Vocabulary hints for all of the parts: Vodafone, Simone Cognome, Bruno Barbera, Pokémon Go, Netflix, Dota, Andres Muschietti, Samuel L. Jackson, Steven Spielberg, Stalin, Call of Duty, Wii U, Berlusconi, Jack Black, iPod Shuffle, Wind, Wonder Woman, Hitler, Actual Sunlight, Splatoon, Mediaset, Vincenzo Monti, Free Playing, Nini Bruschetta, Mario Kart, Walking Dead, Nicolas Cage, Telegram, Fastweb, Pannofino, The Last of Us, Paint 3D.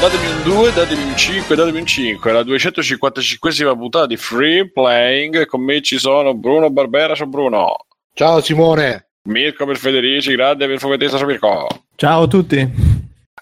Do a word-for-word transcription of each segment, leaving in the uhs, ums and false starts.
datemi un due, datemi un cinque, datemi un cinque. La duecentocinquantacinquesima puntata di Free Playing. Con me ci sono Bruno Barbera, sono Bruno. Ciao Simone. Mirko per Federici, grande per Fomentista, sono Mirko. Ciao a tutti.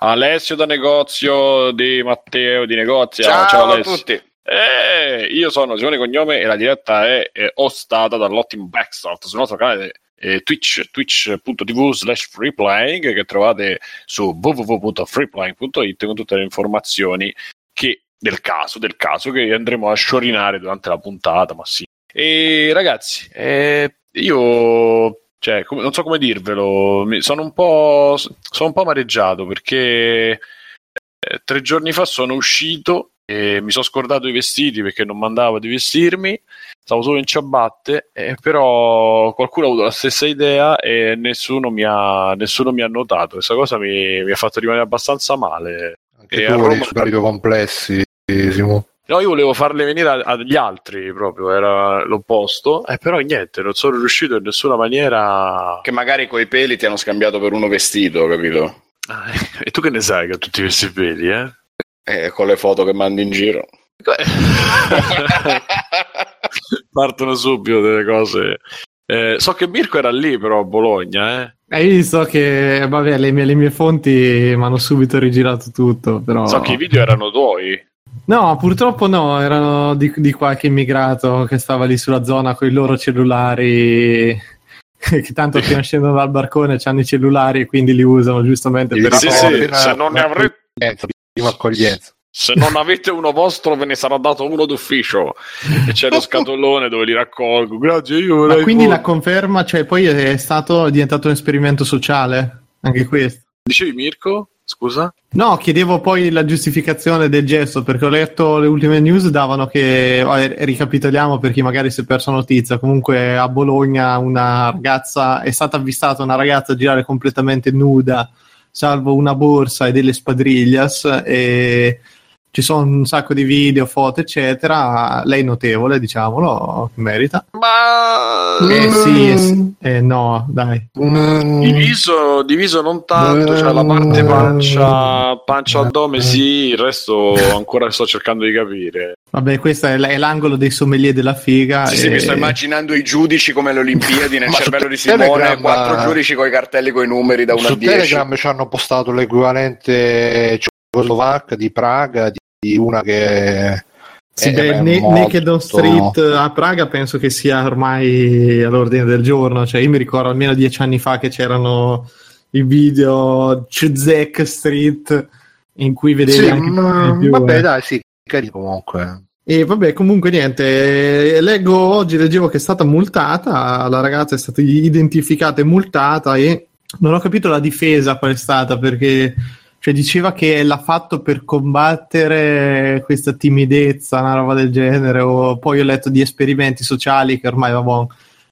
Alessio da negozio di Matteo di Negozia. Ciao, ciao Alessio. A tutti. E io sono Simone Cognome e la diretta è, è ostata dall'ottimo Backsoft sul nostro canale eh, Twitch, twitch punto tv slash freeplaying, che trovate su w w w punto freeplaying punto it con tutte le informazioni che, del caso, del caso che andremo a sciorinare durante la puntata, ma sì. E ragazzi, eh, io... Cioè, com- non so come dirvelo, mi- sono un po' sono un po' amareggiato perché eh, tre giorni fa sono uscito e mi sono scordato i vestiti perché non mandavo di vestirmi, stavo solo in ciabatte, eh, però qualcuno ha avuto la stessa idea e nessuno mi ha nessuno mi ha notato. Questa cosa mi, mi ha fatto rimanere abbastanza male. Anche e tu a Roma... i tuoi complessi, Simo. No, io volevo farle venire agli altri, proprio, era l'opposto, eh, però niente, non sono riuscito in nessuna maniera... Che magari coi peli ti hanno scambiato per uno vestito, capito? Ah, e tu che ne sai che ho tutti questi peli, eh? Eh, con le foto che mandi in giro. Partono subito delle cose... Eh, so che Mirko era lì però a Bologna, eh? Eh, io so che, vabbè, le mie, le mie fonti mi hanno subito rigirato tutto, però... So che i video erano tuoi. No, purtroppo no, erano di, di qualche immigrato che stava lì sulla zona con i loro cellulari, che tanto appena scendono dal barcone c'hanno i cellulari e quindi li usano giustamente per sì, sì, una, se non ne avrete prima accoglienza. Se non avete uno vostro ve ne sarà dato uno d'ufficio e c'è lo scatolone dove li raccolgo. Grazie, io ma quindi pure. La conferma, cioè poi è stato è diventato un esperimento sociale anche questo. Dicevi Mirko? Scusa? No, chiedevo poi la giustificazione del gesto, perché ho letto le ultime news, davano che, ricapitoliamo per chi magari si è perso notizia, comunque a Bologna una ragazza, è stata avvistata una ragazza a girare completamente nuda, salvo una borsa e delle spadriglias, e ci sono un sacco di video, foto, eccetera, lei notevole, diciamolo, merita. Ma... Eh sì, eh, sì. Eh, no, dai. Diviso, diviso non tanto, cioè la parte pancia, pancia addome sì, il resto ancora sto cercando di capire. Vabbè, questo è, l- è l'angolo dei sommelier della figa. Sì, e... sì, mi sto immaginando i giudici come le Olimpiadi nel cervello di Simone, quattro ma... giudici con i cartelli con i numeri da uno a dieci. Su Telegram ci hanno postato l'equivalente... Slovacca di Praga, di una che sì, beh, ne- Naked on Street a Praga penso che sia ormai all'ordine del giorno, cioè io mi ricordo almeno dieci anni fa che c'erano i video Czech Street in cui vedevi sì, anche ma, più, vabbè eh. Dai sì, carino comunque. E vabbè, comunque niente, leggo oggi, leggevo che è stata multata, la ragazza è stata identificata e multata e non ho capito la difesa qual è stata, perché cioè diceva che l'ha fatto per combattere questa timidezza, una roba del genere, o poi ho letto di esperimenti sociali che ormai va buon,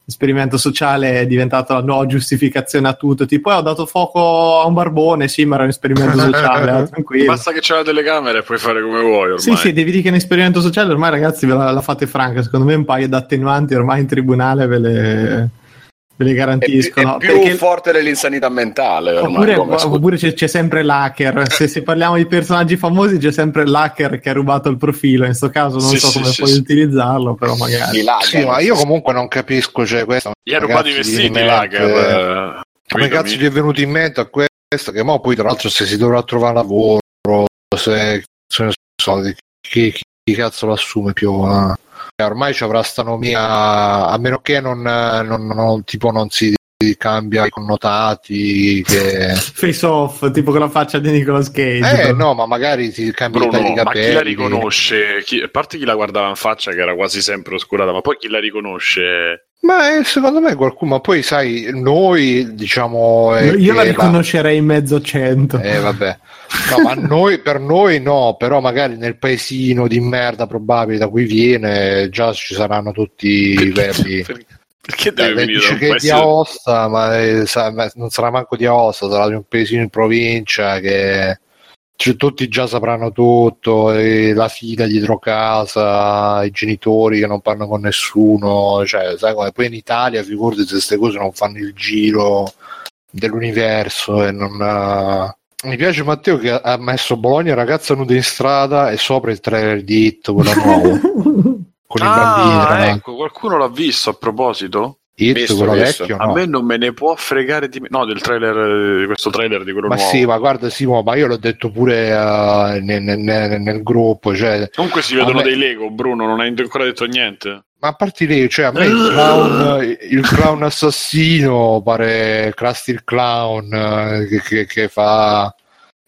l'esperimento sociale è diventato la nuova giustificazione a tutto, tipo eh, ho dato fuoco a un barbone, sì ma era un esperimento sociale, eh, tranquillo. Basta che c'è la telecamera e puoi fare come vuoi ormai. Sì sì, devi dire che è un esperimento sociale, ormai ragazzi ve la, la fate franca, secondo me un paio di attenuanti ormai in tribunale ve le... ve le garantiscono. È più, è più perché... forte dell'insanità mentale ormai, oppure, oppure c'è, c'è sempre l'hacker, se, se parliamo di personaggi famosi c'è sempre l'hacker che ha rubato il profilo, in sto caso non sì, so sì, come sì, puoi sì. utilizzarlo, però magari sì, ma io comunque non capisco, cioè questo gli ha rubato i vestiti mente, l'hacker come cazzo gli è venuto in mente a questo, che mo poi tra l'altro se si dovrà trovare lavoro, se non so chi, chi cazzo lo assume più ah. Ormai ci avrà stanomia, a meno che non, non, non tipo non si cambia i connotati che... Face off, tipo con la faccia di Nicolas Cage. Eh no, ma magari si cambia Bruno, i capelli. Ma chi la riconosce? Chi... A parte chi la guardava in faccia che era quasi sempre oscurata, ma poi chi la riconosce? Ma eh, secondo me qualcuno, ma poi sai, noi diciamo... Eh, Io la riconoscerei la... in mezzo cento. Eh vabbè. No, ma noi, per noi no, però magari nel paesino di merda probabile da cui viene già ci saranno tutti perché, i verbi. Perché, perché deve eh, venire dice che è di Aosta, ma, eh, sa, ma non sarà manco di Aosta, sarà di un paesino in provincia che cioè, tutti già sapranno tutto, eh, la fila dietro casa, i genitori che non parlano con nessuno, cioè sai come poi in Italia figurati se queste cose non fanno il giro dell'universo e non... Eh, Mi piace Matteo che ha messo Bologna ragazza nuda in strada e sopra il trailer di It, quello nuovo con ah, i bambini. Ah, ecco, qualcuno l'ha visto a proposito? It, visto, quello visto. Vecchio, no. A me non me ne può fregare di no del trailer, di questo trailer di quello ma nuovo. Ma sì, ma guarda Simo, ma io l'ho detto pure uh, nel, nel, nel gruppo, cioè comunque si vedono me... dei Lego, Bruno, non hai ancora detto niente. Ma a parte lei, cioè a me il clown, il clown assassino pare Krusty il clown che, che, che fa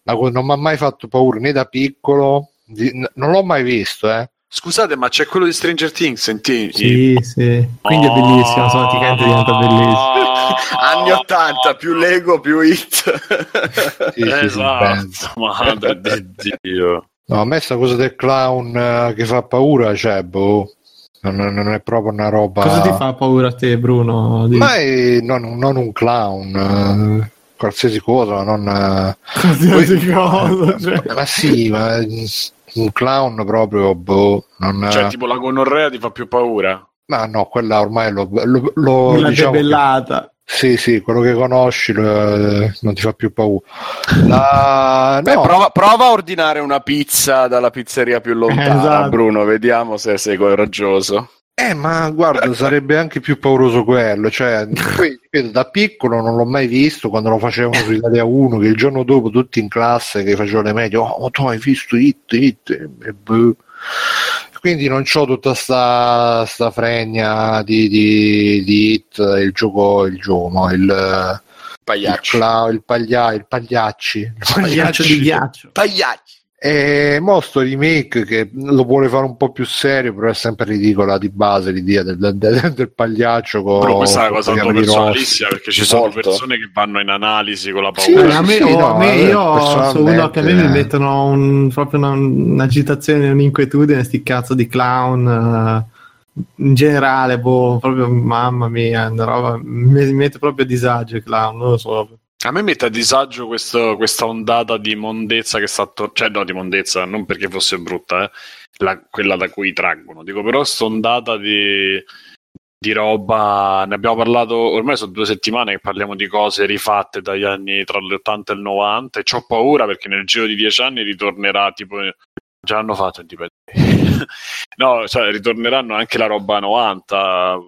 la, non mi ha mai fatto paura né da piccolo, di, non l'ho mai visto, eh. Scusate, ma c'è quello di Stranger Things, senti? Sì, sì. Quindi è bellissimo, oh, sono diventa bellissimo. Anni ottanta, più Lego, più It. Sì, esatto, madre di Dio. No, a me sta cosa del clown che fa paura, cioè, boh. Non, non è proprio una roba. Cosa ti fa paura a te, Bruno? Di... Ma è, non, non un clown, eh, qualsiasi cosa, non qualsiasi poi... cosa. Cioè... Ma sì, ma un clown proprio boh, non... Cioè, tipo la gonorrea ti fa più paura? Ma no, quella ormai lo, lo, lo una diciamo debellata. Che... Sì, sì, quello che conosci lo... non ti fa più paura. La... Beh, no. prova, prova a ordinare una pizza dalla pizzeria più lontana, esatto. Bruno, vediamo se sei coraggioso. Eh, ma guarda, sarebbe anche più pauroso quello, cioè, poi, ripeto, da piccolo non l'ho mai visto, quando lo facevano su Italia uno, che il giorno dopo tutti in classe che facevano le medie, oh, ma tu hai visto It, It, e boh. Quindi non c'ho tutta sta, sta fregna di, di, di It, il gioco, il gioco, no, il pagliaccio, il, cla- il, paglia- il pagliacci, il pagliaccio, pagliaccio di ghiaccio, pagliacci. E mo sto remake che lo vuole fare un po' più serio, però è sempre ridicola di base l'idea del, del, del pagliaccio con, però questa è una cosa personalissima, perché ci sono persone che vanno in analisi con la paura. Sì, a me, sì, no, a me io sono uno che a me mi mettono un, proprio una, un'agitazione, un'inquietudine sti cazzo di clown uh, in generale, boh, proprio mamma mia, una roba, mi mette proprio a disagio il clown, non lo so. A me mette a disagio questo, questa ondata di mondezza che sta attorno, cioè no, di mondezza, non perché fosse brutta, eh, la, quella da cui traggono. Dico, però sta ondata di, di roba, ne abbiamo parlato, ormai sono due settimane che parliamo di cose rifatte dagli anni tra gli ottanta e il novanta, e c'ho paura perché nel giro di dieci anni ritornerà tipo... Già hanno fatto Indipendente. No, cioè ritorneranno anche la roba novanta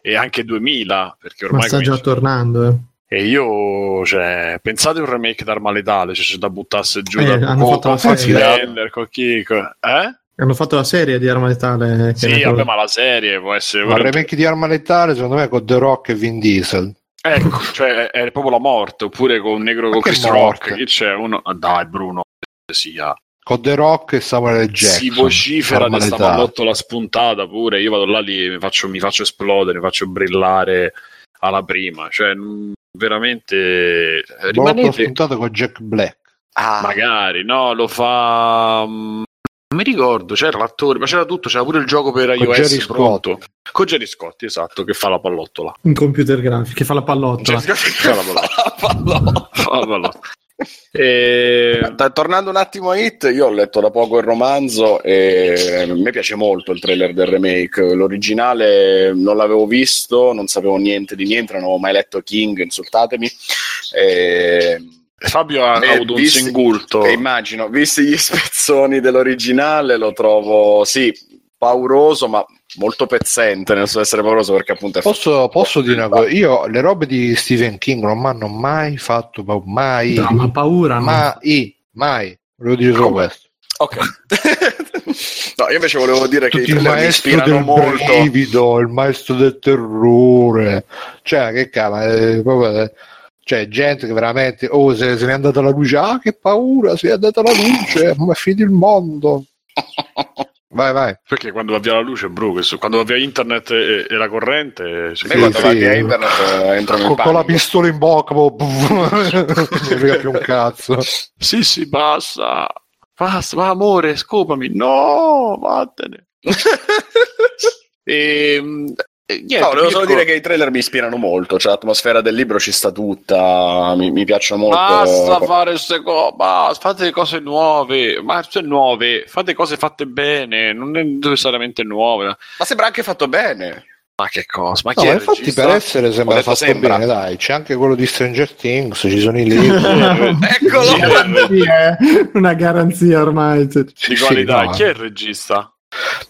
e anche duemila, perché ormai... Ma sta cominci- già tornando, eh. E io, cioè, pensate un remake d'Arma Letale, cioè, cioè da buttasse giù eh, da hanno fatto la serie. Con chi, con... Eh? Hanno fatto la serie di Arma Letale. Che sì, vabbè, ma la serie può essere... Ma il remake di Arma Letale, secondo me, con The Rock e Vin Diesel. Ecco, cioè, è, è proprio la morte, oppure con un negro con Chris morte? Rock, chi c'è? Uno... Ah, dai, Bruno, sia... Con The Rock e Samuel L. Jackson. Si vocifera di sta pallottola la spuntata, pure, io vado là lì, mi faccio, mi faccio esplodere, mi faccio brillare alla prima, cioè... veramente rimanete... spuntato con Jack Black, ah. Magari no, lo fa, non mi ricordo, c'era l'attore, ma c'era tutto, c'era pure il gioco per con iOS pronto con Jerry Scotti, esatto, che fa la pallottola in computer grafica, che fa la pallottola, che fa la pallottola, fa la pallottola. E... tornando un attimo a It, io ho letto da poco il romanzo e mi piace molto il trailer del remake. L'originale non l'avevo visto, non sapevo niente di niente, non avevo mai letto King, insultatemi, e... Fabio ha e avuto visti... un singulto, immagino, visti gli spezzoni dell'originale lo trovo sì pauroso, ma molto pezzente nel suo essere pauroso, perché appunto è posso, posso dire una cosa, io le robe di Stephen King non mi hanno mai fatto paura, mai no, ma paura mai, no. mai volevo dire solo questo, ok. No, io invece volevo dire tutti che il maestro del molto. Brivido, il maestro del terrore, cioè che cavolo, proprio, cioè gente che veramente oh se, se ne è andata la luce, ah che paura, se ne è andata la luce, ma è finito il mondo. Vai, vai. Perché quando va via la luce, bro, questo, quando va via internet e, e la corrente, sì, quando sì. va via internet eh, entra nel con, con la pistola in bocca, boh, non frega più un cazzo. Sì, sì, basta, basta, va amore, scopami, no, vattene. Ehm... Yeah, no, volevo solo dire che i trailer mi ispirano molto, cioè l'atmosfera del libro ci sta tutta, mi, mi piacciono molto. Basta fare queste cose, basta, fate cose nuove, ma cioè nuove, fate cose fatte bene, non è necessariamente nuove. Ma sembra anche fatto bene. Ma che cosa? Ma chi no, infatti regista? Per essere sembra fatto sembra. Bene, dai, c'è anche quello di Stranger Things, ci sono i libri. Eccolo! Garanzia, eh? Una garanzia ormai. Di qualità, sì, no. Chi è il regista?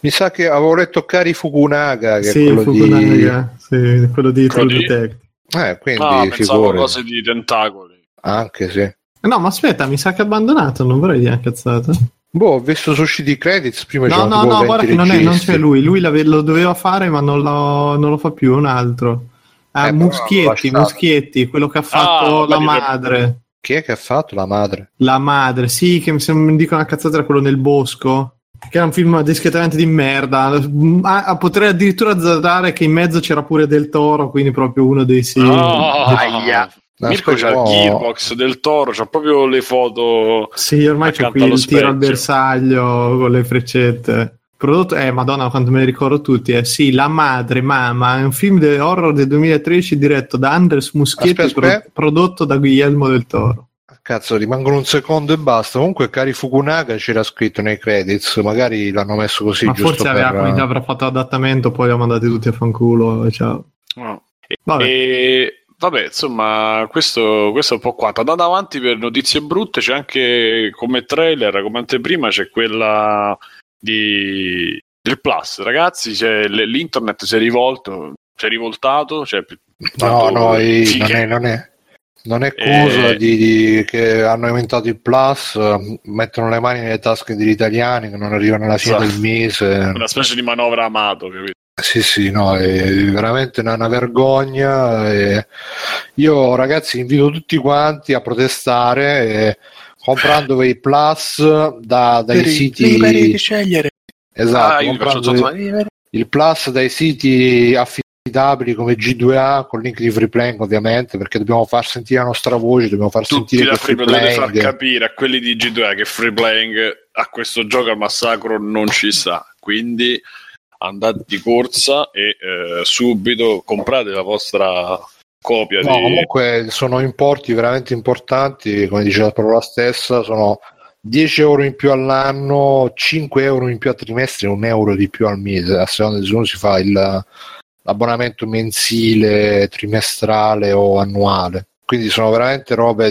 Mi sa che avevo letto Kari Fukunaga, che sì, è quello Fukunaga, di... Sì, quello di True Detective. Eh, quindi ah, pensavo a cose di tentacoli. Anche se... Sì. No, ma aspetta, mi sa che ha abbandonato, non vorrei dire cazzata. Boh, ho visto su di credits prima. No, no, no, guarda che non, è, non c'è lui, lui l'ave- lo doveva fare ma non lo, non lo fa più, un altro. Ah, eh, Muschietti, Muschietti, quello che ha fatto ah, la madre. Per... Chi è che ha fatto la madre? La madre, sì, che se mi dicono una cazzata era quello nel bosco, che era un film discretamente di merda. Ah, potrei addirittura azzardare che in mezzo c'era pure Del Toro, quindi proprio uno dei sì. Oh, aia. Mirko c'ha il Gearbox del Toro, c'ha proprio le foto. Sì, ormai c'è qui il tiro al bersaglio con le freccette. Prodotto, eh, madonna, quanto me ne ricordo tutti. Eh. Sì, La Madre, Mamma, è un film de- horror del duemilatredici diretto da Andres Muschietti, aspetta, aspetta. Pro- prodotto da Guillermo del Toro. Cazzo, rimangono un secondo e basta. Comunque Kari Fukunaga c'era scritto nei credits, magari l'hanno messo così. Ma giusto forse aveva, per... quindi avrà fatto adattamento, poi li ha mandati tutti a fanculo. Ciao. No. Vabbè. E... Vabbè, insomma, questo, questo è un po' quanto. Andando avanti per notizie brutte, c'è anche come trailer, come anteprima, c'è quella di del Plus, ragazzi. C'è l'internet si è rivolto, si è rivoltato. Cioè, no, no, i, non è, non è, non è cosa e... di, di che hanno inventato il Plus, mettono le mani nelle tasche degli italiani che non arrivano alla fine, esatto, del mese. Una specie di manovra Amato, capito? Sì, sì, no, è veramente una, una vergogna. E io, ragazzi, invito tutti quanti a protestare e comprando i Plus da, dai per siti liberi di scegliere. Esatto, ah, comprando il, il Plus dai siti affidabili come G due A con link di Free Playing, ovviamente, perché dobbiamo far sentire la nostra voce, dobbiamo far tutti sentire free free dovete far capire a quelli di G due A che Free Playing a questo gioco al massacro non ci sa, quindi andate di corsa e eh, subito comprate la vostra copia. No, di... comunque sono importi veramente importanti, come dice la parola stessa, sono dieci euro in più all'anno, cinque euro in più a trimestre, un euro di più al mese, a seconda di se uno si fa il, l'abbonamento mensile, trimestrale o annuale. Quindi sono veramente robe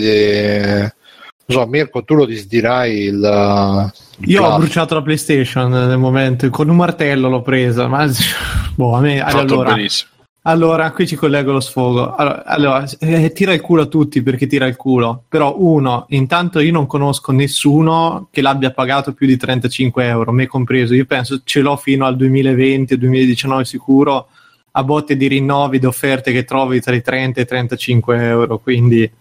di... Non so, Mirko, tu lo disdirai il, il io plasma. Ho bruciato la PlayStation nel momento, con un martello l'ho presa, ma boh, a me allora, allora qui ci collego lo sfogo, allora, allora eh, tira il culo a tutti, perché tira il culo, però uno, intanto io non conosco nessuno che l'abbia pagato più di trentacinque euro, me compreso, io penso ce l'ho fino al duemilaventi duemiladiciannove sicuro, a botte di rinnovi di offerte che trovi tra i trenta e trentacinque euro, quindi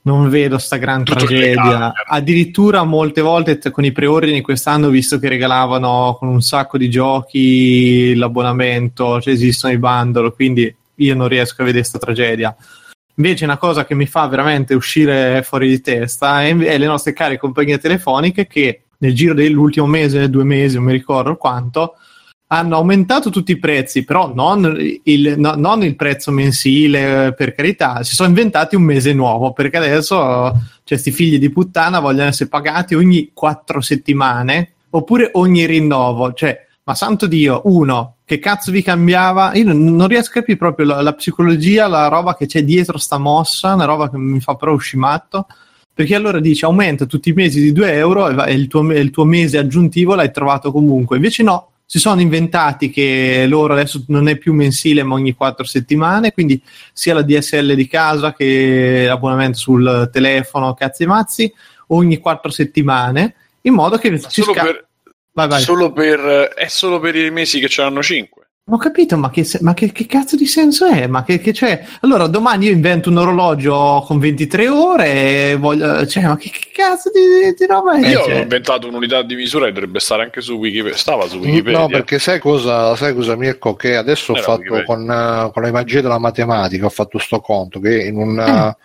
non vedo sta gran tutto tragedia. Addirittura molte volte con i preordini quest'anno ho visto che regalavano con un sacco di giochi l'abbonamento, cioè esistono i bundle, quindi io non riesco a vedere sta tragedia. Invece una cosa che mi fa veramente uscire fuori di testa è, è le nostre care compagnie telefoniche che nel giro dell'ultimo mese, due mesi, non mi ricordo quanto, hanno aumentato tutti i prezzi, però non il, no, non il prezzo mensile, per carità, si sono inventati un mese nuovo, perché adesso questi figli di puttana vogliono essere pagati ogni quattro settimane, oppure ogni rinnovo, cioè, ma santo Dio, uno, che cazzo vi cambiava? Io non riesco a capire proprio la, la psicologia, la roba che c'è dietro sta mossa, una roba che mi fa però uscimatto, perché allora dice aumenta tutti i mesi di due euro e, va, e il, tuo, il tuo mese aggiuntivo l'hai trovato comunque, invece no, si sono inventati che loro adesso non è più mensile ma ogni quattro settimane, quindi sia la D S L di casa che l'abbonamento sul telefono, cazzi e mazzi, ogni quattro settimane, in modo che ma ci solo, sca- per, vai, vai. Solo per è solo per i mesi che ce l'hanno cinque. Ho capito, ma che, ma che, che cazzo di senso è? Ma che, che c'è? Allora domani io invento un orologio con ventitré ore e voglio, cioè, ma che, che cazzo di, di roba è? Io ho inventato un'unità di misura che dovrebbe stare anche su Wikipedia, stava su Wikipedia. No, perché sai cosa, sai cosa Mirko, che adesso Era ho fatto con, uh, con le magie della matematica, ho fatto sto conto che in un, eh.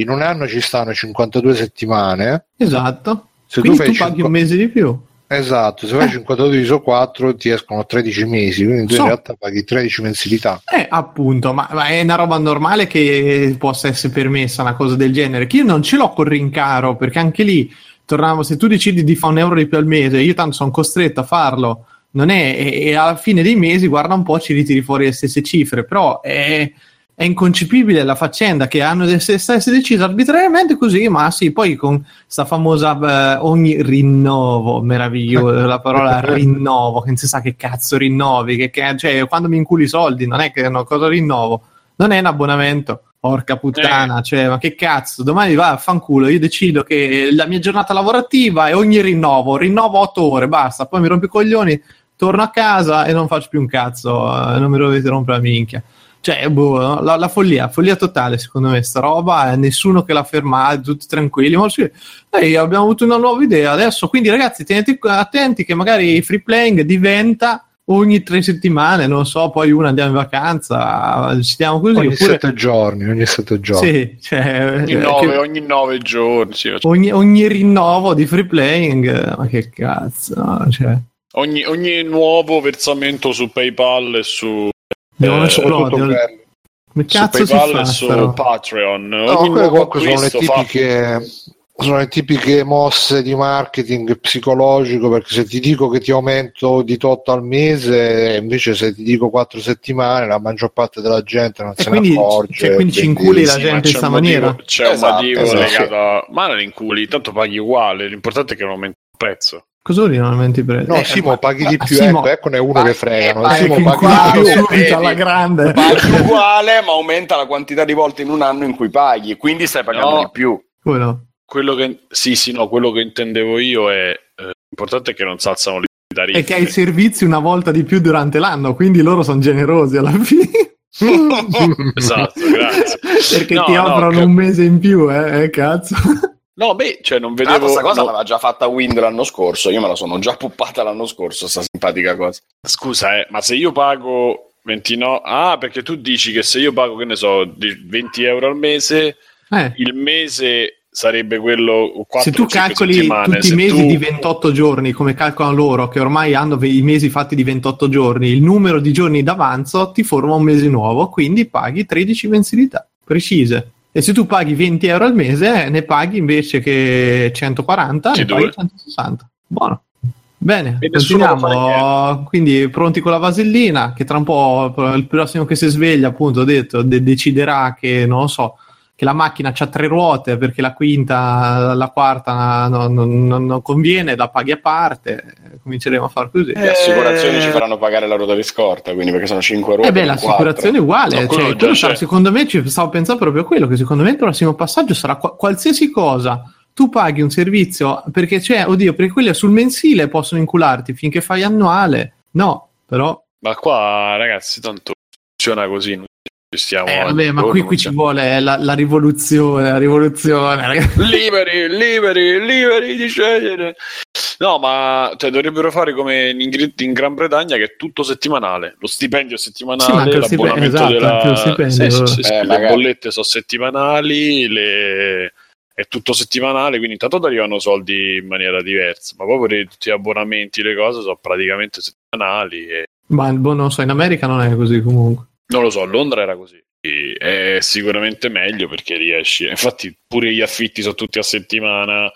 in un anno ci stanno cinquantadue settimane. Esatto. Se Quindi tu, tu paghi cinqu- un mese di più. Esatto, se fai eh. cinquantadue su quattro ti escono tredici mesi, quindi tu so. in realtà paghi tredici mensilità. Eh, appunto, ma, ma è una roba normale che possa essere permessa una cosa del genere, che io non ce l'ho col rincaro, perché anche lì, tornavo, se tu decidi di fare un euro di più al mese, io tanto sono costretto a farlo, non è, e alla fine dei mesi, guarda un po', ci ritiri fuori le stesse cifre, però è, è inconcepibile la faccenda che hanno di essere decise arbitrariamente così, ma sì, poi con sta famosa eh, ogni rinnovo, meraviglioso, la parola rinnovo, che non si sa che cazzo rinnovi, che, che, cioè quando mi inculi i soldi non è che no, cosa rinnovo, non è un abbonamento. Porca puttana, eh. Cioè, ma che cazzo, domani va a fanculo, io decido che la mia giornata lavorativa è ogni rinnovo, rinnovo otto ore, basta, poi mi rompo i coglioni, torno a casa e non faccio più un cazzo, non mi dovete rompere la minchia. Cioè, boh, la, la follia, follia totale secondo me sta roba, nessuno che la ferma, tutti tranquilli, ma sì, noi abbiamo avuto una nuova idea adesso, quindi ragazzi tenete attenti che magari Free Playing diventa ogni tre settimane, non so, poi una andiamo in vacanza, ci diamo così. Ogni oppure... sette giorni, ogni sette giorni. Sì, cioè, ogni, nove, che... ogni nove giorni. Sì. Ogni, ogni rinnovo di Free Playing, ma che cazzo, no? Cioè... Ogni, ogni nuovo versamento su PayPal e su... Devono eh, esplodere. Che cazzo su PayPal si fa, e su Patreon. No, ogni nuovo acquisto sono le tipiche... Fa... sono le tipiche mosse di marketing psicologico, perché se ti dico che ti aumento di tot al mese, invece se ti dico quattro settimane la maggior parte della gente non e se quindi, ne accorge, cioè, quindi ci inculi la gente in questa maniera, c'è un motivo, esatto, esatto, legato a... ma non inculi, tanto paghi uguale, l'importato è che non aumenti il prezzo. Cosa vuol dire non aumenti il prezzo? No, eh, Simo, ma... paghi di più, Simo... ecco, eccone uno che fregano, eh, Simo, paghi qua, di più, vedi, alla grande. Paghi uguale ma aumenta la quantità di volte in un anno in cui paghi, quindi stai pagando no. di più. Come no? Quello che sì, sì, no, quello che intendevo io è eh, l'importante è che non si alzano le tariffe. E che hai i servizi una volta di più durante l'anno, quindi loro sono generosi alla fine. Esatto, grazie. Perché no, ti offrono no, che... un mese in più, eh, eh cazzo. No, beh, cioè non vedevo... Ah, questa cosa no. l'aveva già fatta Wind l'anno scorso, io me la sono già puppata l'anno scorso, sta simpatica cosa. Scusa, eh, ma se io pago ventinove... Ah, perché tu dici che se io pago, che ne so, venti euro al mese, eh. il mese... sarebbe quello quattro, se tu calcoli settimane, tutti i mesi tu... di ventotto giorni come calcolano loro, che ormai hanno i mesi fatti di ventotto giorni, il numero di giorni d'avanzo ti forma un mese nuovo, quindi paghi tredici mensilità precise, e se tu paghi venti euro al mese ne paghi invece che centoquaranta, ne paghi centosessanta. Buono, bene, e continuiamo, quindi pronti con la vasellina, che tra un po' il prossimo che si sveglia, appunto ho detto, de- deciderà che non lo so, che la macchina c'ha tre ruote perché la quinta, la quarta non no, no, no conviene, la paghi a parte, cominceremo a far così. Le assicurazioni eh... ci faranno pagare la ruota di scorta, quindi, perché sono cinque ruote. Eh beh, l'assicurazione è uguale, no, cioè, quello sarà, secondo me, ci stavo pensando proprio a quello, che secondo me il prossimo passaggio sarà qu- qualsiasi cosa, tu paghi un servizio, perché cioè, oddio, perché quelli sul mensile possono incularti finché fai annuale, no, però... Ma qua, ragazzi, tanto funziona così, stiamo eh, vabbè, ma qui, qui ci vuole la, la rivoluzione, la rivoluzione ragazzi. liberi, liberi, liberi di scegliere. No, ma cioè, dovrebbero fare come in, in Gran Bretagna, che è tutto settimanale, lo stipendio è settimanale, sì, l'abbonamento, esatto, della... stipendio, sì, sì, sì, eh, sì, eh, le bollette sono settimanali, le... è tutto settimanale, quindi intanto arrivano soldi in maniera diversa, ma poi per tutti gli abbonamenti, le cose sono praticamente settimanali e... ma boh, non so, in America non è così comunque. Non lo so, Londra era così. È sicuramente meglio perché riesci. Infatti pure gli affitti sono tutti a settimana,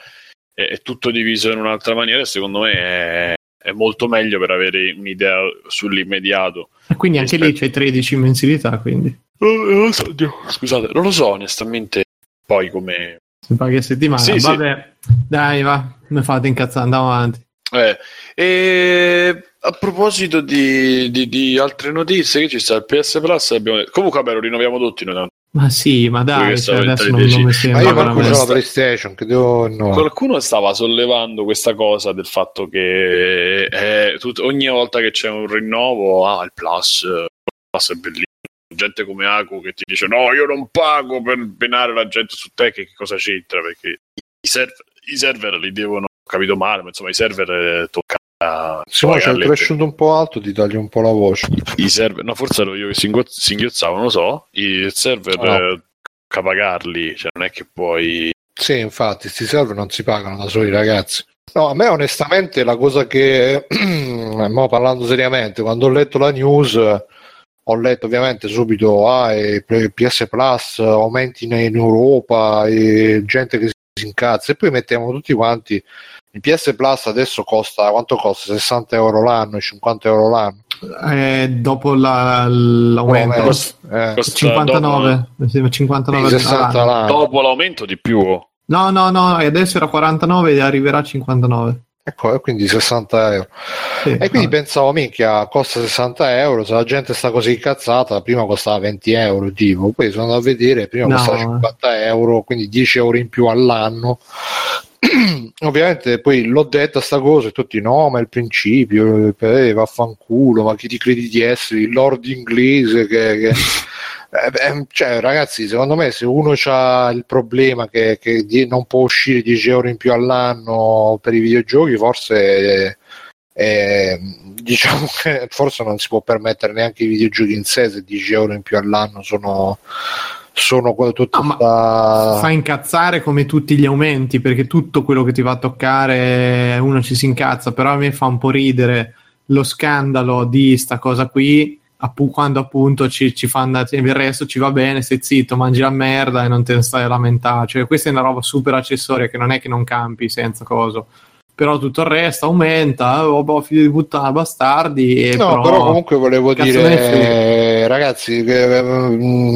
è, è tutto diviso in un'altra maniera e secondo me è, è molto meglio per avere un'idea sull'immediato. E quindi anche rispetto... lì c'è tredici mensilità, quindi. Oh, oh, so, Scusate, non lo so onestamente poi come... Se paghi a settimana, sì, vabbè. Sì. Dai, va, mi fate incazzare, andiamo avanti. Eh, e... A proposito di, di, di altre notizie, che ci sta il P S Plus, abbiamo detto. Comunque vabbè, lo rinnoviamo tutti noi. Ma sì, ma dai, cioè, adesso non, non mi sembra. Ma io qualcuno c'ho la PlayStation, che devo... no. Qualcuno stava sollevando questa cosa del fatto che è tut... ogni volta che c'è un rinnovo, ah, il Plus, il Plus è bellissimo. Gente come Aku che ti dice no, io non pago per benare la gente su te, che cosa c'entra? Perché i server, i server li devono, ho capito male, ma insomma i server toccano. Se no c'è il cresciuto un po' alto, ti taglio un po' la voce. I server, no, forse ero io che singhiozzavo, non lo so. I server no. eh, capagarli, cioè non è che poi. Sì, infatti, questi server non si pagano da soli, ragazzi. No, a me onestamente la cosa che, mo parlando seriamente, quando ho letto la news, ho letto ovviamente subito ah, e P S Plus aumenti in Europa e gente che si si incazza, e poi mettiamo tutti quanti il P S Plus. Adesso costa, quanto costa? sessanta euro l'anno e cinquanta euro l'anno, eh, dopo la, l'aumento eh, costa cinquantanove, dopo, cinquantanove sessanta l'anno. Dopo l'aumento di più, no no no, adesso era quarantanove e arriverà a cinquantanove, ecco, quindi sessanta euro, sì, e quindi vabbè. Pensavo, minchia, costa sessanta euro, se la gente sta così incazzata. Prima costava venti euro, tipo, poi sono andato a vedere, prima no. costava cinquanta euro, quindi dieci euro in più all'anno. Ovviamente poi l'ho detta sta cosa e tutti no, ma è il principio, eh, vaffanculo, ma chi ti credi di essere il lord inglese che... che... Cioè, ragazzi, secondo me se uno ha il problema che, che non può uscire dieci euro in più all'anno per i videogiochi, forse eh, diciamo che forse non si può permettere neanche i videogiochi in sé, se dieci euro in più all'anno sono sono tutta... no, ma fa incazzare come tutti gli aumenti, perché tutto quello che ti va a toccare uno ci si incazza, però a me fa un po' ridere lo scandalo di sta cosa qui, quando appunto ci, ci fanno, il resto ci va bene, stai zitto, mangi la merda e non te ne stai a lamentare. Cioè, questa è una roba super accessoria che non è che non campi senza coso, però tutto il resto aumenta, oh, boh, figlio di puttana, bastardi. E no, però, però comunque volevo dire, ragazzi,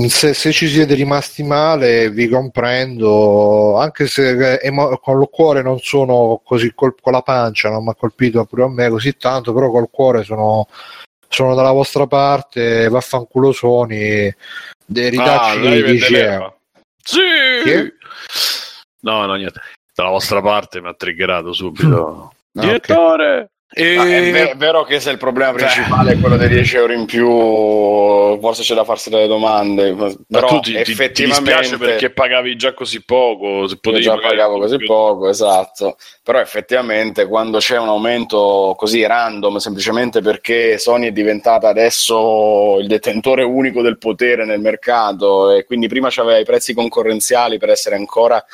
se, se ci siete rimasti male vi comprendo, anche se emo- con il cuore non sono così, col- con la pancia non mi ha colpito pure a me così tanto, però col cuore sono... sono dalla vostra parte, vaffanculo Sony, dei ridacci ah, di dieci euro. Sì! Che? No, no, niente. Dalla vostra parte mi ha triggerato subito. Mm. Direttore! Ah, okay. e... ah, è, ver- è vero che se il problema principale è quello dei dieci euro in più, forse c'è da farsi delle domande. Però tu ti, effettivamente... ti dispiace perché pagavi già così poco. Se potevi, io già pagavo così più. poco, esatto. Però effettivamente quando c'è un aumento così random, semplicemente perché Sony è diventata adesso il detentore unico del potere nel mercato, e quindi prima c'aveva i prezzi concorrenziali per essere ancora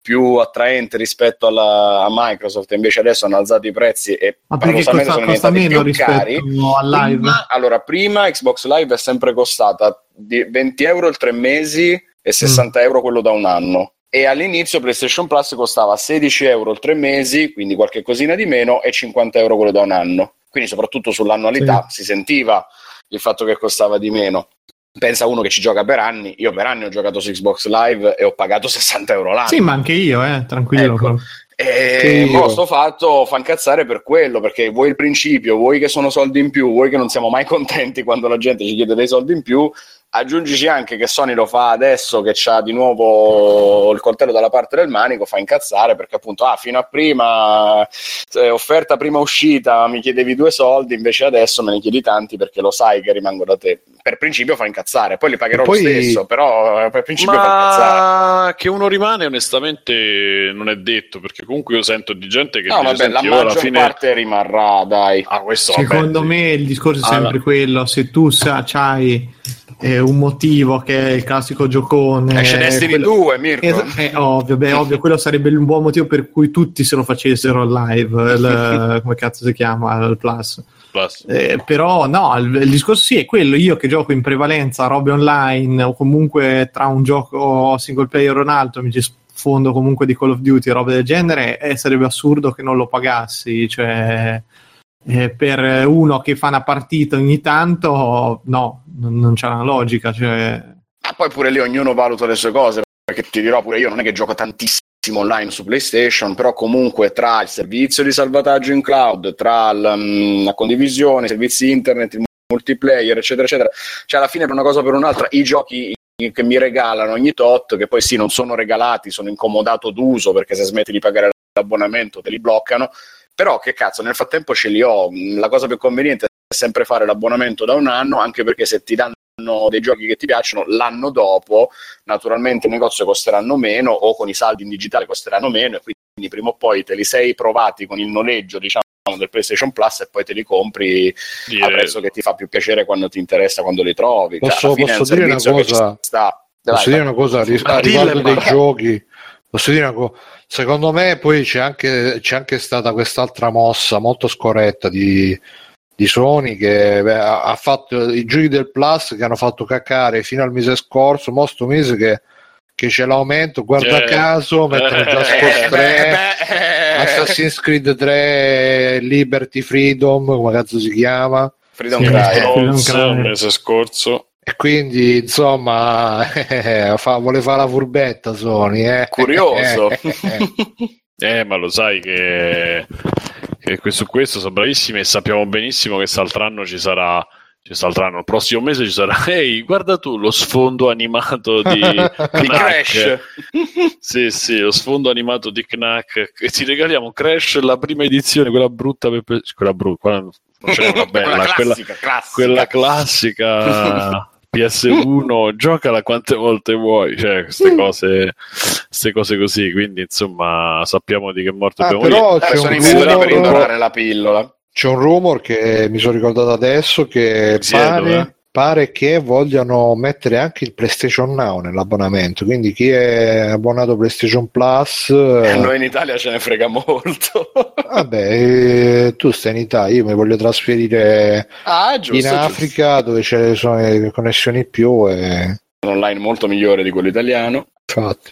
più attraente rispetto alla, a Microsoft, invece adesso hanno alzato i prezzi e paradossalmente sono diventati più cari. Prima, allora, prima Xbox Live è sempre costata di venti euro il tre mesi e sessanta euro quello da un anno, e all'inizio PlayStation Plus costava sedici euro il tre mesi, quindi qualche cosina di meno, e cinquanta euro quello da un anno, quindi soprattutto sull'annualità sì. si sentiva il fatto che costava di meno. Pensa uno che ci gioca per anni. Io per anni ho giocato su Xbox Live e ho pagato sessanta euro l'anno. Sì, ma anche io, eh, tranquillo. Ecco. E questo fatto fa incazzare per quello, perché vuoi il principio, vuoi che sono soldi in più, vuoi che non siamo mai contenti quando la gente ci chiede dei soldi in più. Aggiungici anche che Sony lo fa adesso che c'ha di nuovo il coltello dalla parte del manico, fa incazzare, perché appunto ah, fino a prima eh, offerta prima uscita mi chiedevi due soldi, invece adesso me ne chiedi tanti perché lo sai che rimango da te. Per principio fa incazzare, poi li pagherò poi... lo stesso, però per principio ma... fa incazzare. Che uno rimane onestamente non è detto, perché comunque io sento di gente che no, vabbè, senti, la maggior alla fine... parte rimarrà, dai. Ah, questo, secondo vabbè. me il discorso è sempre ah, quello, se tu sa, c'hai è un motivo che è il classico giocone, esce Destiny quello... due, Mirko, es- è ovvio, beh, ovvio, quello sarebbe un buon motivo per cui tutti se lo facessero live, il, come cazzo si chiama, il Plus, plus. Eh, però no, il, il discorso sì è quello, io che gioco in prevalenza robe online o comunque tra un gioco single player o un altro mi ci sfondo comunque di Call of Duty e robe del genere, eh, sarebbe assurdo che non lo pagassi, cioè... Eh, per uno che fa una partita ogni tanto, no, non, non c'è una logica. Cioè... Ma poi pure lì ognuno valuta le sue cose, perché ti dirò pure io non è che gioco tantissimo online su PlayStation, però comunque tra il servizio di salvataggio in cloud, tra la, la condivisione, i servizi internet, il multiplayer, eccetera, eccetera, cioè alla fine per una cosa o per un'altra i giochi che mi regalano ogni tot, che poi sì, non sono regalati, sono incomodato d'uso, perché se smetti di pagare l'abbonamento te li bloccano, però che cazzo, nel frattempo ce li ho. La cosa più conveniente è sempre fare l'abbonamento da un anno, anche perché se ti danno dei giochi che ti piacciono l'anno dopo, naturalmente in negozio costeranno meno, o con i saldi in digitale costeranno meno, e quindi prima o poi te li sei provati con il noleggio, diciamo, del PlayStation Plus, e poi te li compri dire... a prezzo che ti fa più piacere, quando ti interessa, quando li trovi. Posso, cioè, posso dire una cosa, sta. Dai, posso dire una cosa ris- a riguardo dei giochi? Posso dire una cosa? Secondo me poi c'è anche, c'è anche stata quest'altra mossa molto scorretta di, di Sony, che beh, ha fatto i giochi del Plus che hanno fatto caccare fino al mese scorso, mo sto mese che che ce l'aumento, guarda eh. caso mettono già Scott tre, Assassin's Creed tre, Liberty Freedom, come cazzo si chiama? Freedom Cry, il mese scorso. E quindi insomma eh, fa, vuole fare la furbetta Sony, eh. Curioso. Eh, ma lo sai che, che su questo sono bravissimi e sappiamo benissimo che saltranno ci sarà Ci salteranno. Il prossimo mese ci sarà. Ehi, guarda tu lo sfondo animato di, di Crash. Sì, sì, lo sfondo animato di Knack. E ti regaliamo Crash la prima edizione, quella brutta, per... quella brutta, cioè, quella bella, quella classica, quella, classica. Quella classica P S uno. Giocala quante volte vuoi, cioè queste cose, queste cose così. Quindi insomma, sappiamo di che morte abbiamo. Ah, però c'è un libro per indovinare la pillola. C'è un rumor che mi sono ricordato adesso che pare, pare che vogliano mettere anche il PlayStation Now nell'abbonamento, quindi chi è abbonato PlayStation Plus... E a noi in Italia ce ne frega molto. Vabbè, tu stai in Italia, io mi voglio trasferire ah, giusto, in Africa giusto. Dove ci sono le connessioni più e... online molto migliore di quello italiano. Infatti.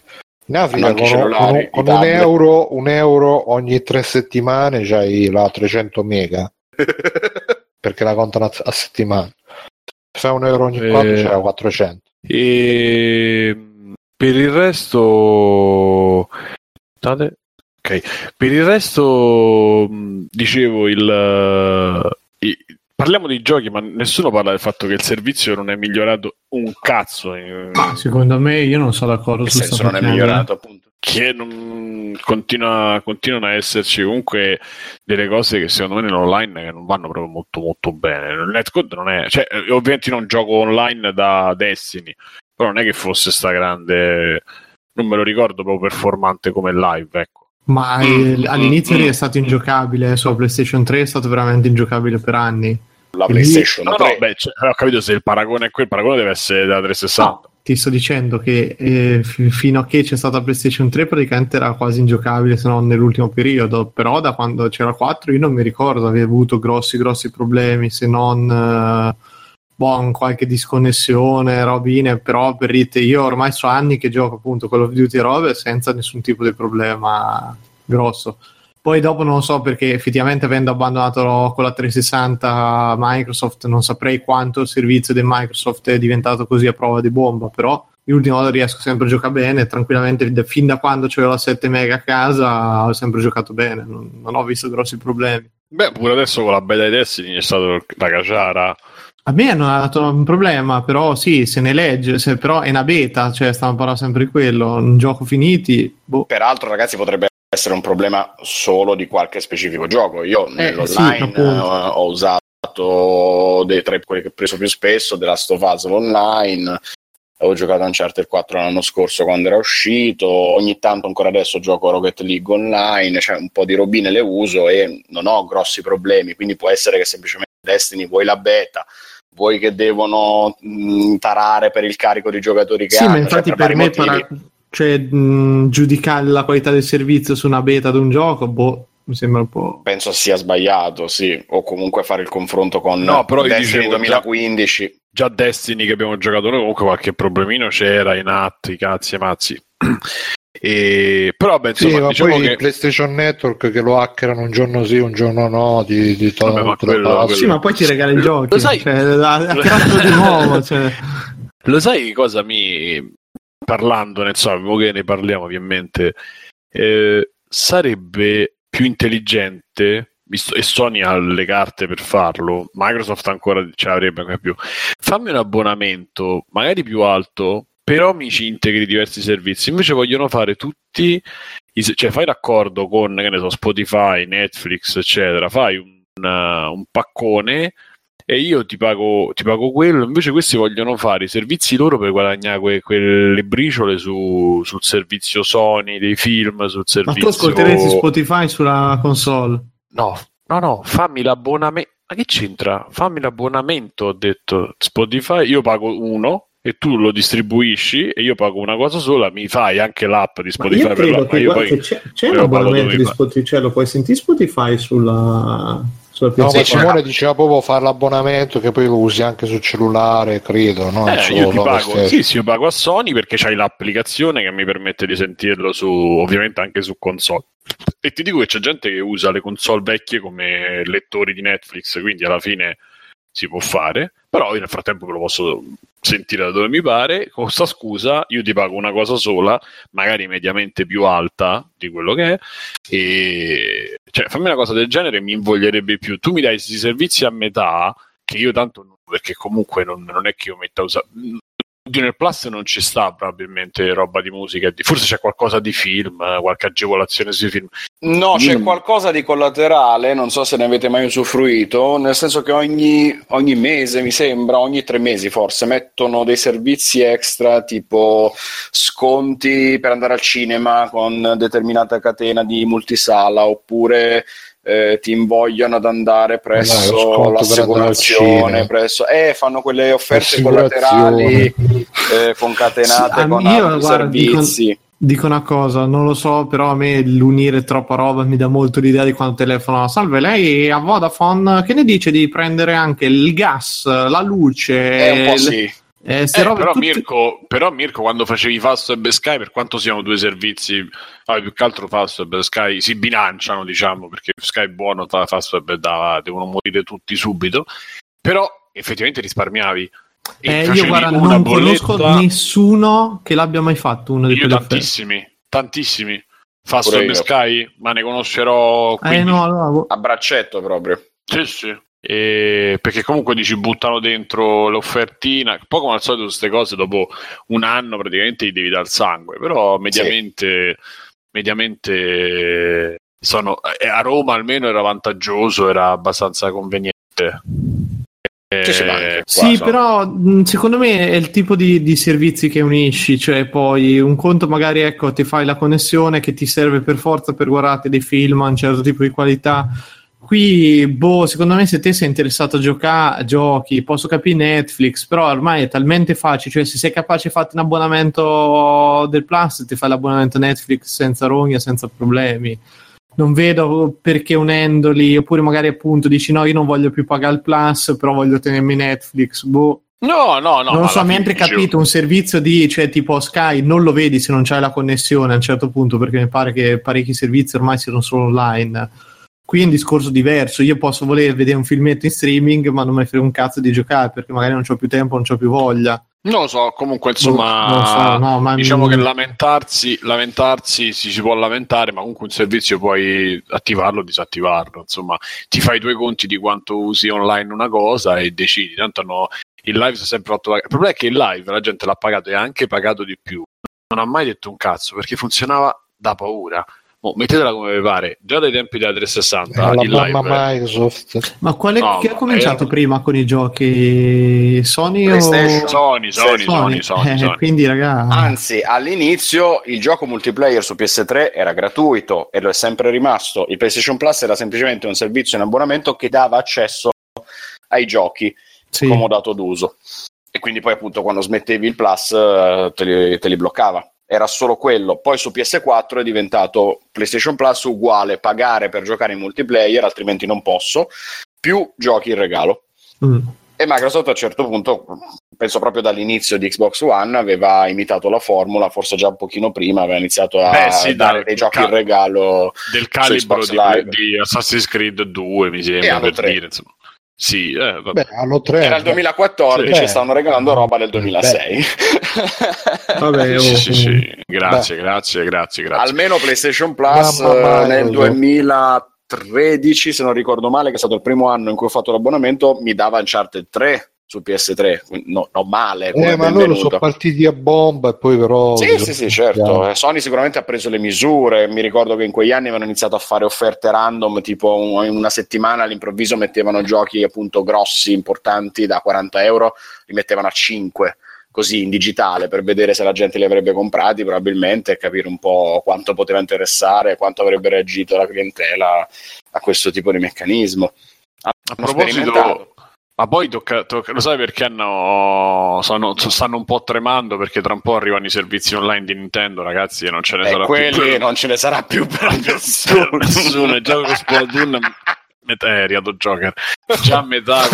In Africa con, con, con un, euro, un euro ogni tre settimane c'hai la trecento mega perché la contano a settimana. Se un euro ogni quattro eh, c'è la quattrocento. E per il resto okay. Per il resto dicevo il, il parliamo di giochi, ma nessuno parla del fatto che il servizio non è migliorato un cazzo. Secondo me, io non sono d'accordo su questo. Non è migliorato, appunto. Che non continua, continuano a esserci comunque delle cose che secondo me nell'online che non vanno proprio molto molto bene. Il netcode non è, cioè, ovviamente non gioco online da Destiny, però non è che fosse sta grande, non me lo ricordo proprio performante come live, ecco. Ma il, all'inizio lì è stato ingiocabile, sulla PlayStation tre è stato veramente ingiocabile per anni. La PlayStation lì... tre? No, no, beh, cioè, ho capito, se il paragone è quel, il paragone deve essere da trecentosessanta. No, ti sto dicendo che eh, f- fino a che c'è stata PlayStation tre praticamente era quasi ingiocabile, se non nell'ultimo periodo, però da quando c'era quattro io non mi ricordo, avevo avuto grossi grossi problemi, se non... Eh... Bon, qualche disconnessione, robine, però per rite io ormai so anni che gioco appunto Call of Duty e robe senza nessun tipo di problema grosso. Poi dopo non lo so perché effettivamente avendo abbandonato con la trecentosessanta Microsoft non saprei quanto il servizio di Microsoft è diventato così a prova di bomba, però l'ultima volta riesco sempre a giocare bene, tranquillamente fin da quando c'avevo la sette mega a casa ho sempre giocato bene, non, non ho visto grossi problemi. Beh, pure adesso con la beta di Destiny è stato la caciara. A me hanno dato un problema, però sì, se ne legge, se, però è una beta, cioè stiamo parlando sempre di quello, un gioco finiti. Boh. Peraltro ragazzi potrebbe essere un problema solo di qualche specifico gioco, io eh, nell'online sì, ho usato dei tre, quelli che ho preso più spesso, The Last of Us online, ho giocato Uncharted quattro l'anno scorso quando era uscito, ogni tanto ancora adesso gioco Rocket League online, cioè un po' di robine le uso e non ho grossi problemi, quindi può essere che semplicemente Destiny vuoi la beta, vuoi che devono mh, tarare per il carico di giocatori che sì, hanno. Sì, ma infatti cioè, per, per me para- cioè, mh, giudicare la qualità del servizio su una beta di un gioco, boh, mi sembra un po'... Penso sia sbagliato, sì, o comunque fare il confronto con no, però Destiny dicevo, duemilaquindici. Già, già Destiny che abbiamo giocato noi, comunque qualche problemino c'era in atti, cazzi e mazzi. E... però beh, insomma, sì, ma diciamo poi che... il PlayStation Network che lo hackerano un giorno sì un giorno no di, di to- Vabbè, ma quello, sì ma poi ti regala i giochi, lo sai, cioè, la, la di nuovo, cioè. Lo sai cosa mi parlando ne so che ne parliamo ovviamente eh, sarebbe più intelligente visto, e Sony ha le carte per farlo, Microsoft ancora ce l'avrebbe ancora più, fammi un abbonamento magari più alto però mi ci integri diversi servizi, invece vogliono fare tutti, i, cioè fai l'accordo con che ne so, Spotify, Netflix, eccetera, fai un, uh, un paccone e io ti pago, ti pago quello, invece questi vogliono fare i servizi loro per guadagnare que, quelle briciole su, sul servizio Sony, dei film, sul servizio... Ma tu ascolteresti Spotify sulla console? No, no, no, fammi l'abbonamento, ma che c'entra? Fammi l'abbonamento, ho detto, Spotify, io pago uno, e tu lo distribuisci e io pago una cosa sola, mi fai anche l'app di Spotify. Ma io credo per la... che, ma io poi... che c'è, c'è un abbonamento di Spotify, cioè lo puoi sentire Spotify sulla Sulla no, Simone diceva proprio fare l'abbonamento che poi lo usi anche sul cellulare, credo, no? Eh, io ti pago, sì, sì, io pago a Sony perché c'hai l'applicazione che mi permette di sentirlo su, ovviamente anche su console. E ti dico che c'è gente che usa le console vecchie come lettori di Netflix, quindi alla fine si può fare, però io nel frattempo me lo posso sentire da dove mi pare. Con questa scusa io ti pago una cosa sola, magari mediamente più alta di quello che è, e cioè fammi una cosa del genere, mi invoglierebbe più. Tu mi dai questi servizi a metà che io tanto non, perché comunque non, non è che io metta a usare. Nel Plus non ci sta probabilmente roba di musica, forse c'è qualcosa di film, qualche agevolazione sui film. No, c'è mm. qualcosa di collaterale, non so se ne avete mai usufruito, nel senso che ogni, ogni mese, mi sembra, ogni tre mesi forse, mettono dei servizi extra tipo sconti per andare al cinema con determinata catena di multisala, oppure... Eh, ti invogliano ad andare presso eh, l'assicurazione, presso eh, fanno quelle offerte collaterali eh, concatenate sì, con altri servizi. Dico, dico una cosa, non lo so, però a me l'unire troppa roba mi dà molto l'idea di quando telefono: salve, lei a Vodafone, che ne dice di prendere anche il gas, la luce? È un po' sì. Eh, eh, però, tutti... Mirko, però Mirko quando facevi Fastweb e Sky, per quanto siano due servizi, ah, più che altro Fastweb e Sky si bilanciano, diciamo, perché Sky è buono, Fastweb da, devono morire tutti subito, però effettivamente risparmiavi. E eh, io guarda, non bolletta... conosco nessuno che l'abbia mai fatto, uno di io tantissimi, affari. Tantissimi Fastweb e Sky, ma ne conoscerò eh, no, allora... a braccetto proprio. Sì, sì. E perché comunque dici buttano dentro l'offertina, poi come al solito queste cose dopo un anno praticamente gli devi dare sangue, però mediamente sì. mediamente sono, a Roma almeno era vantaggioso, era abbastanza conveniente. Qua, sì, so. Però secondo me è il tipo di, di servizi che unisci, cioè poi un conto magari ecco ti fai la connessione che ti serve per forza per guardare dei film a un certo tipo di qualità. Qui, boh, secondo me se te sei interessato a giocare, giochi, posso capire Netflix, però ormai è talmente facile, cioè se sei capace fatti un abbonamento del Plus, ti fai l'abbonamento Netflix senza rogna, senza problemi. Non vedo perché unendoli, oppure magari appunto dici no, io non voglio più pagare il Plus, però voglio tenermi Netflix, boh. No, no, no. Non so, mentre capito, un servizio di, cioè tipo Sky, non lo vedi se non c'hai la connessione a un certo punto, perché mi pare che parecchi servizi ormai siano solo online. Qui è un discorso diverso, io posso voler vedere un filmetto in streaming ma non mi frega un cazzo di giocare perché magari non c'ho più tempo, non c'ho più voglia. Non lo so, comunque insomma non so, no, ma... diciamo che lamentarsi lamentarsi si, si può lamentare, ma comunque un servizio puoi attivarlo o disattivarlo, insomma ti fai due conti di quanto usi online una cosa e decidi, tanto no, il live si è sempre fatto. Il problema è che il live la gente l'ha pagato e ha anche pagato di più, non ha mai detto un cazzo perché funzionava da paura. Oh, mettetela come vi pare, già dai tempi della trecentosessanta eh, il live, Microsoft. Ma quale no, che ma ha cominciato è... prima con i giochi Sony o Sony Sony Sony, Sony, Sony, eh, Sony. Quindi raga, anzi all'inizio il gioco multiplayer su P S tre era gratuito e lo è sempre rimasto. Il PlayStation Plus era semplicemente un servizio in abbonamento che dava accesso ai giochi sì. comodato d'uso, e quindi poi appunto quando smettevi il Plus te li, te li bloccava. Era solo quello. Poi su P S quattro è diventato PlayStation Plus uguale pagare per giocare in multiplayer, altrimenti non posso, più giochi in regalo. Mm. E Microsoft a un certo punto, penso proprio dall'inizio di Xbox One, aveva imitato la formula, forse già un pochino prima aveva iniziato a Beh, sì, dare dei giochi cal- in regalo del calibro di, di Assassin's Creed due, mi sembra, per tre. Dire insomma. Sì, eh, vabbè. Beh, allo tre, era il duemilaquattordici, sì, stanno regalando roba del duemilasei. Vabbè, oh, sì, sì, sì. Grazie, grazie, grazie, grazie. Almeno PlayStation Plus Mamma nel mia, duemilatredici, se non ricordo male, che è stato il primo anno in cui ho fatto l'abbonamento, mi dava Uncharted tre su P S tre, no, no male. Eh, ma loro sono partiti a bomba e poi però... Sì, sì, sì, certo. Sony sicuramente ha preso le misure. Mi ricordo che in quegli anni avevano iniziato a fare offerte random, tipo in una settimana all'improvviso mettevano giochi appunto grossi, importanti, da quaranta euro, li mettevano a cinque, così in digitale, per vedere se la gente li avrebbe comprati probabilmente e capire un po' quanto poteva interessare, quanto avrebbe reagito la clientela a questo tipo di meccanismo. A proposito... Ma poi tocca, tocca, lo sai perché hanno, sono, stanno un po' tremando? Perché tra un po' arrivano i servizi online di Nintendo, ragazzi, e non ce ne eh, sarà più. Non ce ne sarà più per nessuno. Nessuno. Già con Splatoon metà, eh, riado Joker, già metà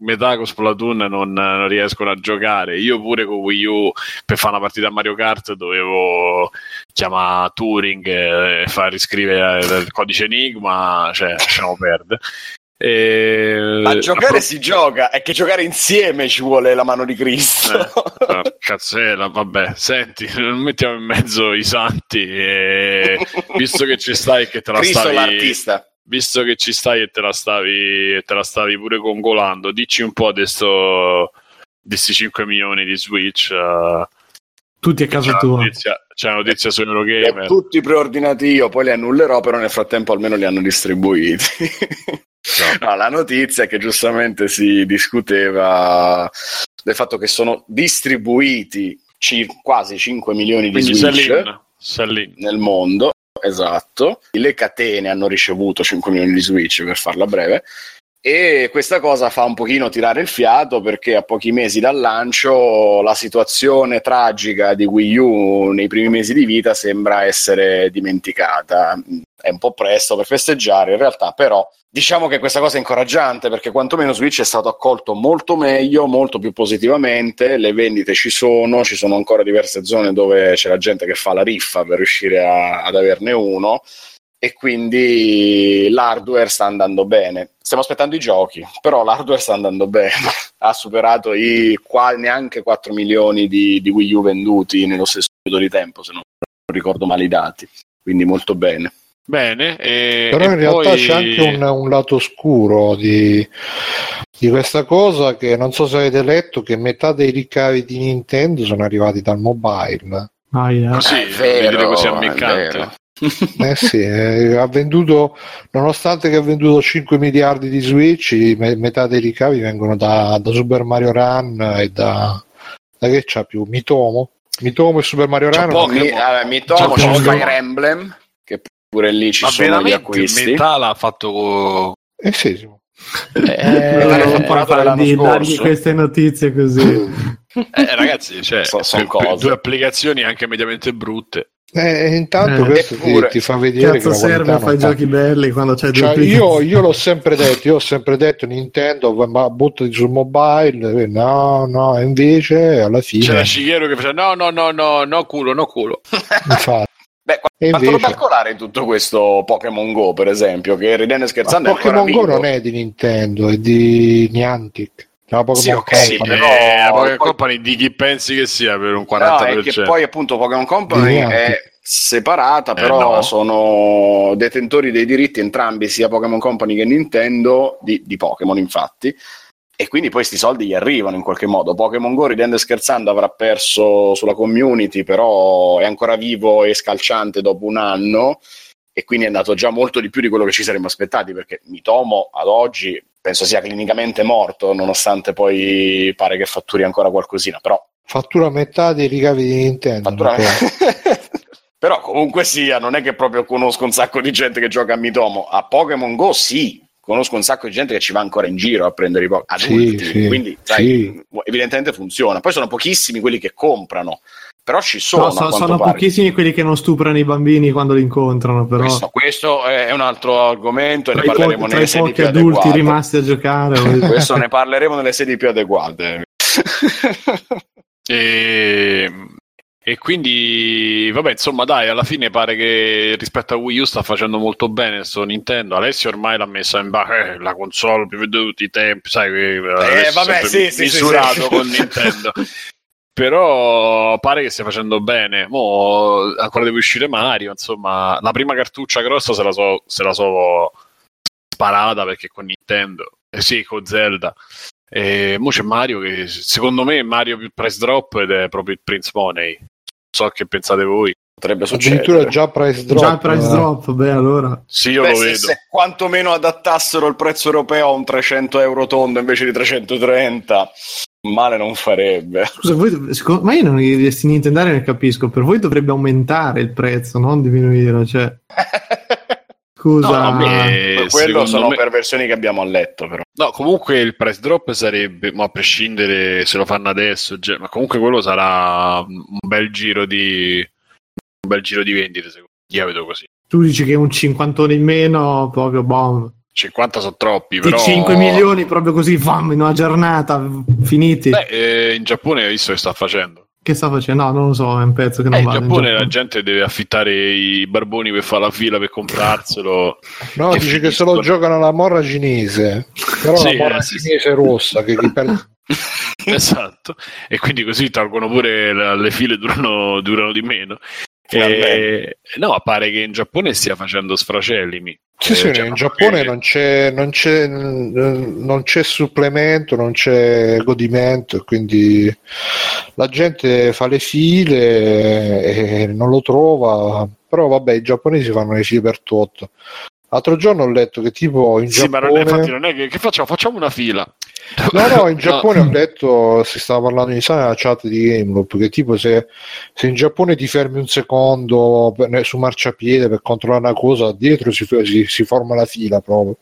metà con Splatoon non, non riescono a giocare. Io pure con Wii U per fare una partita a Mario Kart dovevo chiamare Turing e far riscrivere il codice Enigma, cioè ce lo perde. E... a giocare a... si gioca, è che giocare insieme ci vuole la mano di Cristo. Eh, cazzella, vabbè, senti, non mettiamo in mezzo i santi, e... visto che ci stai e che te la Cristo stavi l'artista. Visto che ci stai e te la stavi e te la stavi pure gongolando, dici un po' di questi cinque milioni di Switch. Uh... Tutti a casa tua. C'è una notizia su Eurogamer. Tutti preordinati io, poi li annullerò, però nel frattempo almeno li hanno distribuiti. No. No, la notizia è che giustamente si discuteva del fatto che sono distribuiti cir- quasi cinque milioni di Switch nel mondo, esatto, le catene hanno ricevuto cinque milioni di Switch, per farla breve, e questa cosa fa un pochino tirare il fiato, perché a pochi mesi dal lancio la situazione tragica di Wii U nei primi mesi di vita sembra essere dimenticata. È un po' presto per festeggiare in realtà, però diciamo che questa cosa è incoraggiante, perché quantomeno Switch è stato accolto molto meglio, molto più positivamente, le vendite ci sono, ci sono ancora diverse zone dove c'è la gente che fa la riffa per riuscire a, ad averne uno, e quindi l'hardware sta andando bene. Stiamo aspettando i giochi, però l'hardware sta andando bene. Ha superato i qua, neanche quattro milioni di, di Wii U venduti nello stesso periodo di tempo, se non ricordo male i dati, quindi molto bene. Bene, e, però in e realtà poi... c'è anche un, un lato oscuro di, di questa cosa, che non so se avete letto che metà dei ricavi di Nintendo sono arrivati dal mobile. Ah, yeah. Così, è vero, dire così ammiccante. Eh sì, eh, ha venduto, nonostante che ha venduto cinque miliardi di Switch, me, metà dei ricavi vengono da, da Super Mario Run e da, da che c'ha più? Mitomo? Mitomo e Super Mario c'è Run? Po- mi, allora, Mitomo c'è Fire Emblem, che pure lì ci ma sono gli acquisti. Ma metà l'ha fatto con... Eh sì, sì. Eh, eh, di dargli queste notizie così. Eh, ragazzi, cioè, so, sono per, cose. Due applicazioni anche mediamente brutte. Eh, intanto eh, questo ti, ti fa vedere cazzo che serve a fare giochi belli quando c'è, cioè, io, io l'ho sempre detto io ho sempre detto Nintendo ma buttati sul mobile, no no invece alla fine c'è la Shigeru che faceva no no no no no culo no culo infatti. Beh, quanto invece... calcolare in tutto questo Pokémon Go, per esempio, che ridendo e scherzando ma è Pokémon Go vivo. Non è di Nintendo, è di Niantic. La Pokémon sì, okay, sì, Company. Company di chi pensi che sia per un quaranta per cento. No, è che poi appunto Pokémon Company è separata, però eh no. Sono detentori dei diritti entrambi, sia Pokémon Company che Nintendo, di, di Pokémon infatti, e quindi poi sti soldi gli arrivano in qualche modo. Pokémon Go, ridendo e scherzando, avrà perso sulla community, però è ancora vivo e scalciante dopo un anno, e quindi è andato già molto di più di quello che ci saremmo aspettati, perché Mitomo ad oggi... penso sia clinicamente morto, nonostante poi pare che fatturi ancora qualcosina, però... Fattura metà dei ricavi di Nintendo. Fattura... però comunque sia, non è che proprio conosco un sacco di gente che gioca a Mitomo. A Pokémon Go sì, conosco un sacco di gente che ci va ancora in giro a prendere i Pokémon. Sì, sì, quindi sai, sì. Evidentemente funziona. Poi sono pochissimi quelli che comprano. Però ci sono, no, so, sono pare. Pochissimi quelli che non stuprano i bambini quando li incontrano, però questo, questo è un altro argomento e ne parleremo po- nelle sedi più adulti adeguate. Rimasti a giocare questo ne parleremo nelle sedi più adeguate. e, e quindi vabbè, insomma, dai, alla fine pare che rispetto a Wii U sta facendo molto bene sto Nintendo. Alessio ormai l'ha messa in ba- eh, la console più veduta di tutti i tempi, sai, eh, vabbè, sì, sì, misurato sì, sì. Con Nintendo. Però pare che stia facendo bene. Mo' ancora deve uscire Mario, insomma. La prima cartuccia grossa se la so, se la so sparata, perché con Nintendo. Eh sì, con Zelda. E mo' c'è Mario che, secondo me, è Mario più price drop ed è proprio il Prince Money. So che pensate voi. Potrebbe succedere. Addirittura già price drop. Già price drop, beh allora. Sì, io beh, lo se, vedo. Se quantomeno adattassero il prezzo europeo a un trecento euro tondo invece di trecentotrenta... male non farebbe. Scusa, voi, secondo, ma io non li destinate andare, ne capisco. Per voi dovrebbe aumentare il prezzo, non diminuire, cioè. Scusa, no, eh, quello sono me... perversioni che abbiamo a letto, però. No, comunque il price drop sarebbe, ma a prescindere se lo fanno adesso, cioè, ma comunque quello sarà un bel giro di un bel giro di vendite, secondo me. Io vedo così. Tu dici che un cinquantone in meno proprio bomb. cinquanta sono troppi, però... cinque milioni proprio così, fam, in una giornata, finiti. Beh, eh, in Giappone hai visto che sta facendo? Che sta facendo? No, non lo so, è un pezzo che non eh, vale. In Giappone, in Giappone la gente deve affittare i barboni per fare la fila per comprarselo. No, che dice finiscono. Che se lo giocano la morra cinese, però sì, la morra eh, cinese sì. rossa, che chi per... Esatto, e quindi così tolgono pure la, le file durano, durano di meno. E, no, pare che in Giappone stia facendo sfracelli. Sì, eh, sì, in Giappone che... non c'è, non c'è, non c'è supplemento, non c'è godimento, quindi la gente fa le file e non lo trova. Però vabbè, i giapponesi fanno le file per tutto. L'altro giorno ho letto che tipo in sì, Giappone... ma infatti non è che, che facciamo? Facciamo una fila. No, no, in Giappone no. Ho letto, si stava parlando in sana nella chat di GameLoop, che tipo se, se in Giappone ti fermi un secondo per, su marciapiede per controllare una cosa, dietro si, si, si forma la fila proprio,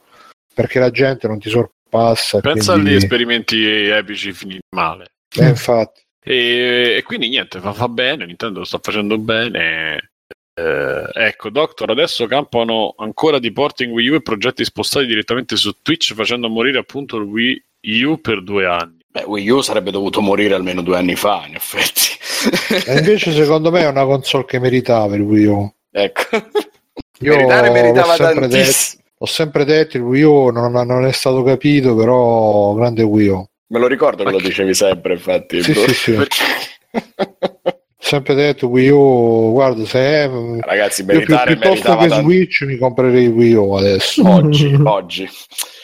perché la gente non ti sorpassa. Pensa quindi... agli esperimenti epici finiti male. Eh, infatti. E, e quindi niente, fa, fa bene, Nintendo lo sta facendo bene... Eh, ecco, Doctor, adesso campano ancora di porte in Wii U e progetti spostati direttamente su Twitch, facendo morire appunto il Wii U per due anni. Beh, Wii U sarebbe dovuto morire almeno due anni fa, in effetti. E invece secondo me è una console che meritava il Wii U. Ecco. Io Meritare meritava l'ho sempre tantissimo. Detto, l'ho sempre detto, il Wii U non, non è stato capito, però grande Wii U. Me lo ricordo che lo dicevi sempre, infatti. Sì, sì, sì. Sempre detto Wii U, guarda, se ragazzi meritare io più, piuttosto che tanto. Switch mi comprerei Wii U adesso oggi oggi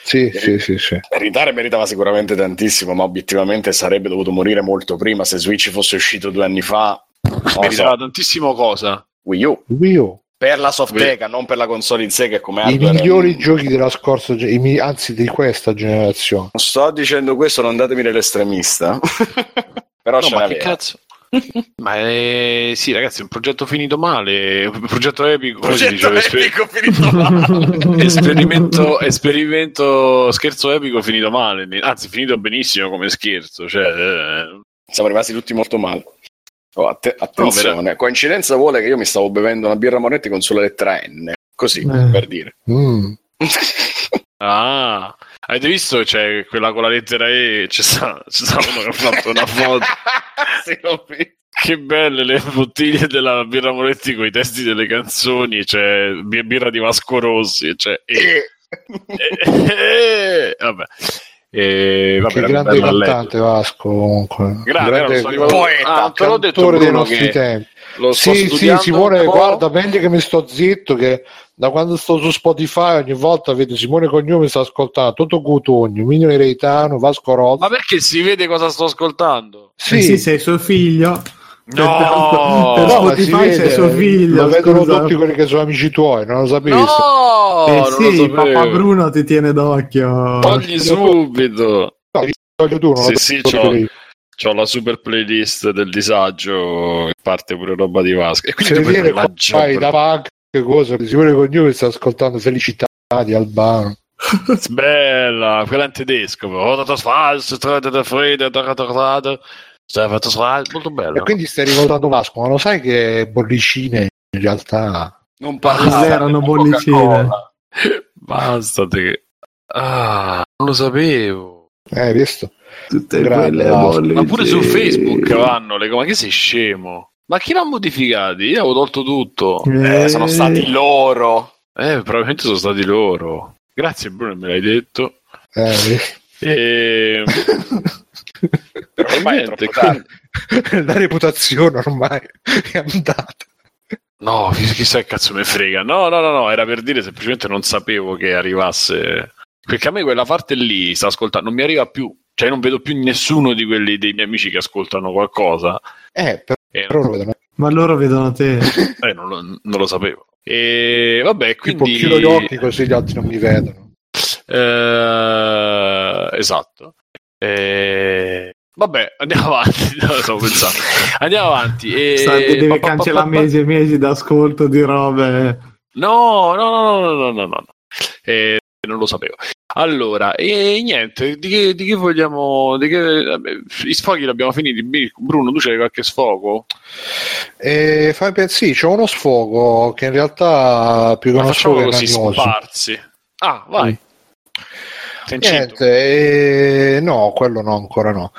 sì, Mer- sì sì sì meritare meritava sicuramente tantissimo, ma obiettivamente sarebbe dovuto morire molto prima. Se Switch fosse uscito due anni fa meritava tantissimo cosa Wii U Wii U per la softeca, non per la console in sé, che come i migliori un... giochi della scorsa, anzi di questa generazione. Non sto dicendo questo, non datemi dell'estremista. Però no, ce ma che cazzo. Ma eh, sì, ragazzi, è un progetto finito male, un progetto epico, progetto dicevo, epico esper- finito male. esperimento, esperimento scherzo epico finito male, anzi finito benissimo come scherzo, cioè, eh. Siamo rimasti tutti molto male. Oh, att- attenzione, no, coincidenza vuole che io mi stavo bevendo una birra Moretti con sulla lettera N, così eh. per dire. Mm. Ah, avete visto c'è cioè, quella con la lettera E, c'è stato uno che ha fatto una foto. Sì, l'ho visto. Che belle le bottiglie della birra Moretti con i testi delle canzoni, c'è cioè, birra di Vasco Rossi, cioè, e, e, e, vabbè. E, vabbè, che grande cantante Vasco comunque, grande, grande lo poeta, ah, te l'ho detto Bruno, dei nostri tempi. Lo sto sì, sì, Simone, guarda, meglio che mi sto zitto, che da quando sto su Spotify ogni volta vedo Simone Cognome sta ascoltando Toto Cutugno, Mino Ereitano, Vasco Rossi. Ma perché si vede cosa sto ascoltando? Sì, sì, sei suo figlio. No, per, per Spotify no, sei suo figlio. Lo vedono tutti quelli che sono amici tuoi, non lo sapevi? No, eh non sì, lo papà Bruno ti tiene d'occhio. Togli subito. No, togli tu, non sì, lo sì, c'ho, c'ho la super playlist del disagio che parte pure roba di Vasco. E quindi viene fai da punk, che cosa? Simone Cognome sta ascoltando Felicità di Albano. Bella, quella in tedesco. Molto bello. E quindi stai rivoltando Vasco, ma lo sai che bollicine in realtà non parlava, erano bollicine. Basta te. Ah, non lo sapevo. Eh, visto. Tutte grande, quelle ma pure su Facebook vanno le ma che sei scemo? Ma chi l'ha modificati? Io avevo tolto tutto. Eh, eh, sono stati loro. Eh, probabilmente sono stati loro. Grazie Bruno, me l'hai detto. Eh. E... ormai niente, quindi... la reputazione ormai è andata. No, chissà che cazzo me frega. No, no, no, no, era per dire semplicemente non sapevo che arrivasse. Perché a me quella parte lì sta ascoltando, non mi arriva più. Cioè non vedo più nessuno di quelli dei miei amici che ascoltano qualcosa. Eh, però, eh, però non... lo vedono. Ma loro vedono te. Eh, non lo, non lo sapevo. E vabbè, quindi tipo, chiudo gli occhi così gli altri non mi vedono. Eh, esatto. Eh, vabbè, andiamo avanti. No, stavo pensando. Andiamo avanti. E... Senti, devi cancellare mesi e mesi d'ascolto di robe. No, no, no, no, no, no, no. Eh, non lo sapevo. Allora, e niente, di che, di che vogliamo? Di che, i sfoghi li abbiamo finiti. Bruno, tu c'hai qualche sfogo? Eh, fai pensi, sì, c'ho uno sfogo che in realtà più che uno sfogo è così sparsi. Ah, vai. Mm. Niente, eh, no, quello no, ancora no.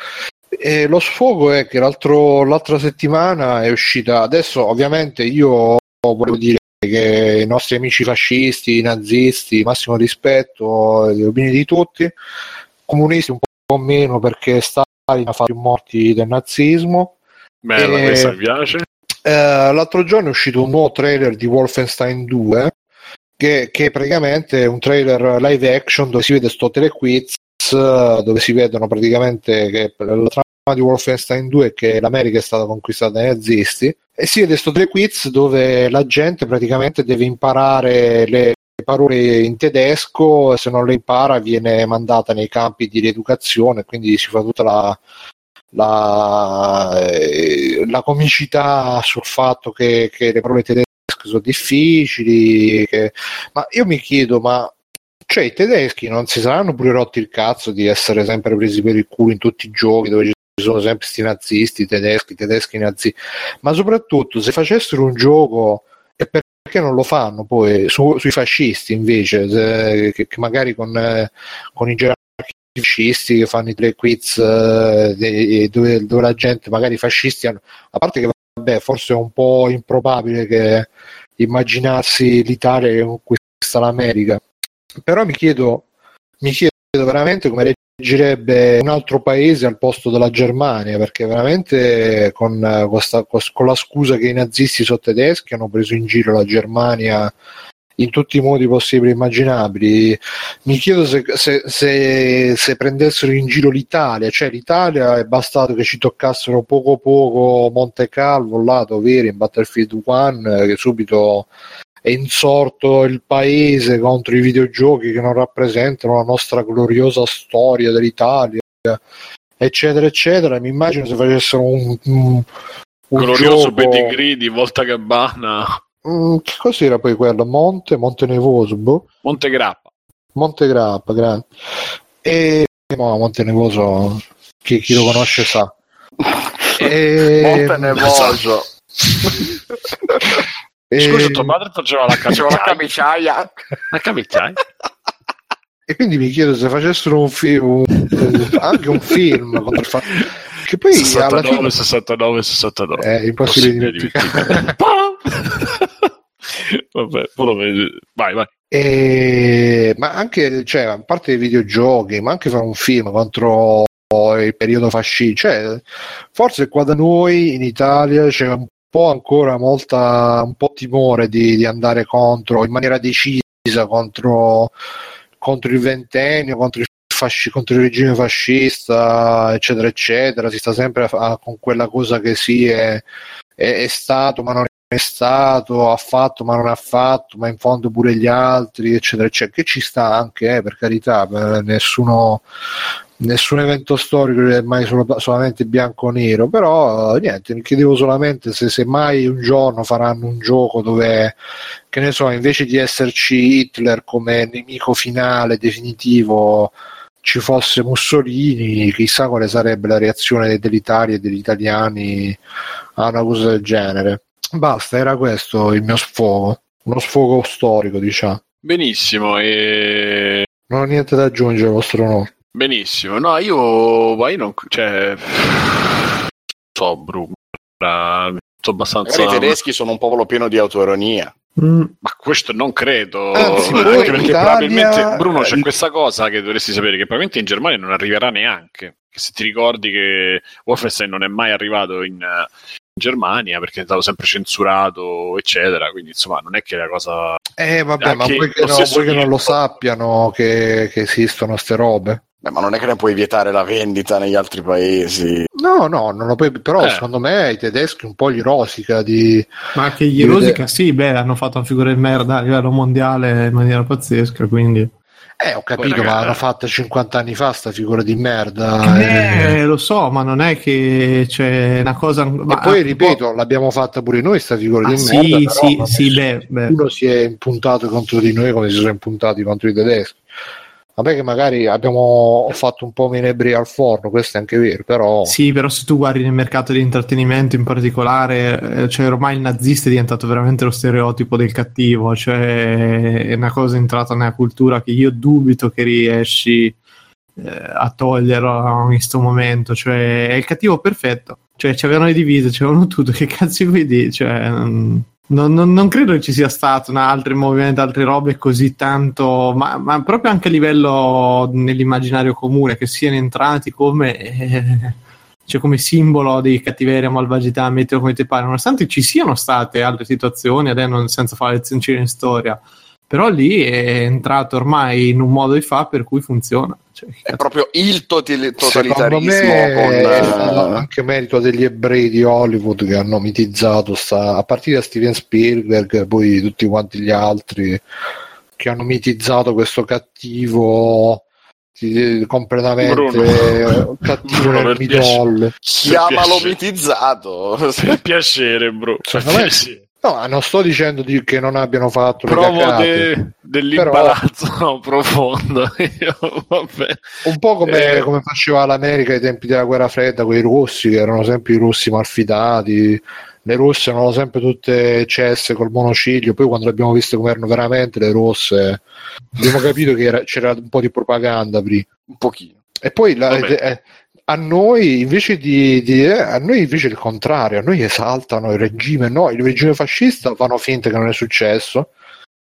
E lo sfogo è che l'altro, l'altra settimana è uscita, adesso ovviamente io volevo dire che i nostri amici fascisti, nazisti, massimo rispetto, le opinioni di tutti, comunisti un po' meno perché Stalin ha fatto più morti del nazismo. Bella, e, questa mi piace. Eh, l'altro giorno è uscito un nuovo trailer di Wolfenstein due, che, che praticamente è un trailer live action dove si vede sto telequiz, dove si vedono praticamente che la trama di Wolfenstein due è che l'America è stata conquistata dai nazisti, e si vede sto telequiz dove la gente praticamente deve imparare le parole in tedesco, e se non le impara viene mandata nei campi di rieducazione, quindi si fa tutta la la, eh, la comicità sul fatto che, che le parole tedesche sono difficili, che... ma io mi chiedo, ma cioè i tedeschi non si saranno pure rotti il cazzo di essere sempre presi per il culo in tutti i giochi dove ci sono sempre sti nazisti, tedeschi, tedeschi nazisti, ma soprattutto se facessero un gioco, e perché non lo fanno poi su, sui fascisti invece, se, che, che magari con, eh, con i gerarchi fascisti che fanno i tre quiz, eh, de, dove, dove la gente, magari i fascisti hanno, a parte che vabbè forse è un po' improbabile che immaginarsi l'Italia che conquista l'America, però mi chiedo, mi chiedo veramente come reggerebbe un altro paese al posto della Germania, perché veramente con, con, sta, con la scusa che i nazisti sono tedeschi hanno preso in giro la Germania in tutti i modi possibili e immaginabili. Mi chiedo se, se, se, se prendessero in giro l'Italia, cioè l'Italia è bastato che ci toccassero poco poco Monte Calvo, là dove in Battlefield uno, che subito è insorto il paese contro i videogiochi che non rappresentano la nostra gloriosa storia dell'Italia, eccetera eccetera. Mi immagino se facessero un, un, un glorioso gioco... pedigree di Volta Gabbana. Mm, che cos'era poi quello? Monte? Monte Nevoso? Boh. Monte Grappa. Monte Grappa, grande. E no, Monte Nevoso, chi, chi lo conosce sa. E... Monte Nevoso. Scusa, tua madre faceva la, faceva la camiciaia. La camiciaia. E quindi mi chiedo se facessero un film, anche un film contro il fatto che poi sessantanove, alla fine... sessantanove, sessantanove è impossibile dimenticare. Vabbè, vai, vai. E... ma anche, cioè, a parte i videogiochi, ma anche fare un film contro il periodo fascista, cioè, forse qua da noi in Italia c'è un po' ancora molta, un po' timore di, di andare contro in maniera decisa contro, contro il ventennio, contro il, fasci, contro il regime fascista, eccetera eccetera. Si sta sempre a, a, con quella cosa che sì è, è, è stato ma non è stato, ha fatto ma non ha fatto, ma in fondo pure gli altri, eccetera eccetera, che ci sta anche, eh, per carità, per nessuno nessun evento storico è mai solo, solamente bianco o nero, però niente, mi chiedevo solamente se, se mai un giorno faranno un gioco dove, che ne so, invece di esserci Hitler come nemico finale definitivo ci fosse Mussolini, chissà quale sarebbe la reazione dell'Italia e degli italiani a una cosa del genere. Basta, era questo il mio sfogo, uno sfogo storico, diciamo. Benissimo, e... non ho niente da aggiungere al vostro nome. Benissimo, no, io, ma io non, cioè, so, Bruno, so abbastanza. I tedeschi sono un popolo pieno di autoironia. Mm. Ma questo non credo. Anzi, anche perché Italia... probabilmente, Bruno, c'è questa cosa che dovresti sapere, che probabilmente in Germania non arriverà neanche. Che se ti ricordi che Wolfenstein non è mai arrivato in, in Germania perché è stato sempre censurato, eccetera. Quindi, insomma, non è che la cosa. Eh, vabbè, ma poi che, no, poi che non lo sappiano che, che esistono ste robe. Beh, ma non è che ne puoi vietare la vendita negli altri paesi. No, no, non lo puoi, però eh. secondo me i tedeschi un po' gli rosica di... Ma che gli rosica, sì, beh, hanno fatto una figura di merda a livello mondiale in maniera pazzesca, quindi... Eh, ho capito, poi, ma l'hanno fatta cinquanta anni fa sta figura di merda. Eh, e... lo so, ma non è che c'è una cosa... Ma e poi, ripeto, po'... l'abbiamo fatta pure noi sta figura ah, di sì, merda, sì, però, sì, beh, beh. Uno si è impuntato contro di noi come si sono impuntati contro i tedeschi. Vabbè che magari abbiamo fatto un po' menebri al forno, questo è anche vero, però... Sì, però se tu guardi nel mercato di intrattenimento in particolare, cioè ormai il nazista è diventato veramente lo stereotipo del cattivo, cioè è una cosa entrata nella cultura che io dubito che riesci eh, a toglierlo in sto momento, cioè è il cattivo perfetto, cioè c'avevano le divise, c'avevano tutto, che cazzo vuoi dire, cioè... Non... Non, non, non credo che ci sia stato un altro movimento, altre robe così tanto, ma, ma proprio anche a livello nell'immaginario comune, che siano entrati come, eh, cioè come simbolo di cattiveria, malvagità, mettilo come te pare, nonostante ci siano state altre situazioni, adesso non, senza fare lezioncine in storia, però lì è entrato ormai in un modo di fa per cui funziona. Cioè, è proprio il totali- totalitarismo. Secondo me con... è anche merito degli ebrei di Hollywood che hanno mitizzato, sta... a partire da Steven Spielberg, poi tutti quanti gli altri che hanno mitizzato questo cattivo completamente Bruno. Cattivo nel midolle. Chiamalo mitizzato. Per piacere, Bruno. Secondo me sì. No, non sto dicendo di, che non abbiano fatto le cacate, de, dell'imbarazzo però, profondo. Io, vabbè. Un po' come, eh. come faceva l'America ai tempi della guerra fredda, quei russi che erano sempre i russi malfidati, le russe erano sempre tutte cesse col monociglio, poi quando le abbiamo viste come erano veramente le russe abbiamo capito che era, c'era un po' di propaganda prima. Un pochino. E poi la, eh, a noi invece di, di eh, a noi invece il contrario, a noi esaltano il regime, no, il regime fascista fanno finta che non è successo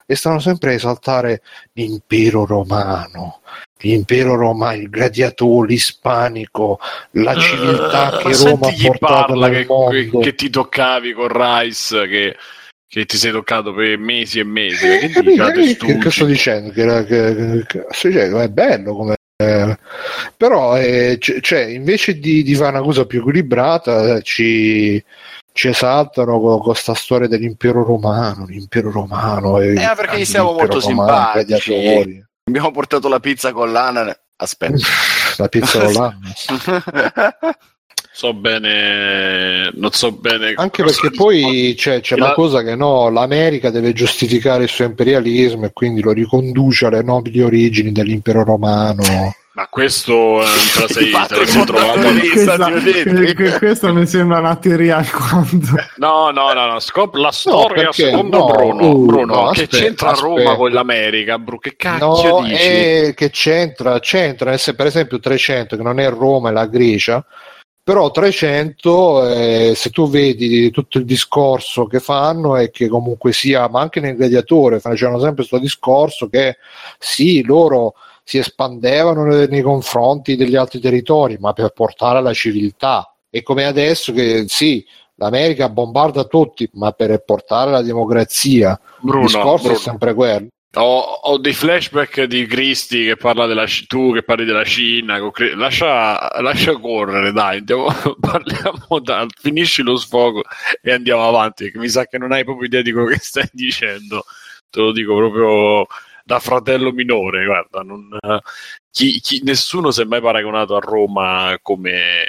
e stanno sempre a esaltare l'impero romano, l'impero romano, il gladiatore, l'ispanico, la civiltà uh, che Roma ha portato nel che, mondo. Che ti toccavi con Rice, che che ti sei toccato per mesi e mesi. Eh, che, capito, dica, che, che sto dicendo? Che, che, che, che, cioè, è bello come. Eh, però eh, c- cioè, invece di, di fare una cosa più equilibrata eh, ci, ci esaltano con questa storia dell'impero romano, l'impero romano e eh, perché gli siamo molto romano, simpatici, abbiamo portato la pizza con l'ananas, aspetta la pizza con l'ananas so bene non so bene anche perché so poi c'è, c'è la... una cosa che no, l'America deve giustificare il suo imperialismo e quindi lo riconduce alle nobili origini dell'impero romano, ma questo eh, te la sei, te la sei trovato questa, que, questo mi sembra una teoria alquanto no no no, no. Scop- la storia no, secondo no, Bruno, uh, Bruno no, che aspetta, c'entra aspetta. Roma con l'America Bru- che cacchio no, dici è, che c'entra c'entra per esempio trecento che non è Roma è la Grecia. Però trecento, eh, se tu vedi tutto il discorso che fanno è che comunque sia, ma anche nel Gladiatore facevano sempre questo discorso che sì, loro si espandevano nei, nei confronti degli altri territori, ma per portare la civiltà. E come adesso che sì, l'America bombarda tutti, ma per portare la democrazia. Bruno, il discorso Bruno. È sempre quello. Ho, ho dei flashback di Cristi che parla della tu che parli della Cina, lascia, lascia correre dai, andiamo, parliamo da, finisci lo sfogo e andiamo avanti, che mi sa che non hai proprio idea di quello che stai dicendo, te lo dico proprio da fratello minore, guarda, non, chi, chi, nessuno si è mai paragonato a Roma come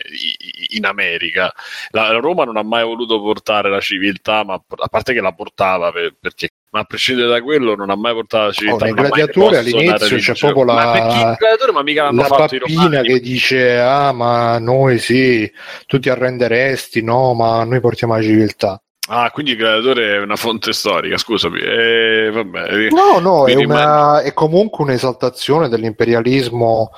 in America, la, la Roma non ha mai voluto portare la civiltà, ma a parte che la portava per, perché ma a prescindere da quello non ha mai portato la civiltà. Oh, nel Gladiatore all'inizio c'è proprio la, la, la pappina che dice ah ma noi sì, tu ti arrenderesti, no ma noi portiamo la civiltà. Ah, quindi il Gladiatore è una fonte storica, scusami. Eh, vabbè, no no, è, una, è comunque un'esaltazione dell'imperialismo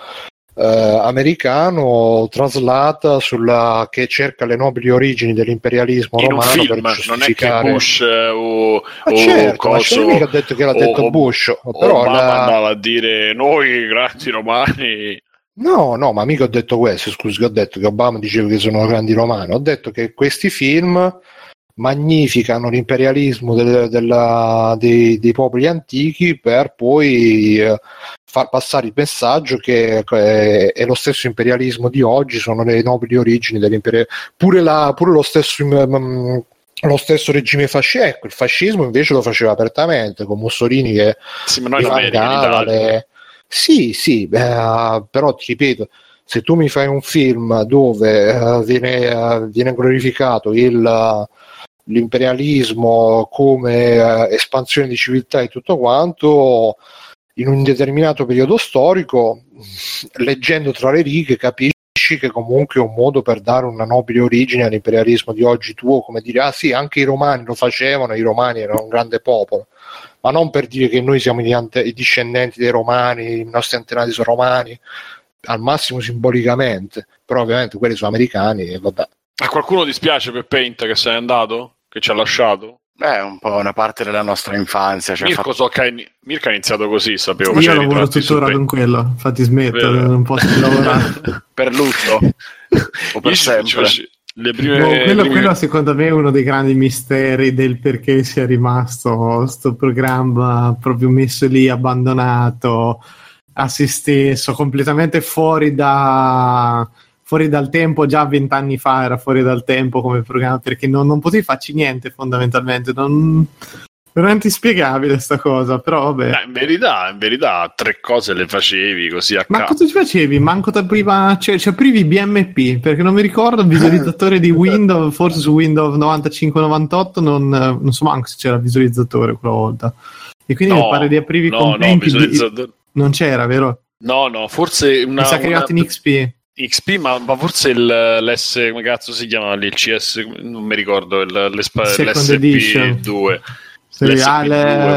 eh, americano traslata sulla che cerca le nobili origini dell'imperialismo in romano film, per giustificare. Non è che Bush eh, o, ma o certo, Coso, ma ha detto che l'ha o, detto Bush, o, però Obama la... andava a dire noi grandi romani. No, no, ma mica ho detto questo, scusi, ho detto che Obama diceva che sono grandi romani, ho detto che questi film magnificano l'imperialismo del, della, dei, dei popoli antichi per poi eh, far passare il messaggio che, che è, è lo stesso imperialismo di oggi, sono le nobili origini dell'impero, pure, la, pure lo stesso mm, lo stesso regime fascista, ecco, il fascismo invece lo faceva apertamente con Mussolini che sì, ma noi le... sì sì beh, però ti ripeto, se tu mi fai un film dove uh, viene, uh, viene glorificato il uh, l'imperialismo come eh, espansione di civiltà e tutto quanto, in un determinato periodo storico, leggendo tra le righe capisci che comunque è un modo per dare una nobile origine all'imperialismo di oggi tuo, come dire, ah sì, anche i romani lo facevano, i romani erano un grande popolo, ma non per dire che noi siamo i discendenti dei romani, i nostri antenati sono romani, al massimo simbolicamente, però ovviamente quelli sono americani e vabbè. A qualcuno dispiace per Paint che se n'è andato? Che ci ha lasciato? Beh, un po' una parte della nostra infanzia. Cioè Mirko, fatto... so che ha in... Mirko ha iniziato così, sapevo. Io lavoro tuttora con quello, infatti smetto, non posso più lavorare. Per lutto o per sempre. Le prime, no, quello, prime... quello secondo me è uno dei grandi misteri del perché sia rimasto sto programma proprio messo lì, abbandonato a se stesso, completamente fuori da... fuori dal tempo. Già vent'anni fa era fuori dal tempo come programma, perché non, non potevi farci niente fondamentalmente, non... veramente inspiegabile sta cosa, però vabbè. Dai, in verità, in verità tre cose le facevi così a caso. Ma cosa ci facevi? Manco da prima, cioè, ci aprivi B M P, perché non mi ricordo il visualizzatore di Windows, forse su Windows novantacinque novantotto non, non so manco se c'era visualizzatore quella volta, e quindi no, mi pare di aprivi no, commenti no, visualizzatore... non c'era, vero? No, no, forse una... mi sa che è arrivato una... in X P X P, ma, ma forse il, l'S, come cazzo si chiama lì, il C S, non mi ricordo, il, l'S P due, l'S P due,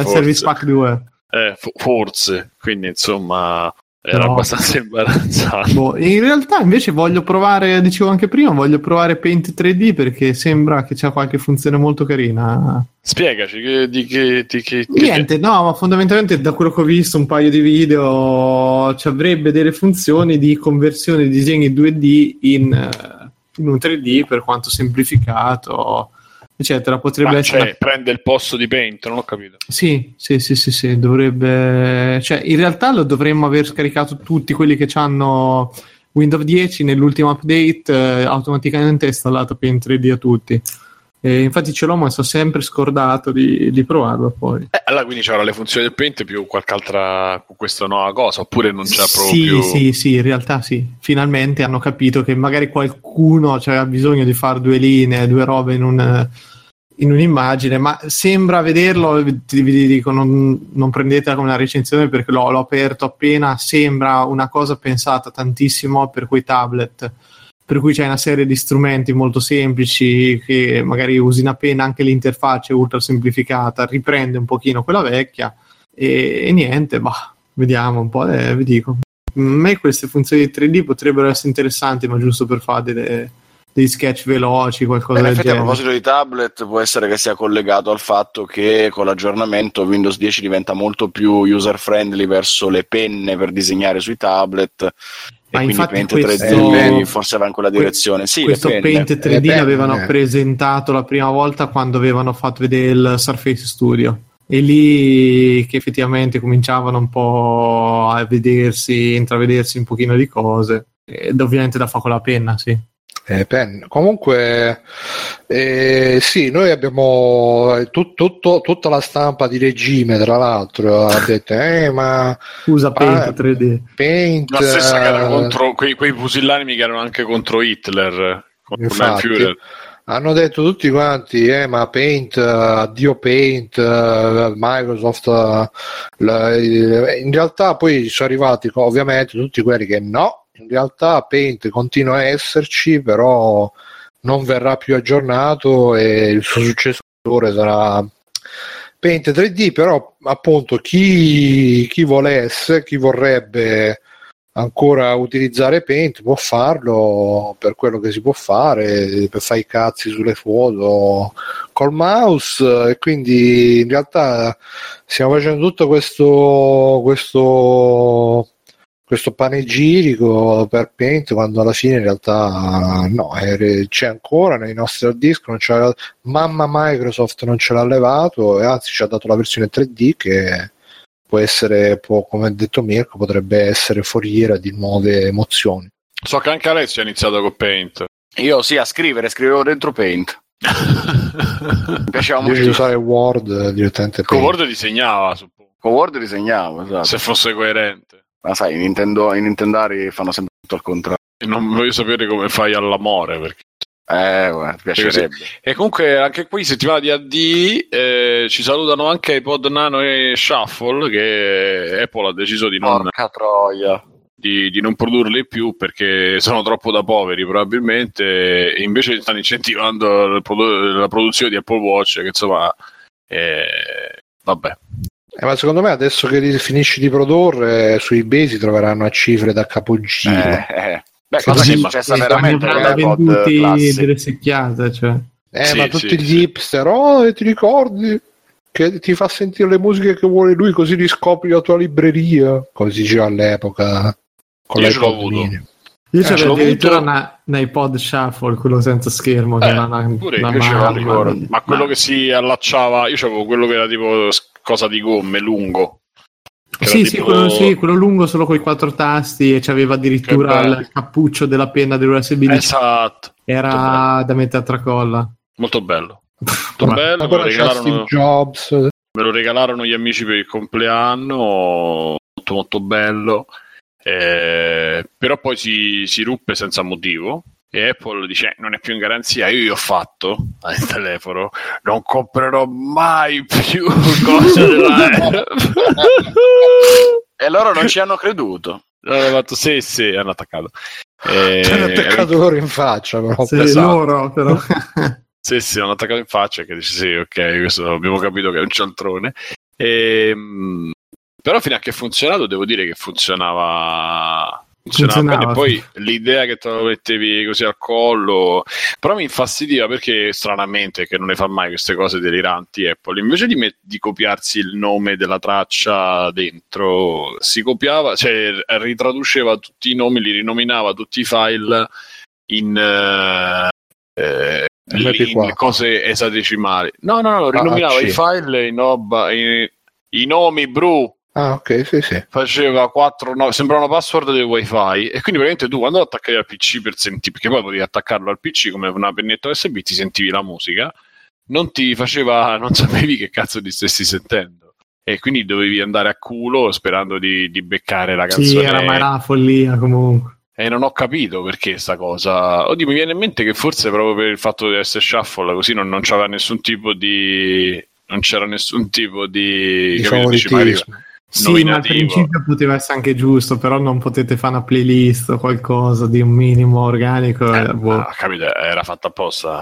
Service Pack due, eh, f- forse, quindi insomma era no. abbastanza imbarazzante. Boh, in realtà invece voglio provare, dicevo anche prima, voglio provare Paint tre D perché sembra che c'ha qualche funzione molto carina. Spiegaci che, di che, di che, niente, che... no, ma fondamentalmente da quello che ho visto un paio di video ci avrebbe delle funzioni di conversione di disegni due D in, in un tre D, per quanto semplificato, eccetera. Potrebbe ma essere, cioè, prende il posto di Paint, non ho capito. Sì, sì, sì, sì, sì, dovrebbe, cioè in realtà lo dovremmo aver scaricato tutti quelli che hanno Windows dieci nell'ultimo update, eh, automaticamente è installato Paint tre D a tutti. E infatti ce l'ho, ma sono sempre scordato di, di provarlo poi. Eh, allora quindi c'era le funzioni del Paint più qualche altra questa nuova cosa, oppure non c'è proprio? Sì, sì, sì, in realtà sì. Finalmente hanno capito che magari qualcuno, cioè, ha bisogno di fare due linee, due robe in un... in un'immagine, ma sembra vederlo, vi dico, non, non prendetela come una recensione perché l'ho, l'ho aperto appena, sembra una cosa pensata tantissimo per quei tablet, per cui c'è una serie di strumenti molto semplici che magari usino appena, anche l'interfaccia è ultra semplificata, riprende un pochino quella vecchia e, e niente, bah, vediamo un po', eh, vi dico. A me queste funzioni di tre D potrebbero essere interessanti, ma giusto per fare delle... degli sketch veloci, qualcosa del genere. A proposito di tablet, può essere che sia collegato al fatto che con l'aggiornamento Windows dieci diventa molto più user friendly verso le penne per disegnare sui tablet. Ma e infatti Paint questo, tre D forse va in quella direzione. Sì, questo Paint tre D l'avevano presentato la prima volta quando avevano fatto vedere il Surface Studio, e lì che effettivamente cominciavano un po' a vedersi, intravedersi un pochino di cose, ed ovviamente da fa con la penna, sì. Eh, pen. Comunque eh, sì, noi abbiamo tut, tutto, tutta la stampa di regime, tra l'altro ha detto eh, ma usa Paint ah, tre D Paint, la stessa che era contro quei, quei pusillanimi che erano anche contro Hitler, contro Manfred. Hanno detto tutti quanti eh, ma Paint, addio Paint, Microsoft la, in realtà poi sono arrivati ovviamente tutti quelli che no, in realtà Paint continua a esserci, però non verrà più aggiornato e il suo successore sarà Paint tre D. Però appunto chi, chi volesse, chi vorrebbe ancora utilizzare Paint può farlo per quello che si può fare, per fare i cazzi sulle foto col mouse, e quindi in realtà stiamo facendo tutto questo questo questo panegirico per Paint quando alla fine in realtà no, c'è ancora nei nostri hard disk, non c'è, mamma Microsoft non ce l'ha levato, e anzi ci ha dato la versione tre D che può essere, può, come ha detto Mirko, potrebbe essere foriera di nuove emozioni. So che anche Alessio ha iniziato con Paint. Io sì, a scrivere, scrivevo dentro Paint. Mi piaceva molto di usare Word direttamente. Con Word disegnava, suppongo. Con Word disegnavo, esatto. Se fosse coerente. Ma sai, i Nintendo, i Nintendari fanno sempre tutto al contrario. E non voglio sapere come fai all'amore, perché Eh, ma ti piacerebbe. E comunque anche qui settimana di A D eh, ci salutano anche iPod Nano e Shuffle, che Apple ha deciso di non, porca troia, di, di non produrli più perché sono troppo da poveri probabilmente, e invece stanno incentivando la, produ- la produzione di Apple Watch, che insomma eh, vabbè. Eh, ma secondo me adesso che finisci di produrre su eBay si troveranno a cifre da capogiro. Eh, eh. Beh, cosa sì, che è successa sì, veramente hanno venduti classico. Delle secchiate, cioè. Eh, sì, ma tutti sì, gli sì. hipster, oh, ti ricordi che ti fa sentire le musiche che vuole lui, così riscopri la tua libreria, così diceva all'epoca. Con io ce l'ho avuto. Mini. Io eh, ce l'avevo addirittura una, una iPod Shuffle, quello senza schermo, eh, che era una, pure una mano, ma, ma quello ma... che si allacciava, io c'avevo quello che era tipo cosa di gomme, lungo. Sì, tipo... sì, quello, sì, quello lungo solo con i quattro tasti, e c'aveva addirittura il cappuccio della penna dell'U S B. Esatto. Era da metà tracolla. Molto bello. Molto bello. Me lo, regalarono... Jobs. me lo regalarono gli amici per il compleanno, molto molto bello. Eh, però poi si, si ruppe senza motivo. E Apple dice: non è più in garanzia. Io gli ho fatto al telefono: non comprerò mai più cose della Apple. E loro non ci hanno creduto. Loro hanno fatto sì, sì, hanno attaccato. E... Ci hanno attaccato e... loro in faccia, però. Sì, esatto. loro, però. sì, sì, hanno attaccato in faccia. Che dice: sì, ok, questo abbiamo capito che è un cialtrone. E... Però fino a che è funzionato, devo dire che funzionava. Funzionava bene. Poi l'idea che te lo mettevi così al collo, però mi infastidiva perché stranamente che non ne fa mai queste cose deliranti Apple, invece di, met- di copiarsi il nome della traccia dentro, si copiava, cioè ritraduceva tutti i nomi, li rinominava tutti i file in, eh, in cose esadecimali. No, no, no, rinominava ah, i file in, ob- in i nomi bru. Ah, ok, sì, sì. Faceva quattro, no, sembrava una password del wifi, e quindi veramente tu quando lo attaccavi al P C per sentire, perché poi potevi attaccarlo al P C come una pennetta U S B, ti sentivi la musica, non ti faceva, non sapevi che cazzo ti stessi sentendo, e quindi dovevi andare a culo sperando di, di beccare la canzone. Sì, era, ma era una follia comunque. E non ho capito perché sta cosa. Oddio, mi viene in mente che forse proprio per il fatto di essere shuffle, così non, non c'era nessun tipo di, non c'era nessun tipo di, di favoritismo. Sì, ma al principio poteva essere anche giusto, però non potete fare una playlist o qualcosa di un minimo organico. Eh, boh. Ah, capito, era fatta apposta.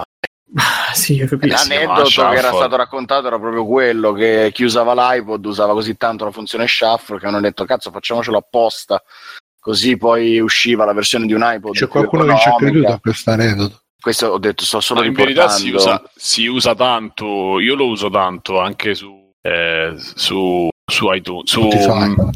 Ah, sì, io capisco. L'aneddoto che era stato raccontato era proprio quello, che chi usava l'iPod usava così tanto la funzione shuffle che hanno detto: cazzo, facciamocelo apposta, così poi usciva la versione di un iPod. C'è qualcuno che ci ha creduto a questo aneddoto? Questo ho detto, sto solo riportando. In verità si usa, si usa tanto, io lo uso tanto anche su eh, su su iTunes, su Spotify. Mh,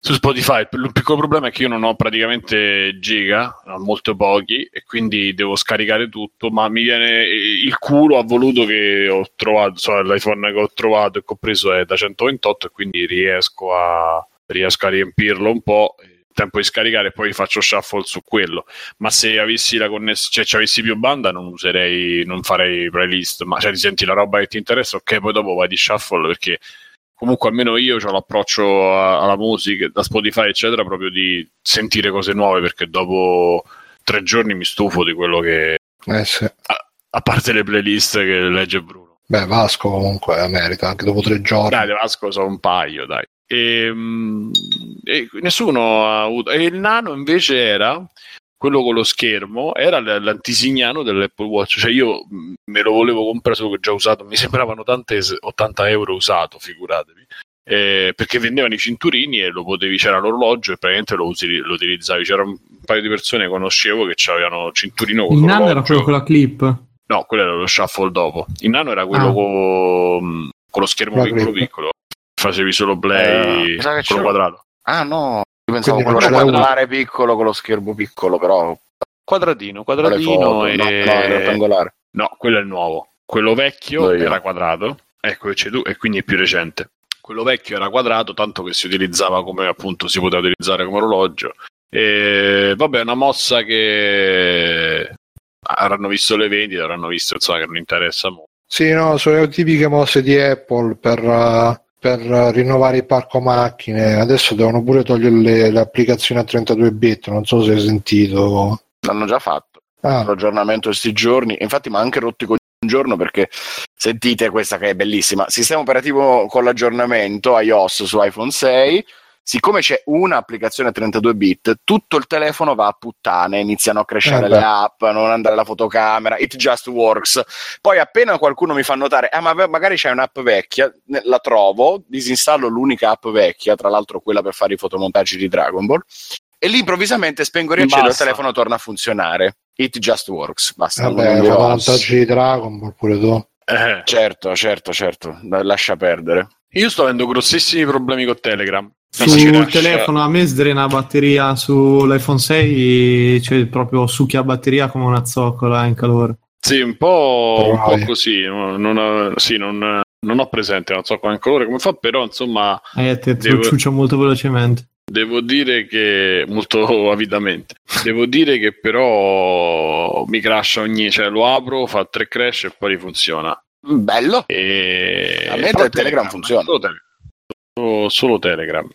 su Spotify. Il piccolo problema è che io non ho praticamente giga, molto pochi, e quindi devo scaricare tutto, ma mi viene il culo ha voluto che ho trovato, cioè l'iPhone che ho trovato e che ho preso è da centoventotto, e quindi riesco a riesco a riempirlo un po', tempo di scaricare, e poi faccio shuffle su quello. Ma se avessi la connessione, cioè avessi più banda, non userei, non farei playlist, ma cioè ti senti la roba che ti interessa, ok, poi dopo vai di shuffle, perché comunque almeno io ho l'approccio alla musica, da Spotify eccetera, proprio di sentire cose nuove, perché dopo tre giorni mi stufo di quello che... Eh sì. a, a parte le playlist che legge Bruno. Beh, Vasco comunque merita, anche dopo tre giorni. Dai, Vasco sono un paio, dai. E, e nessuno ha avuto... E il nano invece era... quello con lo schermo era l'antisignano dell'Apple Watch, cioè io me lo volevo comprare solo che già usato, mi sembravano tante ottanta euro usato, figuratevi, eh, perché vendevano i cinturini e lo potevi, c'era l'orologio e praticamente lo, usi, lo utilizzavi, c'era un paio di persone che conoscevo che avevano cinturino con il l'orologio. Il nano era quello con la clip? No, quello era lo shuffle dopo, il nano era quello ah. con, con lo schermo la piccolo clip. Piccolo, facevi solo play eh, con lo c'era... quadrato. Ah no! Io pensavo quello quadrare piccolo con lo schermo piccolo, però quadratino, quadratino foto, e... no, no, è rettangolare. No, quello è il nuovo. Quello vecchio Dove era io. quadrato, ecco c'è tu, e quindi è più recente. Quello vecchio era quadrato, tanto che si utilizzava come, appunto, si poteva utilizzare come orologio. E vabbè, è una mossa che avranno visto le vendite, avranno visto, insomma, che non interessa molto. Sì, no, sono le tipiche mosse di Apple per uh... per rinnovare il parco macchine. Adesso devono pure togliere le, l'applicazione a trentadue bit, non so se hai sentito. L'hanno già fatto. ah. l'aggiornamento di sti giorni, infatti mi ha anche rotto i coglioni un giorno, perché sentite questa che è bellissima: sistema operativo con l'aggiornamento iOS su iPhone sei, siccome c'è un'applicazione a trentadue bit, tutto il telefono va a puttane, iniziano a crescere eh le app, non andare alla fotocamera, it just works. Poi appena qualcuno mi fa notare ah ma magari c'è un'app vecchia, la trovo, disinstallo l'unica app vecchia, tra l'altro quella per fare i fotomontaggi di Dragon Ball, e lì improvvisamente spengo, riaccendo, il telefono torna a funzionare, it just works. Basta, vabbè, fotomontaggi di Dragon Ball pure tu. Eh. certo certo certo lascia perdere. Io sto avendo grossissimi problemi con Telegram sul telefono, a me sdrena la batteria sull'iPhone sei, cioè proprio succhia batteria come una zoccola in calore. Sì, un po', un po' così, non ho, sì, non, non ho presente la zoccola in calore come fa, però insomma eh, te devo, ciuccio molto velocemente, devo dire che molto avidamente devo dire che però mi crasha ogni, cioè lo apro, fa tre crash e poi rifunziona. Bello. E a me Telegram, Telegram funziona solo, solo Telegram.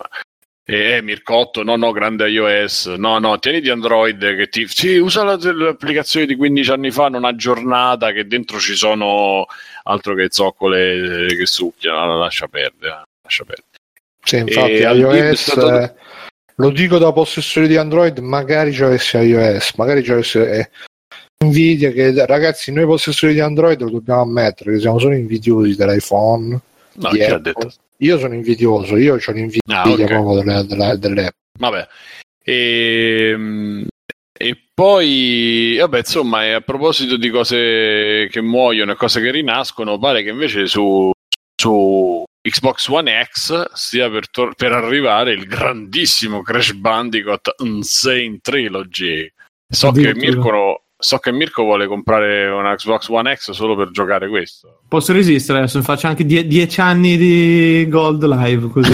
E eh, Mircotto, no no grande iOS, no no tieni di Android che ti sì, usa l'applicazione di quindici anni fa non aggiornata, che dentro ci sono altro che zoccole che succhiano, lascia perdere, lascia perdere. Sì, infatti e iOS stato... eh, lo dico da possessore di Android, magari già avessi iOS, magari già avessi eh. Nvidia, che ragazzi noi possessori di Android lo dobbiamo ammettere che siamo solo invidiosi dell'iPhone, no, chi l'ha detto? Io sono invidioso, io ho l'invidia ah, okay. proprio delle, delle, delle... Vabbè. E, e poi vabbè insomma, a proposito di cose che muoiono e cose che rinascono, pare che invece su, su Xbox One X stia per, tor- per arrivare il grandissimo Crash Bandicoot Insane Trilogy. So che Mirko lo... So che Mirko vuole comprare una Xbox One X solo per giocare questo. Posso resistere adesso? Faccio anche die- dieci anni di Gold Live così.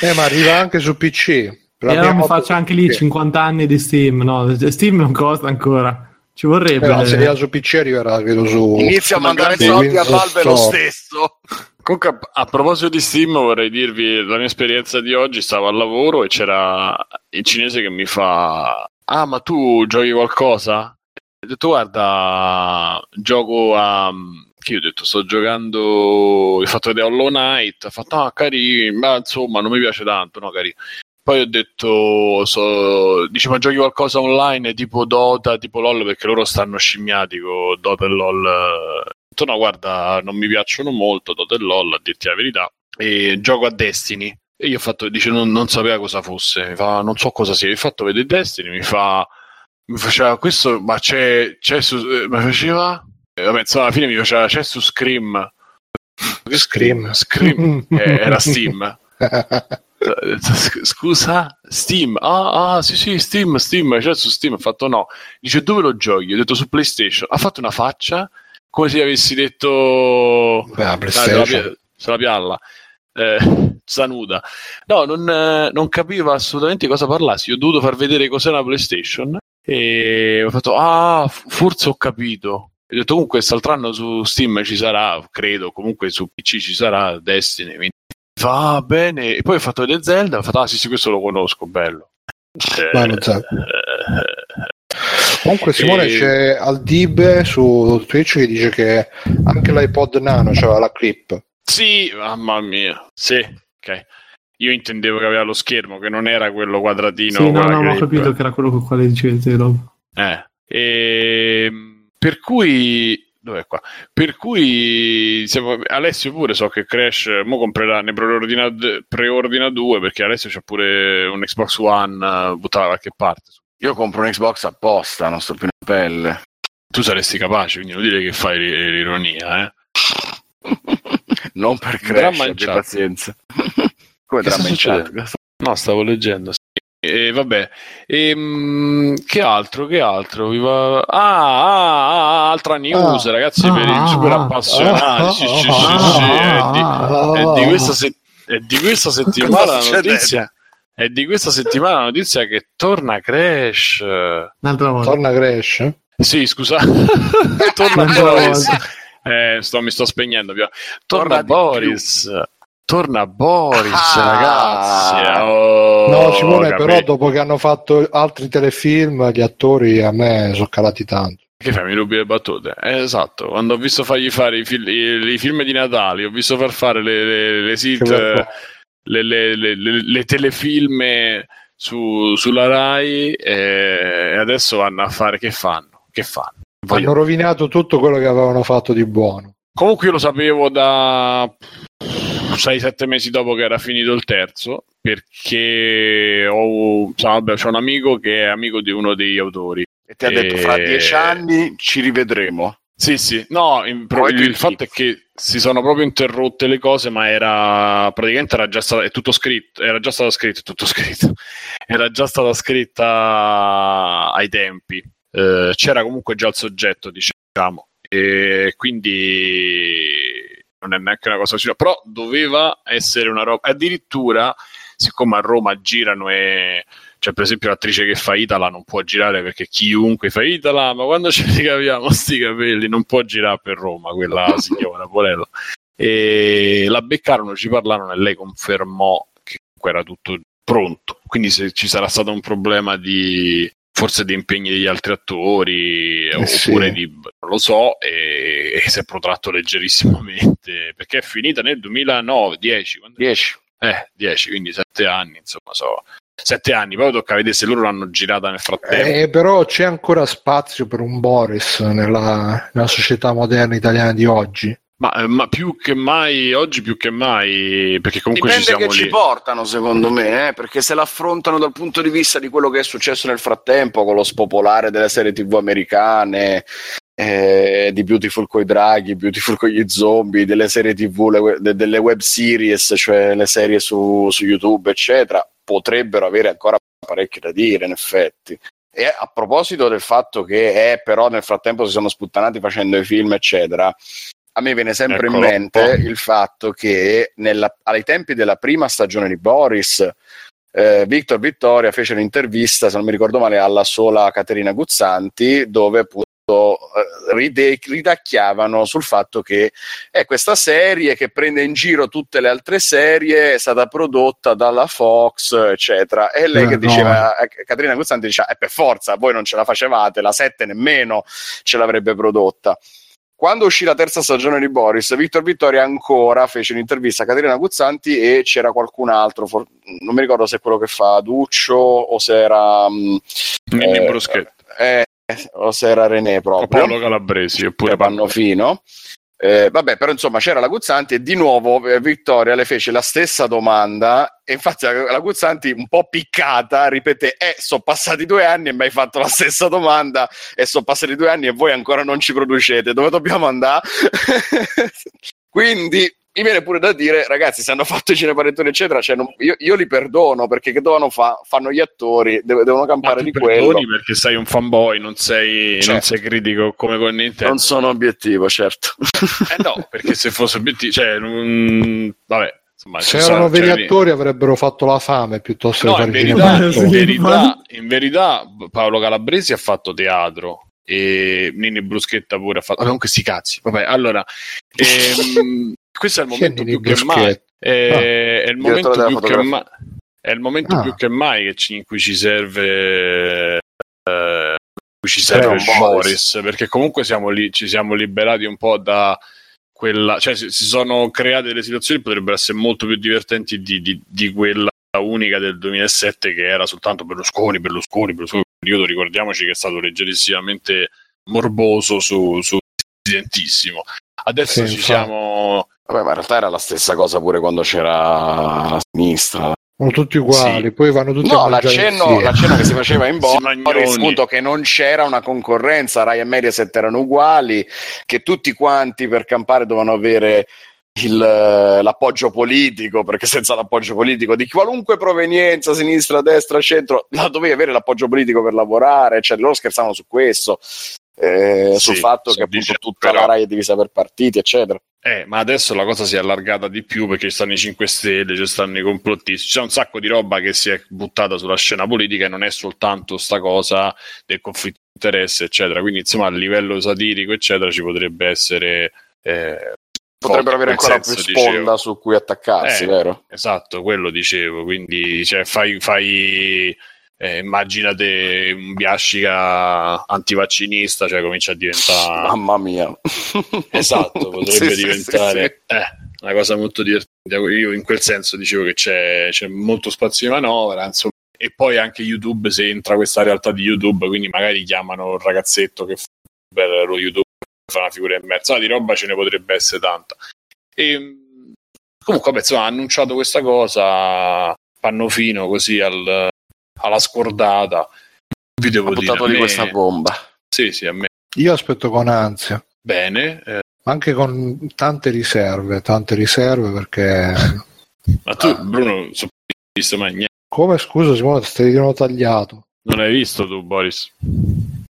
eh, ma arriva anche su P C. E allora mi faccio anche lì cinquanta anni di Steam. No, Steam non costa ancora. Ci vorrebbe. Eh, no, se arriva su P C arriverà credo su. Inizia a mandare soldi a Valve lo stesso. Comunque, a, a proposito di Steam, vorrei dirvi la mia esperienza di oggi. Stavo al lavoro e c'era il cinese che mi fa: ah, ma tu giochi qualcosa? Ho detto guarda, gioco a... che io ho detto sto giocando, ho fatto vedere Hollow Knight, ho fatto ah carino, ma insomma non mi piace tanto, no carino. Poi ho detto so... dice ma giochi qualcosa online tipo Dota, tipo LOL, perché loro stanno scimmiati con Dota e LOL. Ho detto no guarda, non mi piacciono molto Dota e LOL, a dirti la verità, e gioco a Destiny. E io ho fatto, dice, non, non sapeva cosa fosse, mi fa, non so cosa sia, mi ha fatto vedere Destiny, mi fa, mi faceva questo, ma c'è, c'è su, mi faceva, e vabbè, insomma, alla fine mi faceva, c'è su Scream, Scream, Scream, eh, era Steam, scusa, Steam, ah, ah, sì, sì, Steam, Steam, c'è su Steam, ha fatto no, dice, dove lo giochi? Ho detto, su PlayStation, ha fatto una faccia, come se avessi detto, beh, PlayStation, se la pialla, Eh, zanuda no non, eh, non capiva assolutamente cosa parlassi. Io ho dovuto far vedere cos'è una PlayStation e ho fatto ah forse ho capito. Ho detto comunque quest'altro anno su Steam ci sarà, credo, comunque su P C ci sarà Destiny, quindi va bene. E poi ho fatto vedere Zelda, ho fatto ah sì sì questo lo conosco, bello eh, no, so. eh, Comunque Simone e... c'è Aldibe su Twitch che dice che anche l'iPod Nano c'aveva la clip. Sì, mamma mia, sì, ok. Io intendevo che aveva lo schermo, che non era quello quadratino. Sì, no, no, ho capito che era quello con quale dicevi. Eh, e... per cui, dov'è qua? Per cui, siamo... Alessio pure so che Crash, mo comprerà, ne preordina, preordina due, perché Alessio c'ha pure un Xbox One buttato da qualche parte. Io compro un Xbox apposta, non sto più in pelle. Tu saresti capace, quindi vuol dire che fai l'ironia, eh? Non per Crash, di pazienza. Come dramma? No, stavo leggendo. Sì. E vabbè. E, mh, che altro? Che altro? Va... Ah, ah, ah, altra news, ah, ragazzi, ah, per i super appassionati. È di questa settimana la notizia. È di questa settimana la notizia che torna Crash. Un'altra volta. Torna Crash? Sì, scusa. Torna Crash. Eh, sto, mi sto spegnendo. Torna Boris. Torna Boris, ah, ragazzi. Oh, no, Simone, capito. Però dopo che hanno fatto altri telefilm, gli attori a me sono calati tanto. Che fai, mi rubi le battute? Eh, esatto, quando ho visto fargli fare i, fil- i, i film di Natale, ho visto far fare le, le, le sit, le, le, le, le, le telefilme su, sulla Rai, e adesso vanno a fare che fanno? Che fanno? Voglio... Hanno rovinato tutto quello che avevano fatto di buono. Comunque io lo sapevo da sei sette mesi dopo che era finito il terzo, perché ho, vabbè, c'ho un amico che è amico di uno degli autori. E ti ha detto, fra dieci anni ci rivedremo. Sì, sì. No, in, pro- il, il fatto è che si sono proprio interrotte le cose, ma era praticamente era già stato, è tutto scritto, era già stato scritto, tutto scritto. Era già stata scritta ai tempi. Eh, c'era comunque già il soggetto, diciamo. E quindi non è neanche una cosa vicina, però doveva essere una roba. Addirittura, siccome a Roma girano e... Cioè, per esempio, l'attrice che fa Itala non può girare perché chiunque fa Itala, ma quando ce li capiamo sti capelli, non può girare per Roma, quella signora Polello. E la beccarono, ci parlarono e lei confermò che era tutto pronto. Quindi se ci sarà stato un problema di forse di impegni degli altri attori, eh oppure sì. di non lo so, e, e si è protratto leggerissimamente, perché è finita nel duemilanove dieci dieci Eh, dieci quindi sette anni, insomma, so... sette anni, poi tocca vedere se loro l'hanno girata nel frattempo. Eh, però c'è ancora spazio per un Boris nella, nella società moderna italiana di oggi. Ma, ma più che mai, oggi più che mai, perché comunque dipende ci siamo che lì. Ci portano, secondo me, eh, perché se l'affrontano dal punto di vista di quello che è successo nel frattempo, con lo spopolare delle serie tivù americane, eh, di Beautiful coi draghi, Beautiful con gli zombie, delle serie tivù, le, de, delle web series, cioè le serie su, su YouTube, eccetera, potrebbero avere ancora parecchio da dire, in effetti. E a proposito del fatto che eh, però nel frattempo si sono sputtanati facendo i film, eccetera, a me viene sempre Eccolo in mente il fatto che nella, ai tempi della prima stagione di Boris, eh, Victor Vittoria fece un'intervista, se non mi ricordo male, alla sola Caterina Guzzanti, dove appunto Ride, ridacchiavano sul fatto che è questa serie che prende in giro tutte le altre serie, è stata prodotta dalla Fox, eccetera, e lei eh che no. diceva, Caterina Guzzanti diceva, è eh, per forza, voi non ce la facevate, la sette nemmeno ce l'avrebbe prodotta. Quando uscì la terza stagione di Boris, Victor Vittoria ancora fece un'intervista a Caterina Guzzanti e c'era qualcun altro, for- non mi ricordo se è quello che fa Duccio o se era Nini eh, Bruschetto eh, o se era René proprio, Paolo Calabresi oppure Pannofino, eh, vabbè, però insomma c'era la Guzzanti e di nuovo Vittoria le fece la stessa domanda e infatti la Guzzanti un po' piccata ripete eh sono passati due anni e mi hai fatto la stessa domanda e sono passati due anni e voi ancora non ci producete, dove dobbiamo andare? Quindi mi viene pure da dire, ragazzi, se hanno fatto i cinepanettoni eccetera, cioè non, io, io li perdono, perché che devono fa, fanno gli attori, de- devono campare di quello. Perché sei un fanboy, non sei, certo. non sei critico come con Nintendo. Non sono obiettivo, certo. Eh no, perché se fosse obiettivo, cioè, mm, vabbè. Insomma, se erano veri attori avrebbero fatto la fame piuttosto no, che fare in verità, in verità, in verità Paolo Calabresi ha fatto teatro. E Nini Bruschetta pure ha fatto. Ah, comunque sti cazzi. Vabbè, allora. Ehm, questo è il momento più che mai è il momento più che mai è il momento più che mai in cui ci serve eh, cui ci serve eh, Boris, perché comunque siamo lì, ci siamo liberati un po' da quella, cioè si, si sono create delle situazioni che potrebbero essere molto più divertenti di, di, di quella unica del duemilasette che era soltanto Berlusconi, Berlusconi, Berlusconi, periodo ricordiamoci che è stato leggerissimamente morboso su, su evidentissimo. Adesso sì, ci siamo. Vabbè, ma in realtà era la stessa cosa pure quando c'era la sinistra. Sono tutti uguali, sì. Poi vanno tutti no, a mangiare No, l'accenno che si faceva in Boris, appunto, che non c'era una concorrenza, Rai e Mediaset erano uguali, che tutti quanti per campare dovevano avere il, l'appoggio politico, perché senza l'appoggio politico di qualunque provenienza, sinistra, destra, centro, la dovevi avere l'appoggio politico per lavorare, cioè loro scherzavano su questo. Eh, sì, sul fatto che appunto tutta però... la Rai è divisa per partiti eccetera, eh, ma adesso la cosa si è allargata di più perché ci stanno i cinque Stelle, ci stanno i complottisti, c'è un sacco di roba che si è buttata sulla scena politica e non è soltanto sta cosa del conflitto di interesse eccetera, quindi insomma a livello satirico eccetera ci potrebbe essere eh, potrebbero avere ancora senso, più sponda dicevo. su cui attaccarsi, eh, vero? Esatto, quello dicevo, quindi cioè, fai, fai eh, immaginate un biascica antivaccinista, cioè comincia a diventare... Mamma mia! Esatto, potrebbe sì, diventare sì, sì, sì. Eh, una cosa molto divertente. Io in quel senso dicevo che c'è, c'è molto spazio di manovra, insomma. E poi anche YouTube, se entra questa realtà di YouTube, quindi magari chiamano il ragazzetto che fa per lo YouTube, fa una figura immersa, di roba ce ne potrebbe essere tanta. E comunque vabbè, insomma, ha annunciato questa cosa pannofino così al, alla scordata. Vi devo ha buttato dire, di me... questa bomba. Sì, sì, a me. Io aspetto con ansia. Bene. Eh... Anche con tante riserve, tante riserve perché... Ma tu, Bruno, non so visto mai niente. Come, scusa Simone, ti stai tagliato. Non l'hai visto tu, Boris?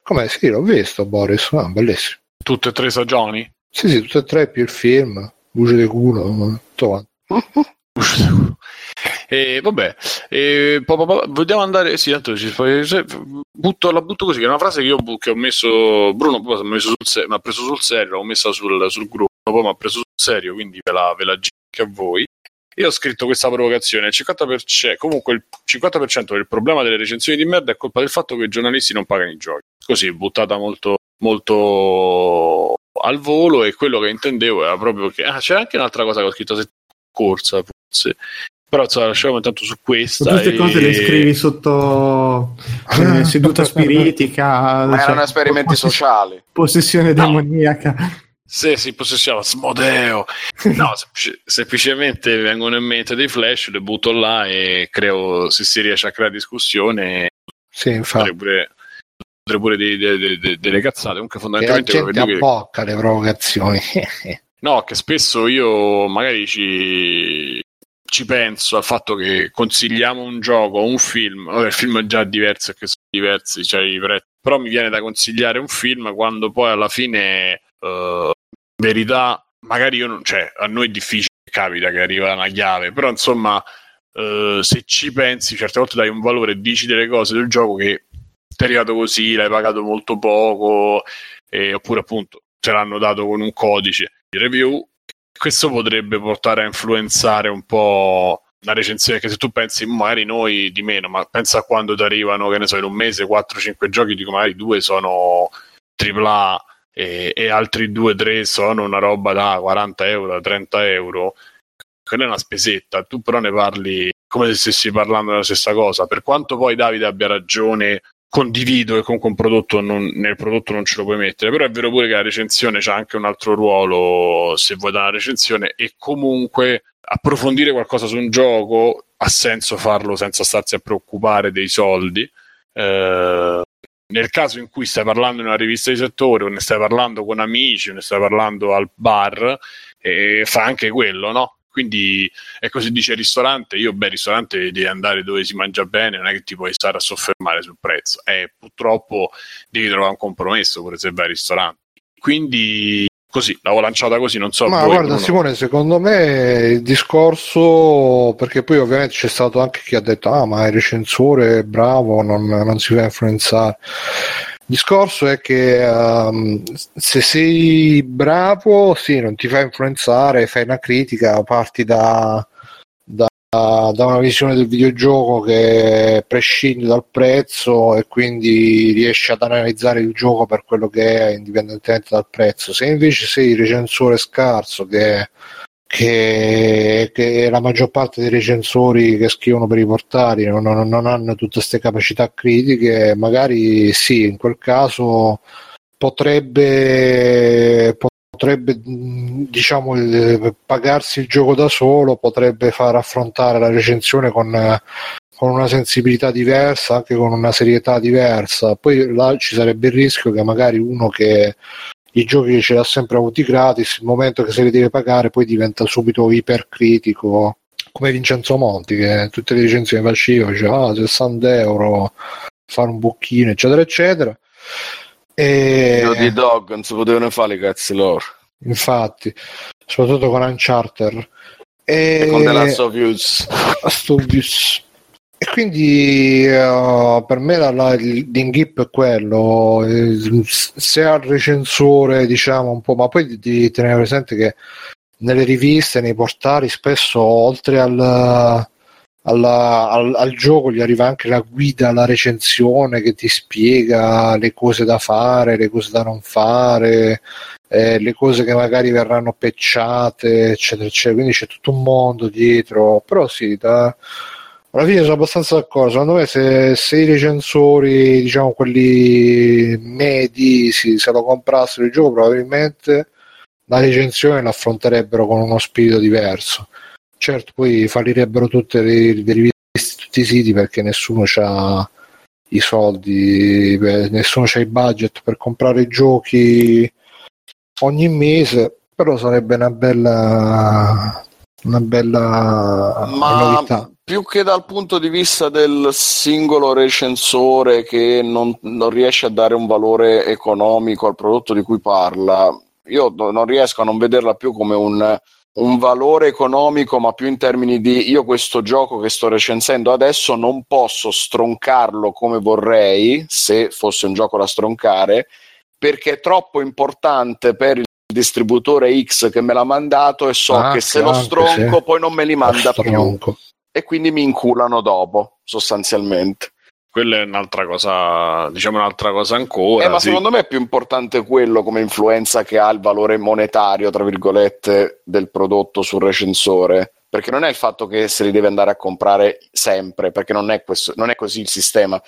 Come? Sì, l'ho visto, Boris. Ah, bellissimo. Tutte e tre stagioni? Sì, sì, tutte e tre, più il film. Buce di culo. Tutto quanto. E vabbè. E, po, po, po, vogliamo andare... Sì, tanto ci butto, la butto così, che è una frase che io che ho messo... Bruno poi mi ha preso sul serio, l'ho messa sul, sul gruppo, poi mi ha preso sul serio, quindi ve la, ve la giro a voi. Io ho scritto questa provocazione, il cinquanta per cento, comunque il cinquanta per cento del problema delle recensioni di merda è colpa del fatto che i giornalisti non pagano i giochi. Così, buttata molto molto al volo, e quello che intendevo era proprio che... Ah, c'è anche un'altra cosa che ho scritto la corsa, forse. Però so, lasciamo intanto su questa. Ma queste e... cose le scrivi sotto eh, seduta spiritica. Ma cioè, erano esperimenti possess- sociali. Possessione demoniaca. No. Se si possessiva Asmodeo, no, semplic- semplicemente vengono in mente dei flash, le butto là e creo, se si riesce a creare discussione, sì, potrei pure, potrei pure dei, dei, dei, dei, delle cazzate. Comunque fondamentalmente la gente abbocca le provocazioni. No, che spesso io magari ci, ci penso al fatto che consigliamo un gioco o un film, vabbè, il film è già diverso, che sono diversi, cioè i prezzi, però mi viene da consigliare un film quando poi alla fine... Uh, verità magari io non, cioè a noi è difficile, capita che arriva una chiave, però insomma uh, se ci pensi certe volte dai un valore, dici delle cose del gioco che ti è arrivato così, l'hai pagato molto poco, eh, oppure appunto te l'hanno dato con un codice di review. Questo potrebbe portare a influenzare un po' la recensione, che se tu pensi magari noi di meno, ma pensa quando ti arrivano, che ne so, in un mese quattro cinque giochi, dico magari due sono tripla A E, e altri due tre sono una roba da quaranta euro, da trenta euro, quella è una spesetta. Tu però ne parli come se stessi parlando della stessa cosa, per quanto poi Davide abbia ragione. Condivido che comunque un prodotto non, nel prodotto non ce lo puoi mettere, però è vero pure che la recensione c'ha anche un altro ruolo, se vuoi dare una recensione, e comunque approfondire qualcosa su un gioco ha senso farlo senza starsi a preoccupare dei soldi. eh, Nel caso in cui stai parlando in una rivista di settore, o ne stai parlando con amici, o ne stai parlando al bar, eh, fa anche quello, no? Quindi è così, dice ristorante, io beh, ristorante devi andare dove si mangia bene, non è che ti puoi stare a soffermare sul prezzo. Eh, purtroppo devi trovare un compromesso pure se vai al ristorante. Quindi così, l'avevo lanciata così, non so. Ma voi, guarda Bruno. Simone, secondo me il discorso, perché poi ovviamente c'è stato anche chi ha detto ah ma il recensore è bravo, non, non si fa influenzare. Il discorso è che um, se sei bravo, sì, non ti fai influenzare, fai una critica, parti da, da, da una visione del videogioco che prescinde dal prezzo, e quindi riesci ad analizzare il gioco per quello che è, indipendentemente dal prezzo. Se invece sei il recensore scarso, che, che, che la maggior parte dei recensori che scrivono per i portali non, non, non hanno tutte queste capacità critiche, magari sì, in quel caso potrebbe... potrebbe potrebbe diciamo eh, pagarsi il gioco da solo, potrebbe far affrontare la recensione con, eh, con una sensibilità diversa, anche con una serietà diversa. Poi là ci sarebbe il rischio che magari uno che i giochi ce l'ha sempre avuti gratis, il momento che se li deve pagare poi diventa subito ipercritico, come Vincenzo Monti, che tutte le recensioni faceva, diceva ah, sessanta euro, fare un bucchino, eccetera eccetera. E... di dog non si potevano fare i cazzi loro, infatti, soprattutto con Uncharted e, e con The Last of Us. E quindi uh, per me la, la, l'inghippo è quello, se al recensore diciamo un po', ma poi di tenere presente che nelle riviste, nei portali, spesso oltre al, alla, al, al gioco gli arriva anche la guida, la recensione che ti spiega le cose da fare, le cose da non fare, eh, le cose che magari verranno patchate, eccetera eccetera. Quindi c'è tutto un mondo dietro, però sì, da, alla fine sono abbastanza d'accordo. Secondo me se, se i recensori, diciamo quelli medi, sì, se lo comprassero il gioco, probabilmente la recensione l'affronterebbero con uno spirito diverso. Certo, poi fallirebbero tutte le, le riviste, tutti i siti, perché nessuno ha i soldi, nessuno ha i budget per comprare giochi ogni mese, però sarebbe una bella, una bella Ma novità. Più che dal punto di vista del singolo recensore che non, non riesce a dare un valore economico al prodotto di cui parla, io non riesco a non vederla più come un, un valore economico, ma più in termini di io questo gioco che sto recensendo adesso non posso stroncarlo come vorrei, se fosse un gioco da stroncare, perché è troppo importante per il distributore X che me l'ha mandato, e so ah, che se lo stronco se... poi non me li manda più, e quindi mi inculano dopo, sostanzialmente. Quella è un'altra cosa, diciamo un'altra cosa ancora. Eh, ma sì. Secondo me è più importante quello come influenza che ha il valore monetario, tra virgolette, del prodotto sul recensore, perché non è il fatto che se li deve andare a comprare sempre, perché non è, questo, non è così il sistema,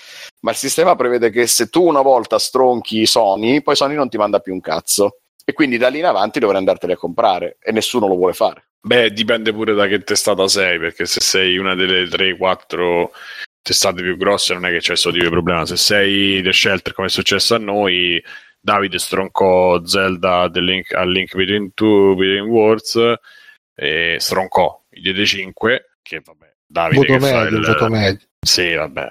ma il sistema prevede che se tu una volta stronchi Sony, poi Sony non ti manda più un cazzo, e quindi da lì in avanti dovrai andarteli a comprare, e nessuno lo vuole fare. Beh, dipende pure da che testata sei, perché se sei una delle tre quattro... testate più grosse non è che c'è questo tipo di problema. Se sei The Shelter, come è successo a noi, Davide stroncò Zelda del link, al Link Between Two Between Worlds, e stroncò i D D cinque, che vabbè, Davide voto che medio, fa il voto medio. Sì, vabbè,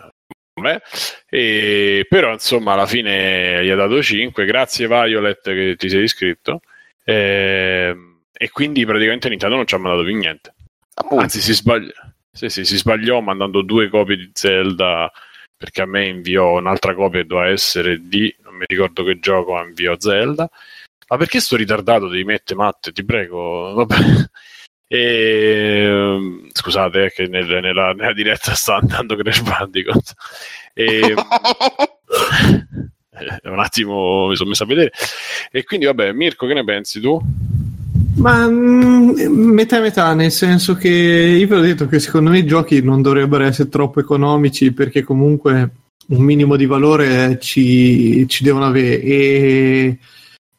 vabbè. E, però insomma alla fine gli ha dato cinque, grazie Violet che ti sei iscritto, e, e quindi praticamente Nintendo non ci ha mandato più niente. Appunto. Anzi si sbaglia Sì, sì, si sbagliò mandando due copie di Zelda, perché a me inviò un'altra copia che doveva essere di, non mi ricordo che gioco, inviò Zelda. Ma perché sto ritardato? Devi mettere Matte, ti prego. Vabbè. E, scusate, che nel, nella, nella diretta sta andando Crash Bandicoot. E, un attimo mi sono messo a vedere. E quindi vabbè, Mirko, che ne pensi tu? Ma mh, metà e metà, nel senso che io vi ho detto che secondo me i giochi non dovrebbero essere troppo economici, perché comunque un minimo di valore ci, ci devono avere, e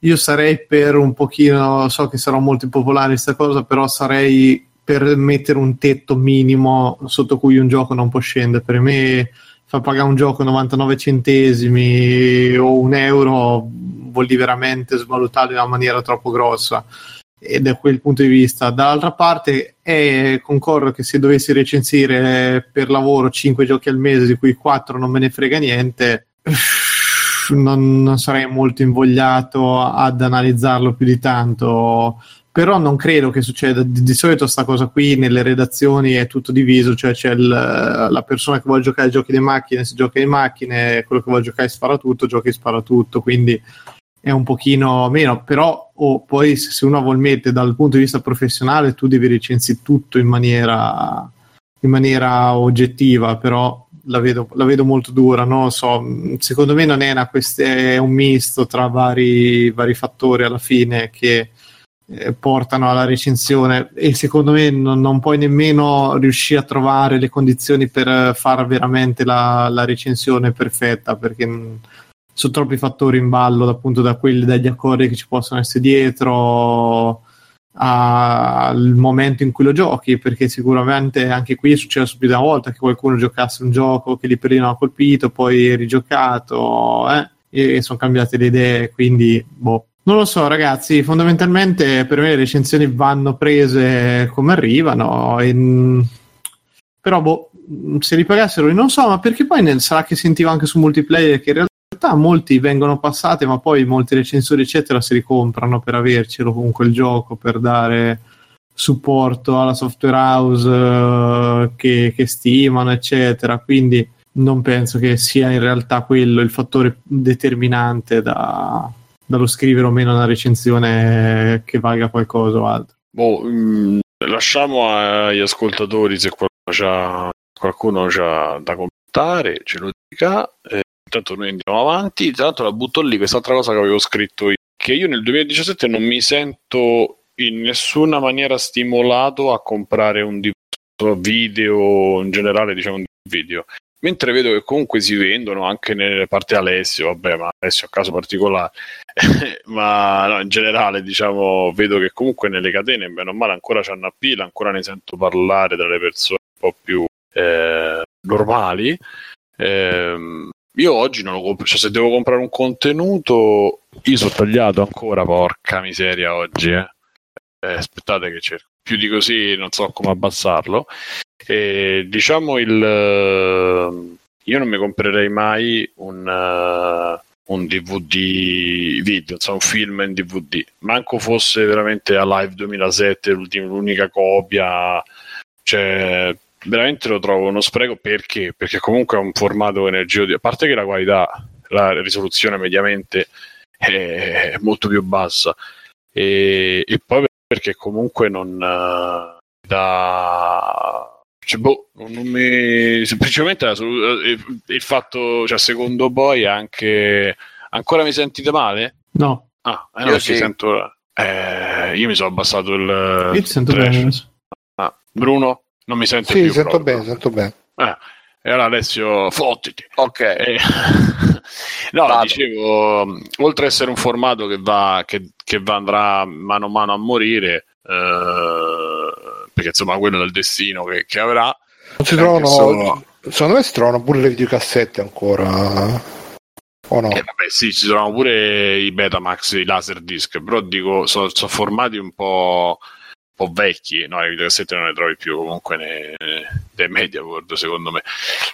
io sarei per un pochino, so che sarò molto impopolare questa cosa, però sarei per mettere un tetto minimo sotto cui un gioco non può scendere. Per me far pagare un gioco novantanove centesimi o un euro vuol dire veramente svalutarlo in una maniera troppo grossa. E da quel punto di vista, dall'altra parte è, concordo che se dovessi recensire per lavoro cinque giochi al mese, di cui quattro non me ne frega niente, non, non sarei molto invogliato ad analizzarlo più di tanto. Però non credo che succeda, di, di solito sta cosa qui nelle redazioni è tutto diviso, cioè c'è il, la persona che vuole giocare ai giochi di macchine si gioca di macchine, quello che vuole giocare spara tutto giochi spara tutto, quindi è un pochino meno. Però oh, poi se uno vuol mettere dal punto di vista professionale, tu devi recensire tutto in maniera in maniera oggettiva, però la vedo, la vedo molto dura, no? So, secondo me non è una è un misto tra vari, vari fattori alla fine che eh, portano alla recensione, e secondo me non, non puoi nemmeno riuscire a trovare le condizioni per fare veramente la, la recensione perfetta, perché sono troppi fattori in ballo, appunto da quelli, dagli accordi che ci possono essere dietro, al momento in cui lo giochi, perché sicuramente anche qui succede subito una volta che qualcuno giocasse un gioco che lì per lì non ha colpito, poi rigiocato, eh, e, e sono cambiate le idee, quindi boh. Non lo so ragazzi, fondamentalmente per me le recensioni vanno prese come arrivano, e, però boh, se li pagassero non so, ma perché poi nel, sarà che sentivo anche su Multiplayer che in realtà molti vengono passati, ma poi molti recensori eccetera si ricomprano per avercelo comunque il gioco, per dare supporto alla software house uh, che, che stimano eccetera, quindi non penso che sia in realtà quello il fattore determinante da, dallo scrivere o meno una recensione che valga qualcosa o altro. boh, mh, lasciamo agli ascoltatori, se qualcuno c'ha, qualcuno c'ha da commentare ce lo dica, eh, intanto noi andiamo avanti. Tra l'altro la butto lì quest'altra cosa che avevo scritto io, che io nel duemiladiciassette non mi sento in nessuna maniera stimolato a comprare un video, in generale diciamo un video, mentre vedo che comunque si vendono anche nelle parte Alessio, vabbè, ma Alessio è un caso particolare, ma no, in generale diciamo vedo che comunque nelle catene bene o male ancora c'hanno a pila, ancora ne sento parlare dalle persone un po' più eh, normali. eh, Io oggi non lo compro, cioè se devo comprare un contenuto, io sono tagliato ancora, porca miseria oggi, eh. Eh, aspettate che cerco, più di così non so come abbassarlo. Eh, diciamo il, uh, io non mi comprerei mai un, uh, un D V D video, insomma un film in D V D, manco fosse veramente a Live duemilasette, l'unica copia, cioè... veramente lo trovo uno spreco, perché perché comunque è un formato energia, a parte che la qualità, la risoluzione mediamente è molto più bassa, e, e poi perché comunque non da cioè, boh, non mi, semplicemente il, il fatto, cioè secondo voi anche ancora mi sentite male? No. Ah, eh, no, io sì. sento eh, io mi sono abbassato il io sento bene. Ah, Bruno non mi sento sì, più. Sì, sento proprio. bene, sento bene. Eh, e allora Alessio, fottiti. Ok. Eh, no, Vado. dicevo, oltre a essere un formato che va, che, che va andrà mano a mano a morire, eh, perché insomma quello è il destino che, che avrà. Non si trovano, solo... secondo me si trovano pure le videocassette ancora. O no? Eh, vabbè, sì, ci sono pure i Betamax, i Laserdisc, però dico, sono so formati un po'... un po' vecchi, no, le videocassette non le trovi più comunque nei, nei Media World secondo me,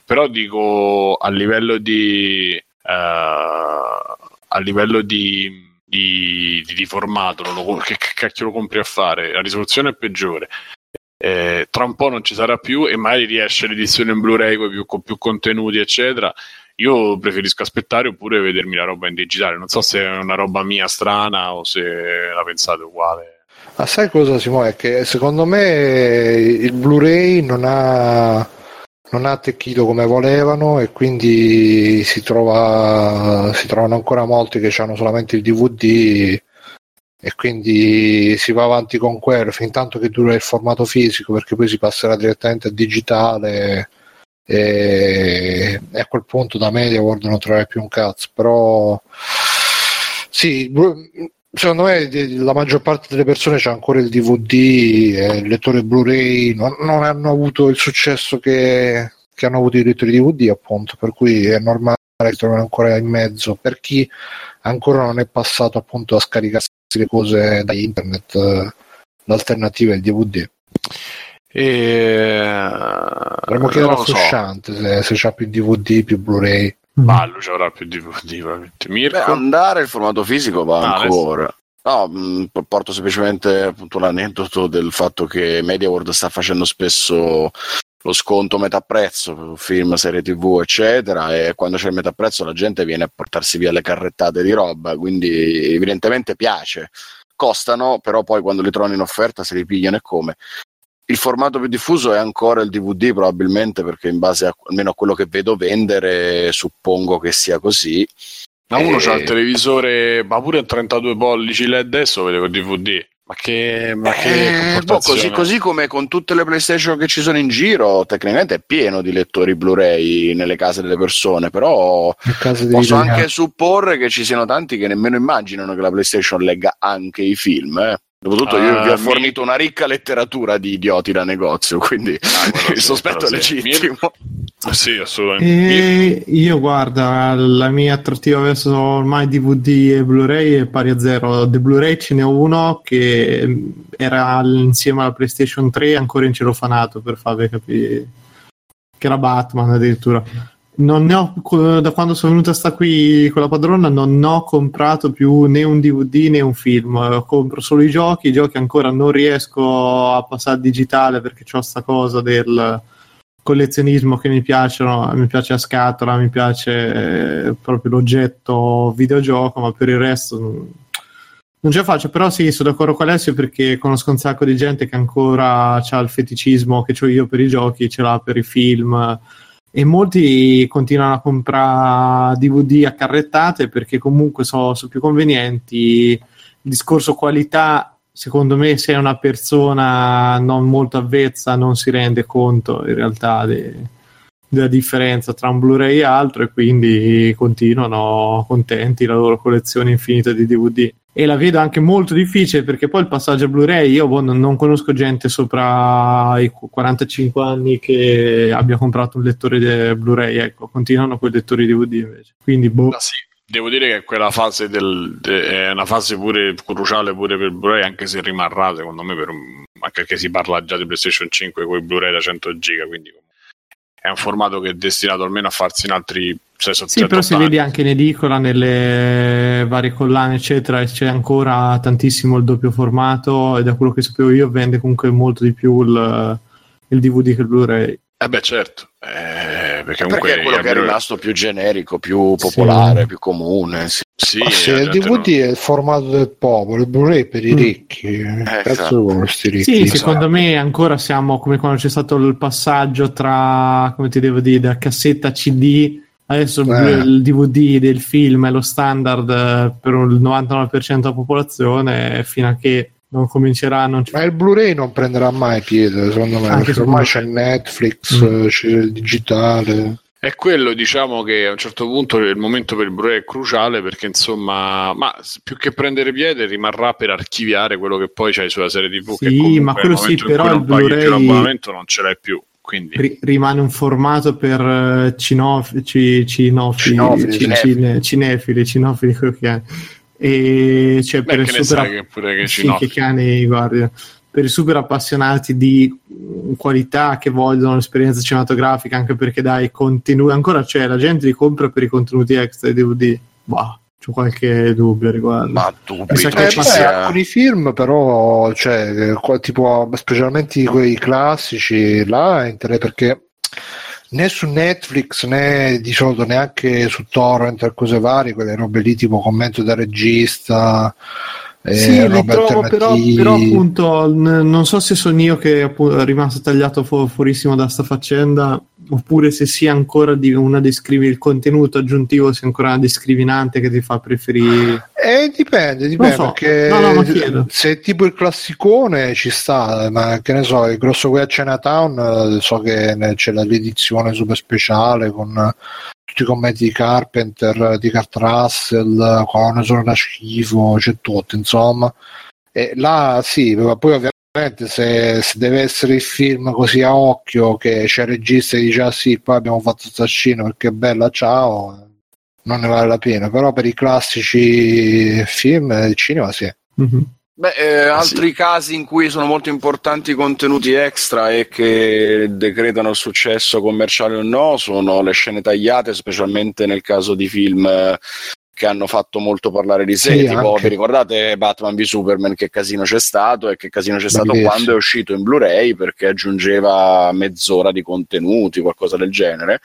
però dico a livello di uh, a livello di di, di, di formato lo, che, che cacchio lo compri a fare, la risoluzione è peggiore, eh, tra un po' non ci sarà più e magari riesce l'edizione in Blu-ray con più, con più contenuti eccetera. Io preferisco aspettare oppure vedermi la roba in digitale, non so se è una roba mia strana o se la pensate uguale. Ma sai cosa, Simone? Che secondo me il Blu-ray non ha, non ha attecchito come volevano e quindi si trova, si trovano ancora molti che hanno solamente il D V D e quindi si va avanti con quello fin tanto che dura il formato fisico, perché poi si passerà direttamente al digitale e, e a quel punto da Media World non troverai più un cazzo. Però sì, secondo me la maggior parte delle persone c'ha ancora il D V D, eh, il lettore Blu-ray, non, non hanno avuto il successo che, che hanno avuto i lettori D V D, appunto, per cui è normale che trovano ancora in mezzo, per chi ancora non è passato appunto a scaricarsi le cose da internet, eh, l'alternativa è il D V D. Dovremmo e... chiedere a Frusciante so. se, se c'ha più D V D, più Blu-ray. Ballo ci avrà più D V D, veramente. Mirko? Beh, andare il formato fisico va ah, ancora. No, mh, porto semplicemente appunto l'aneddoto del fatto che Media World sta facendo spesso lo sconto metà prezzo, film, serie TV, eccetera, e quando c'è il metà prezzo la gente viene a portarsi via le carrettate di roba, quindi evidentemente piace. Costano, però poi quando li trovano in offerta se li pigliano e come. Il formato più diffuso è ancora il D V D probabilmente, perché in base a, almeno a quello che vedo vendere, suppongo che sia così. Ma uno e... c'ha il televisore, ma pure il trentadue pollici L E D adesso vedevo il D V D. Ma che, ma che eh, boh, così, così come con tutte le PlayStation che ci sono in giro, tecnicamente è pieno di lettori Blu-ray nelle case delle persone, però posso anche supporre che ci siano tanti che nemmeno immaginano che la PlayStation legga anche i film, eh. Dopotutto ah, io vi ho fornito mi... una ricca letteratura di idioti da negozio, quindi ah, guarda, il sospetto è legittimo. Mir... Sì, assolutamente. E io guarda, la mia attrattiva verso ormai D V D e Blu-ray è pari a zero. Di Blu-ray ce n'è uno che era insieme alla PlayStation tre ancora in celofanato, per farvi capire, che era Batman addirittura. Non ne ho, da quando sono venuta sta qui con la padrona non ho comprato più né un D V D né un film, compro solo i giochi, i giochi ancora non riesco a passare al digitale perché c'ho sta cosa del collezionismo che mi piace, no? Mi piace la scatola, mi piace proprio l'oggetto videogioco, ma per il resto Non ce la faccio, però sì, sono d'accordo con Alessio, perché conosco un sacco di gente che ancora ha il feticismo che ho io per i giochi, ce l'ha per i film, e molti continuano a comprare D V D a carrettate perché comunque sono so più convenienti. Il discorso qualità, secondo me, se è una persona non molto avvezza non si rende conto in realtà de, della differenza tra un Blu-ray e altro, e quindi continuano contenti la loro collezione infinita di D V D. E la vedo anche molto difficile, perché poi il passaggio a Blu-ray, io boh, non conosco gente sopra i quarantacinque anni che abbia comprato un lettore de- Blu-ray, ecco, continuano con i lettori D V D invece, quindi boh. Ah, sì, devo dire che quella fase del, de- è una fase pure cruciale pure per Blu-ray, anche se rimarrà secondo me per un... anche perché si parla già di PlayStation cinque con i Blu-ray da cento giga, quindi è un formato che è destinato almeno a farsi in altri... Cioè, sì, però se vedi anche in edicola, nelle varie collane eccetera, c'è ancora tantissimo il doppio formato, e da quello che sapevo io vende comunque molto di più il, il D V D che il Blu-ray. Eh beh, certo, eh, perché, comunque perché è quello è che è rimasto più generico, più popolare, sì, più comune. Sì, sì, sì, il D V D no. È il formato del popolo, il Blu-ray per i ricchi. Mm. Cazzo, con questi ricchi. Sì, secondo me ancora siamo come quando c'è stato il passaggio tra, come ti devo dire, da cassetta C D. Adesso eh. il D V D del film è lo standard per il novantanove per cento della popolazione, fino a che non comincerà. Non c- Ma il Blu-ray non prenderà mai piede, secondo me, anche perché ormai c'è Netflix, mm. c'è il digitale. È quello, diciamo, che a un certo punto il momento per il Blu-ray è cruciale, perché insomma, ma più che prendere piede rimarrà per archiviare quello che poi c'hai sulla serie tivù, sì, che comunque ma quello sì, però il Blu-ray l'abbonamento non ce l'hai più. Quindi. Rimane un formato per cinof- c- cinofili, cinofili, c- cinefili, cinefili, cinofili, quello che è. E cioè beh, per che, super app- che, pure che, sì, che cani, guarda, per i super appassionati di qualità che vogliono l'esperienza cinematografica, anche perché dai contenuti, ancora c'è, la gente li compra per i contenuti extra e D V D. Bah. C'ho qualche dubbio riguardo, ma dubbi, eh, beh, alcuni film però, cioè, tipo specialmente quei classici là, perché né su Netflix né di solito neanche su torrent o cose varie, quelle robe lì tipo commento da regista, eh, sì, robe trovo, però, però appunto n- non so se sono io che appunto, è rimasto tagliato fu- fuorissimo da sta faccenda, oppure se sia ancora di una descrivi il contenuto aggiuntivo, se ancora una discriminante che ti fa preferire. Eh, dipende, dipende, so. Perché no, no, se è tipo il classicone ci sta, ma che ne so, il grosso qui a Chinatown, so che c'è l'edizione super speciale con tutti i commenti di Carpenter, di Kurt Russell, colonne sono da schifo, c'è tutto, insomma. E là sì, ma poi ovviamente Se, se deve essere il film così a occhio, che c'è il regista che dice ah sì, qua abbiamo fatto sta scena perché bella, ciao, non ne vale la pena. Però per i classici film del cinema sì. Mm-hmm. Beh, eh, altri sì. Casi in cui sono molto importanti i contenuti extra e che decretano il successo commerciale o no sono le scene tagliate, specialmente nel caso di film eh, che hanno fatto molto parlare di sé, sì, tipo anche. Vi ricordate Batman v Superman, che casino c'è stato e che casino c'è stato quando è uscito in Blu-ray, perché aggiungeva mezz'ora di contenuti, qualcosa del genere,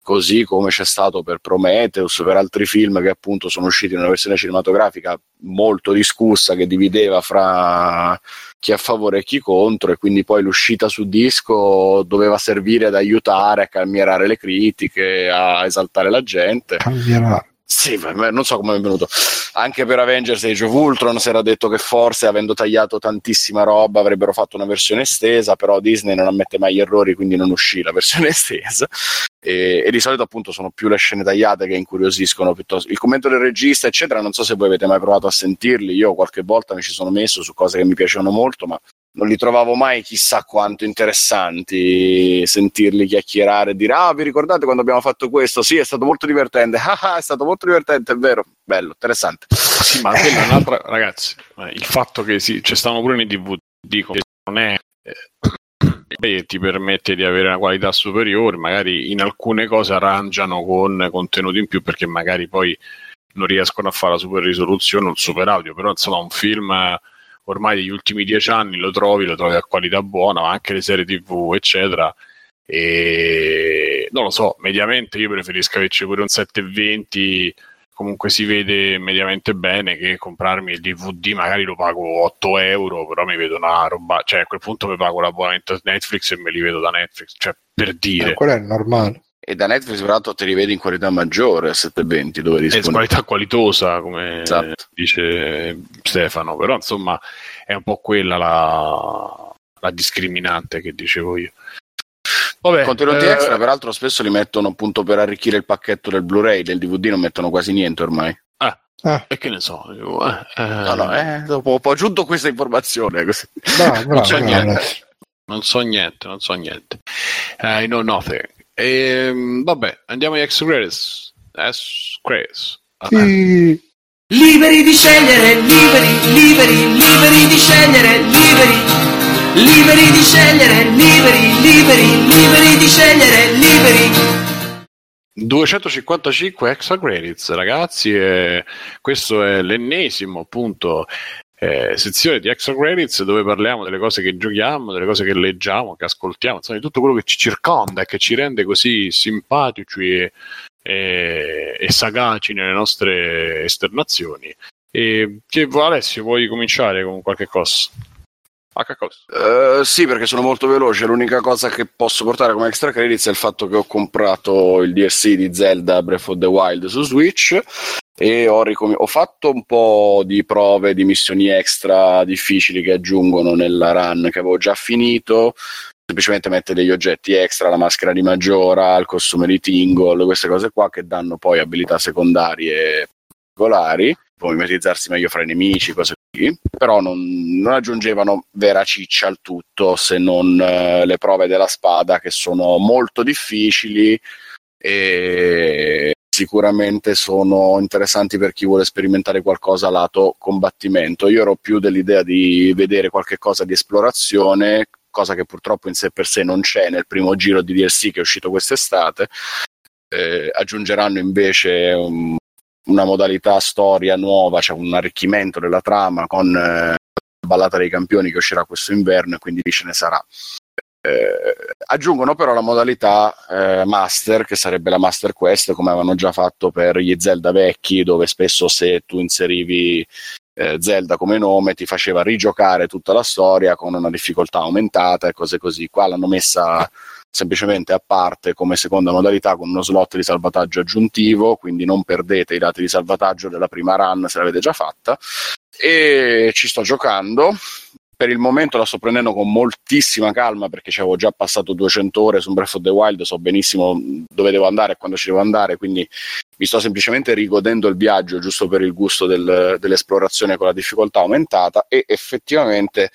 così come c'è stato per Prometheus, per altri film che appunto sono usciti in una versione cinematografica molto discussa, che divideva fra chi a favore e chi contro, e quindi poi l'uscita su disco doveva servire ad aiutare a calmierare le critiche, a esaltare la gente. Calmierare. Sì, non so come è venuto. Anche per Avengers Age of Ultron si era detto che forse, avendo tagliato tantissima roba, avrebbero fatto una versione estesa, però Disney non ammette mai gli errori, quindi non uscì la versione estesa, e, e di solito appunto sono più le scene tagliate che incuriosiscono, piuttosto il commento del regista eccetera. Non so se voi avete mai provato a sentirli, io qualche volta mi ci sono messo su cose che mi piacevano molto, ma non li trovavo mai chissà quanto interessanti, sentirli chiacchierare e dire ah, vi ricordate quando abbiamo fatto questo? Sì, è stato molto divertente, ah, è stato molto divertente, è vero, bello, interessante. Sì, ma quella è un'altra, ragazzi, il fatto che sì, ci stanno pure nei D V D, non è eh, ti permette di avere una qualità superiore, magari in alcune cose arrangiano con contenuti in più, perché magari poi non riescono a fare la super risoluzione o il super audio, però insomma un film... ormai degli ultimi dieci anni lo trovi, lo trovi a qualità buona, ma anche le serie tivù, eccetera. E non lo so, mediamente io preferisco averci pure un settecentoventi comunque si vede mediamente bene, che comprarmi il D V D magari lo pago otto euro, però mi vedo una roba, cioè a quel punto mi pago l'abbonamento a Netflix e me li vedo da Netflix, cioè per dire. Eh, quello è normale. E da Netflix peraltro te li vedi in qualità maggiore a settecentoventi, dove rispondi. È qualità qualitosa, come esatto. dice Stefano, però insomma è un po' quella la, la discriminante che dicevo io. Vabbè, contenuti eh, extra peraltro spesso li mettono appunto per arricchire il pacchetto del Blu-ray, del D V D non mettono quasi niente ormai. Ah, ah. E che ne so, io, eh, no, no, eh, dopo ho aggiunto questa informazione così. No, no, non so no, niente no. non so niente non so niente I know nothing. E, vabbè, andiamo agli ex credits. Ex credits. Sì. Liberi di scegliere, liberi, liberi, liberi di scegliere, liberi. Liberi di scegliere, liberi, liberi, liberi di scegliere, liberi. duecentocinquantacinque extra credits, ragazzi, e questo è l'ennesimo appunto eh, sezione di extra credits dove parliamo delle cose che giochiamo, delle cose che leggiamo, che ascoltiamo, insomma di tutto quello che ci circonda e che ci rende così simpatici e, e, e sagaci nelle nostre esternazioni. E che Alessio, vuoi cominciare con qualche cosa? Uh, sì, perché sono molto veloce. L'unica cosa che posso portare come extra credits è il fatto che ho comprato il D L C di Zelda Breath of the Wild su Switch e ho, ricom- ho fatto un po' di prove di missioni extra difficili che aggiungono nella run che avevo già finito. Semplicemente mette degli oggetti extra, la maschera di Majora, il costume di Tingle, queste cose qua che danno poi abilità secondarie particolari. Può mimetizzarsi meglio fra i nemici, cose così, però non, non aggiungevano vera ciccia al tutto, se non eh, le prove della spada che sono molto difficili e sicuramente sono interessanti per chi vuole sperimentare qualcosa lato combattimento. Io ero più dell'idea di vedere qualche cosa di esplorazione, cosa che purtroppo in sé per sé non c'è nel primo giro di D L C che è uscito quest'estate. Eh, aggiungeranno invece un una modalità storia nuova, cioè un arricchimento della trama con eh, la ballata dei campioni che uscirà questo inverno e quindi lì ce ne sarà. Eh, aggiungono però la modalità eh, master, che sarebbe la master quest, come avevano già fatto per gli Zelda vecchi, dove spesso se tu inserivi eh, Zelda come nome ti faceva rigiocare tutta la storia con una difficoltà aumentata e cose così. Qua l'hanno messa semplicemente a parte come seconda modalità con uno slot di salvataggio aggiuntivo, quindi non perdete i dati di salvataggio della prima run se l'avete già fatta. E ci sto giocando, per il momento la sto prendendo con moltissima calma perché ci avevo già passato duecento ore su Breath of the Wild, so benissimo dove devo andare e quando ci devo andare, quindi mi sto semplicemente rigodendo il viaggio giusto per il gusto del, dell'esplorazione con la difficoltà aumentata. E effettivamente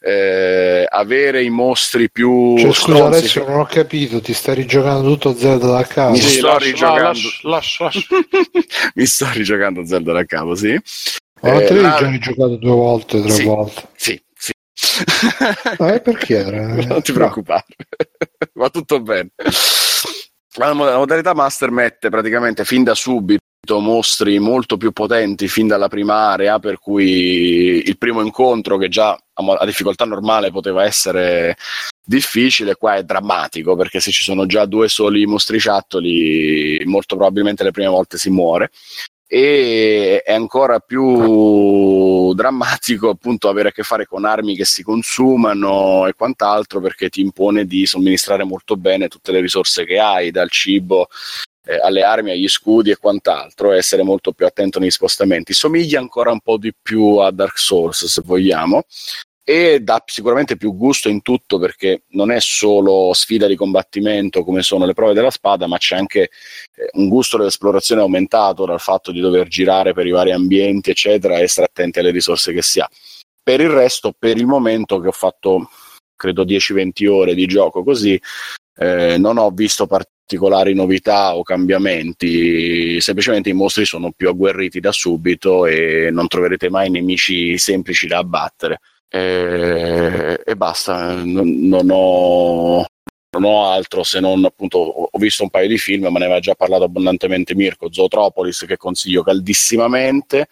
Eh, avere i mostri più cioè, scusa Alessio, non ho capito, ti stai rigiocando tutto Zelda da capo? Mi sto lascia, rigiocando lascia, lascia, lascia. Mi sto rigiocando Zelda da capo, sì. Ma eh, te l'hai la... già rigiocato due volte, tre sì, volte? Sì, sì. Eh, perché era? Non ti preoccupare, va tutto bene. La modalità master mette praticamente fin da subito mostri molto più potenti fin dalla prima area, per cui il primo incontro che già a difficoltà normale poteva essere difficile, qua è drammatico perché se ci sono già due soli mostriciattoli molto probabilmente le prime volte si muore. E è ancora più drammatico appunto avere a che fare con armi che si consumano e quant'altro, perché ti impone di somministrare molto bene tutte le risorse che hai, dal cibo alle armi, agli scudi e quant'altro, e essere molto più attento negli spostamenti. Somiglia ancora un po' di più a Dark Souls, se vogliamo, e dà sicuramente più gusto in tutto, perché non è solo sfida di combattimento come sono le prove della spada, ma c'è anche un gusto dell'esplorazione aumentato dal fatto di dover girare per i vari ambienti eccetera e essere attenti alle risorse che si ha. Per il resto, per il momento, che ho fatto credo dieci venti ore di gioco così, eh, non ho visto partire particolari novità o cambiamenti, semplicemente i mostri sono più agguerriti da subito e non troverete mai nemici semplici da abbattere e, e basta. non, non, ho, non ho altro, se non appunto ho visto un paio di film, ma ne aveva già parlato abbondantemente Mirko. Zootropolis, che consiglio caldissimamente,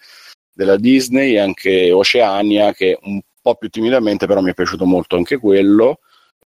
della Disney, e anche Oceania, che un po' più timidamente però mi è piaciuto molto anche quello.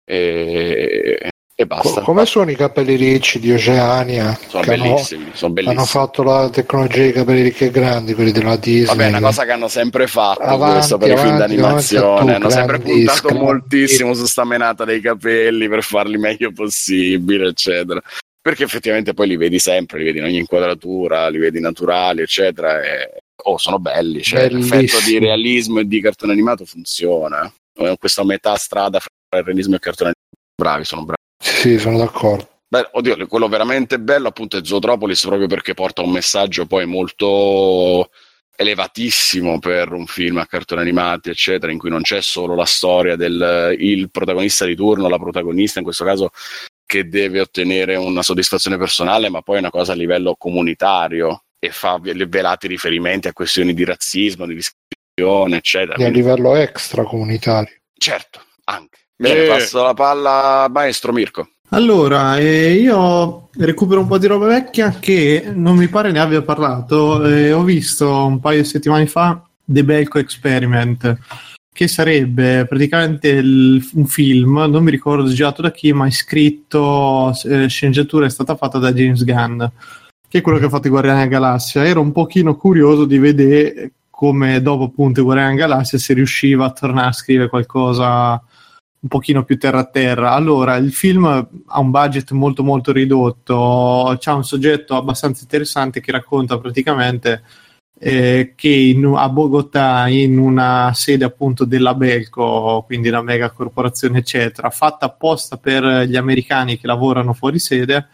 E e basta. Come sono i capelli ricci di Oceania? Sono bellissimi, hanno, sono bellissimi. Hanno fatto la tecnologia dei capelli ricchi e grandi, quelli della Disney. Vabbè, è una cosa che hanno sempre fatto, avanti, questo per avanti, i film d'animazione. Tu, hanno sempre puntato screen. moltissimo su sta menata dei capelli per farli meglio possibile, eccetera. Perché effettivamente poi li vedi sempre, li vedi in ogni inquadratura, li vedi naturali, eccetera. E, oh, sono belli, cioè l'effetto di realismo e di cartone animato funziona. Questa metà strada fra il realismo e il cartone animato. Bravi, sono bravi. Sì, sono d'accordo. Beh, oddio, quello veramente bello appunto è Zootropolis, proprio perché porta un messaggio poi molto elevatissimo per un film a cartoni animati, eccetera, in cui non c'è solo la storia del il protagonista di turno, la protagonista in questo caso, che deve ottenere una soddisfazione personale, ma poi è una cosa a livello comunitario e fa velati riferimenti a questioni di razzismo, di discriminazione, eccetera. E a Quindi... livello extra comunitario. Certo, anche. Bene, eh. passo la palla a maestro Mirko. Allora, eh, io recupero un po' di roba vecchia che non mi pare ne abbia parlato. Eh, ho visto un paio di settimane fa The Belko Experiment, che sarebbe praticamente il, un film, non mi ricordo girato da chi, ma scritto, eh, sceneggiatura è stata fatta da James Gunn, che è quello che ha fatto i Guardiani della Galassia. Ero un pochino curioso di vedere come dopo appunto i Guardiani della Galassia si riusciva a tornare a scrivere qualcosa un pochino più terra a terra. Allora, il film ha un budget molto molto ridotto, c'ha un soggetto abbastanza interessante che racconta praticamente eh, che in, a Bogotà, in una sede appunto della Belco, quindi una mega corporazione eccetera, fatta apposta per gli americani che lavorano fuori sede,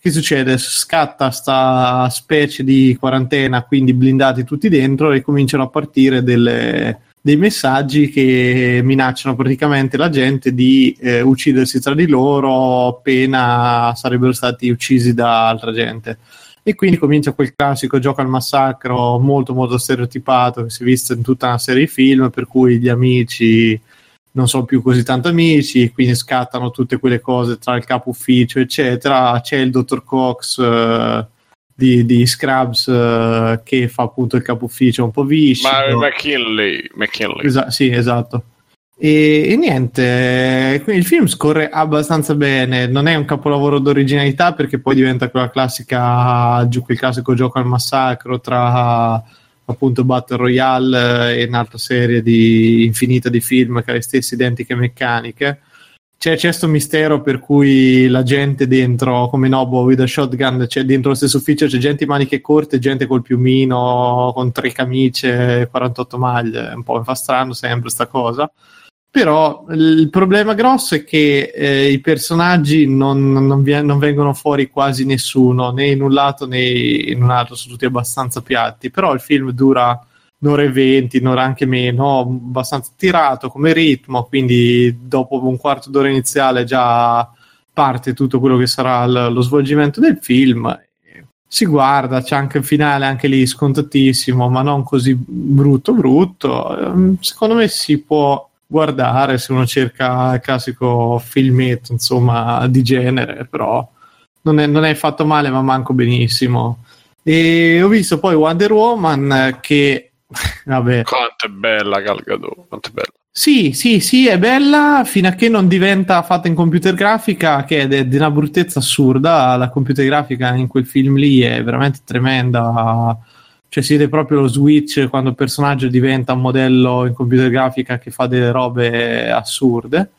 che succede? Scatta sta specie di quarantena, quindi blindati tutti dentro, e cominciano a partire delle... dei messaggi che minacciano praticamente la gente di eh, uccidersi tra di loro appena sarebbero stati uccisi da altra gente. E quindi comincia quel classico gioco al massacro molto molto stereotipato che si è visto in tutta una serie di film, per cui gli amici non sono più così tanto amici, quindi scattano tutte quelle cose tra il capo ufficio eccetera. C'è il dottor Cox eh, Di, di Scrubs uh, che fa appunto il capo ufficio un po' viscido, McKinley, McKinley. Esa- sì esatto e, e niente, quindi il film scorre abbastanza bene, non è un capolavoro d'originalità perché poi diventa quella classica quel classico gioco al massacro tra appunto Battle Royale e un'altra serie di infinita di film che ha le stesse identiche meccaniche. C'è questo mistero per cui la gente dentro, come Nobo with a Shotgun, c'è dentro lo stesso ufficio, c'è gente in maniche corte, gente col piumino, con tre camicie, quarantotto maglie, un po' mi fa strano sempre sta cosa. Però il problema grosso è che eh, i personaggi non, non, vi- non vengono fuori quasi nessuno, né in un lato né in un altro, sono tutti abbastanza piatti, però il film dura... un'ora e venti, un'ora anche meno, abbastanza tirato come ritmo, quindi dopo un quarto d'ora iniziale già parte tutto quello che sarà l- lo svolgimento del film. Si guarda, c'è anche il finale, anche lì scontatissimo, ma non così brutto brutto. Secondo me si può guardare se uno cerca il classico filmetto, insomma, di genere, però non è, non è fatto male, ma manco benissimo. E ho visto poi Wonder Woman che vabbè. Quanto è bella Gal Gadot, quanto è bella. Sì, sì, sì, è bella fino a che non diventa fatta in computer grafica, che è di una bruttezza assurda. La computer grafica in quel film lì è veramente tremenda. Cioè si vede proprio lo switch quando il personaggio diventa un modello in computer grafica che fa delle robe assurde.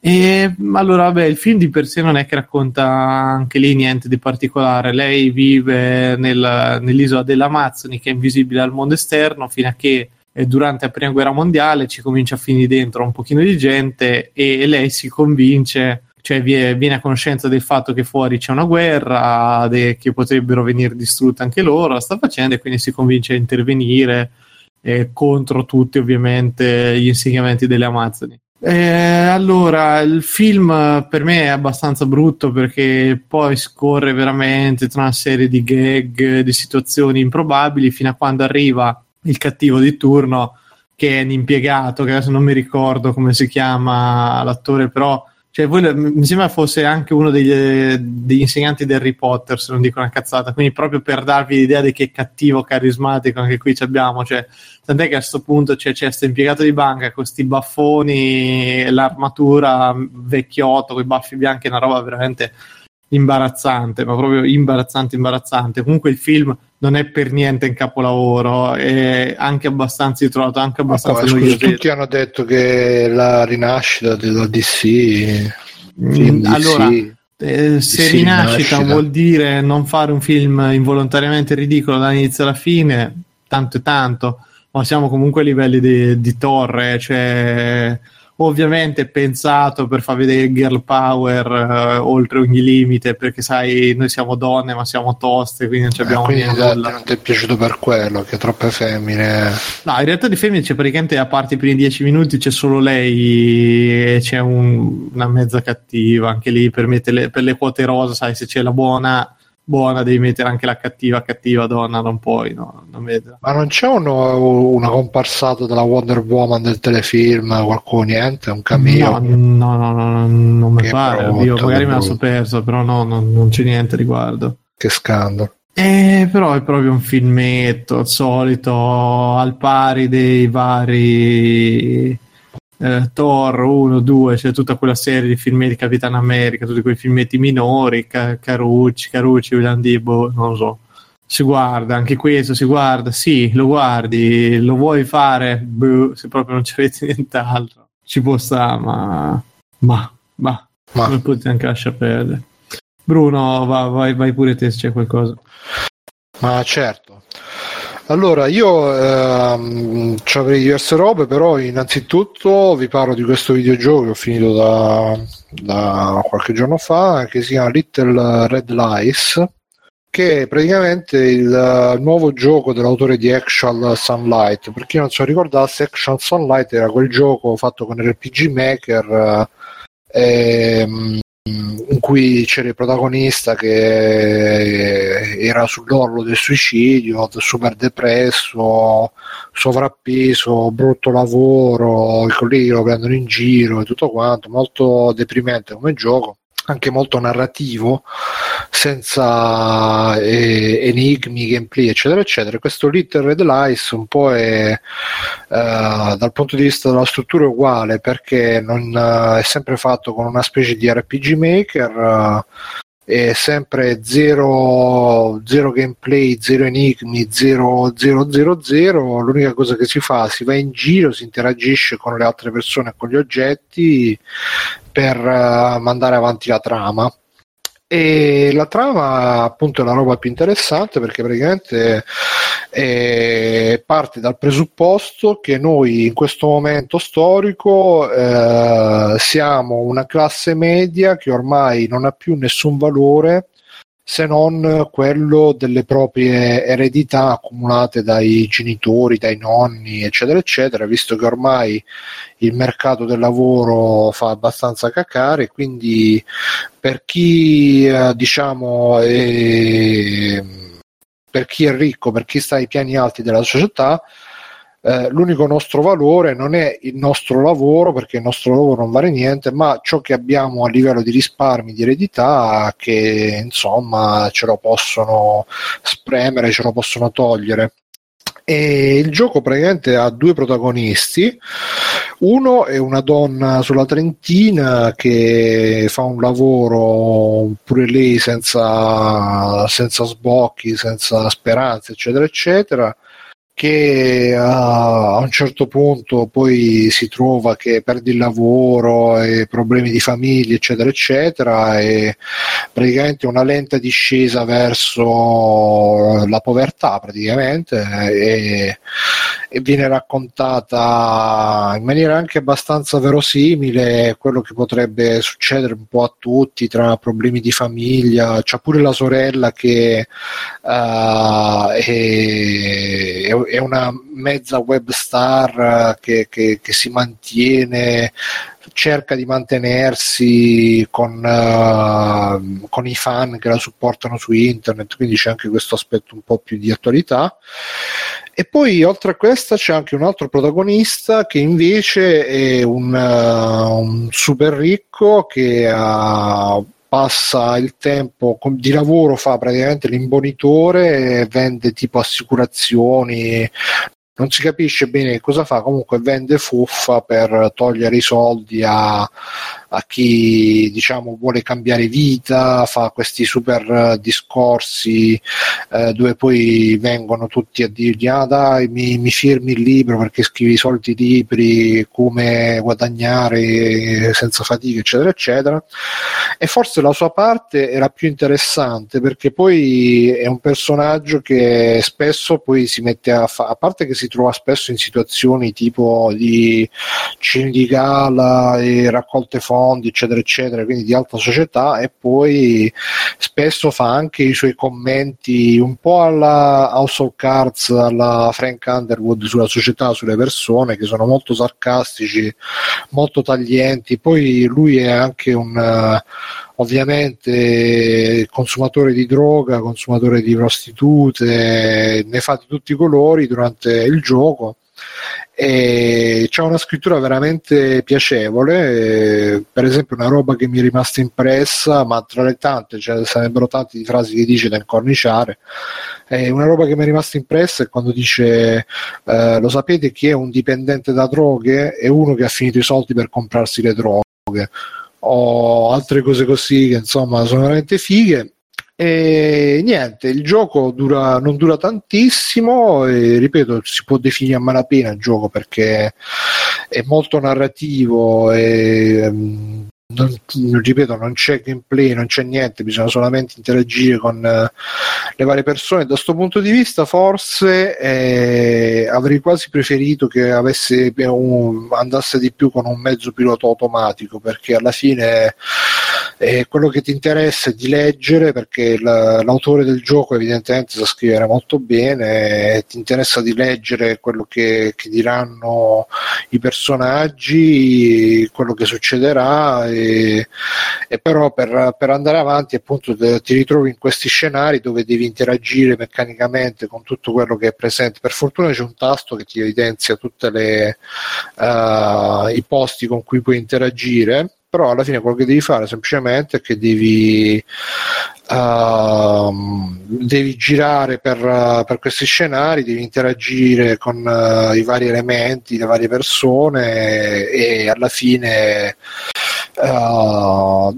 E allora vabbè, il film di per sé non è che racconta anche lì niente di particolare. Lei vive nel, nell'isola dell'Amazzoni, che è invisibile al mondo esterno, fino a che eh, durante la prima guerra mondiale ci comincia a finire dentro un pochino di gente e, e lei si convince, cioè viene a conoscenza del fatto che fuori c'è una guerra, de, che potrebbero venire distrutte anche loro, la sta facendo, e quindi si convince a intervenire eh, contro tutti ovviamente gli insegnamenti delle Amazzoni. Eh, allora, il film per me è abbastanza brutto perché poi scorre veramente tra una serie di gag, di situazioni improbabili, fino a quando arriva il cattivo di turno, che è un impiegato, che adesso non mi ricordo come si chiama l'attore, però Cioè, voi, mi sembra fosse anche uno degli, degli insegnanti di Harry Potter, se non dico una cazzata, quindi proprio per darvi l'idea di che è cattivo, carismatico, anche qui ci abbiamo, cioè, tant'è che a sto punto c'è questo impiegato di banca con sti baffoni, l'armatura vecchiotto, con i baffi bianchi, una roba veramente imbarazzante, ma proprio imbarazzante, imbarazzante. Comunque il film non è per niente in capolavoro, è anche abbastanza, io ho trovato anche abbastanza ah, scusa, tutti hanno detto che la rinascita della D C, film D C, allora eh, se D C rinascita vuol dire non fare un film involontariamente ridicolo dall'inizio alla fine, tanto e tanto, ma siamo comunque a livelli di, di torre, cioè ovviamente pensato per far vedere girl power eh, oltre ogni limite, perché sai, noi siamo donne ma siamo toste, quindi non ci abbiamo eh, quindi niente, esatto, non ti è piaciuto per quello, che troppe femmine. No, in realtà di femmine c'è praticamente, a parte i primi dieci minuti c'è solo lei e c'è un, una mezza cattiva, anche lì per, metterle, per le quote rosa, sai, se c'è la buona buona devi mettere anche la cattiva cattiva donna, non puoi, no, non vedo. Ma non c'è uno, una comparsata della Wonder Woman del telefilm, qualcuno, niente, un cameo? No, no, no, no, non mi pare, io magari me la sono persa, però no, no, non c'è niente riguardo. Che scandalo. Eh, però è proprio un filmetto al solito, al pari dei vari Eh, Thor uno, due, c'è cioè tutta quella serie di filmetti di Capitan America, tutti quei filmetti minori, ca- Carucci, Carucci, William Dibbo, non lo so, si guarda, anche questo si guarda, sì, lo guardi, lo vuoi fare, Buh, se proprio non ci avete nient'altro, ci può stare, ma ma, ma, ma. Non potete anche lasciar perdere. Bruno, va, vai, vai pure te se c'è qualcosa. Ma certo. Allora, io ehm, ci avrei diverse robe, però innanzitutto vi parlo di questo videogioco che ho finito da, da qualche giorno fa, che si chiama Little Red Lies, che è praticamente il nuovo gioco dell'autore di Actual Sunlight. Per chi non se lo ricordasse, Actual Sunlight era quel gioco fatto con R P G Maker ehm, in cui c'era il protagonista che era sull'orlo del suicidio, super depresso, sovrappeso, brutto lavoro, i colleghi lo prendono in giro e tutto quanto, molto deprimente come gioco, anche molto narrativo, senza eh, enigmi, gameplay, eccetera, eccetera. Questo Little Red Lies un po' è eh, dal punto di vista della struttura uguale, perché non eh, è sempre fatto con una specie di R P G Maker, eh, è sempre zero, zero gameplay, zero enigmi, zero, zero, zero, zero. L'unica cosa che si fa, si va in giro, si interagisce con le altre persone e con gli oggetti per uh, mandare avanti la trama. E la trama appunto è la roba più interessante, perché praticamente eh, parte dal presupposto che noi in questo momento storico eh, siamo una classe media che ormai non ha più nessun valore se non quello delle proprie eredità accumulate dai genitori, dai nonni, eccetera, eccetera, visto che ormai il mercato del lavoro fa abbastanza cacare. Quindi per chi, eh, diciamo, è, per chi è ricco, per chi sta ai piani alti della società, eh, l'unico nostro valore non è il nostro lavoro, perché il nostro lavoro non vale niente, ma ciò che abbiamo a livello di risparmi, di eredità, che insomma ce lo possono spremere, ce lo possono togliere. E il gioco praticamente ha due protagonisti, uno è una donna sulla trentina che fa un lavoro pure lei senza, senza sbocchi, senza speranze, eccetera, eccetera, che uh, a un certo punto poi si trova che perde il lavoro e problemi di famiglia, eccetera, eccetera, e praticamente una lenta discesa verso la povertà praticamente, e, e viene raccontata in maniera anche abbastanza verosimile quello che potrebbe succedere un po' a tutti tra problemi di famiglia. C'è pure la sorella che uh, è, è è una mezza web star che, che, che si mantiene cerca di mantenersi con, uh, con i fan che la supportano su internet, quindi c'è anche questo aspetto un po' più di attualità. E poi oltre a questa c'è anche un altro protagonista che invece è un, uh, un super ricco che ha uh, passa il tempo di lavoro, fa praticamente l'imbonitore, vende tipo assicurazioni, non si capisce bene cosa fa, comunque vende fuffa per togliere i soldi a, a chi diciamo vuole cambiare vita, fa questi super discorsi eh, dove poi vengono tutti a dirgli ah dai mi, mi firmi il libro perché scrivi i soliti libri, come guadagnare senza fatica eccetera eccetera. E forse la sua parte era più interessante perché poi è un personaggio che spesso poi si mette a fa- a parte che si trova spesso in situazioni tipo di cini di gala e raccolte fondi eccetera eccetera, quindi di alta società, e poi spesso fa anche i suoi commenti un po' alla House of Cards, alla Frank Underwood sulla società, sulle persone, che sono molto sarcastici, molto taglienti. Poi lui è anche un ovviamente consumatore di droga, consumatore di prostitute, ne fa di tutti i colori durante il gioco, e c'è una scrittura veramente piacevole. Per esempio una roba che mi è rimasta impressa, ma tra le tante, cioè, sarebbero tante di frasi che dice da incorniciare, e una roba che mi è rimasta impressa è quando dice eh, lo sapete chi è un dipendente da droghe? È uno che ha finito i soldi per comprarsi le droghe, o altre cose così che insomma sono veramente fighe. E niente, il gioco dura, non dura tantissimo e ripeto si può definire a malapena il gioco perché è molto narrativo e non, ripeto non c'è gameplay, non c'è niente, bisogna solamente interagire con le varie persone. Da sto punto di vista forse eh, avrei quasi preferito che avesse un, andasse di più con un mezzo pilota automatico, perché alla fine e quello che ti interessa è di leggere, perché l'autore del gioco evidentemente sa scrivere molto bene, ti interessa di leggere quello che, che diranno i personaggi, quello che succederà, e, e però per, per andare avanti appunto ti ritrovi in questi scenari dove devi interagire meccanicamente con tutto quello che è presente. Per fortuna c'è un tasto che ti evidenzia tutte le uh, i posti con cui puoi interagire, però alla fine quello che devi fare semplicemente è che devi uh, devi girare per, uh, per questi scenari, devi interagire con uh, i vari elementi, le varie persone, e alla fine uh,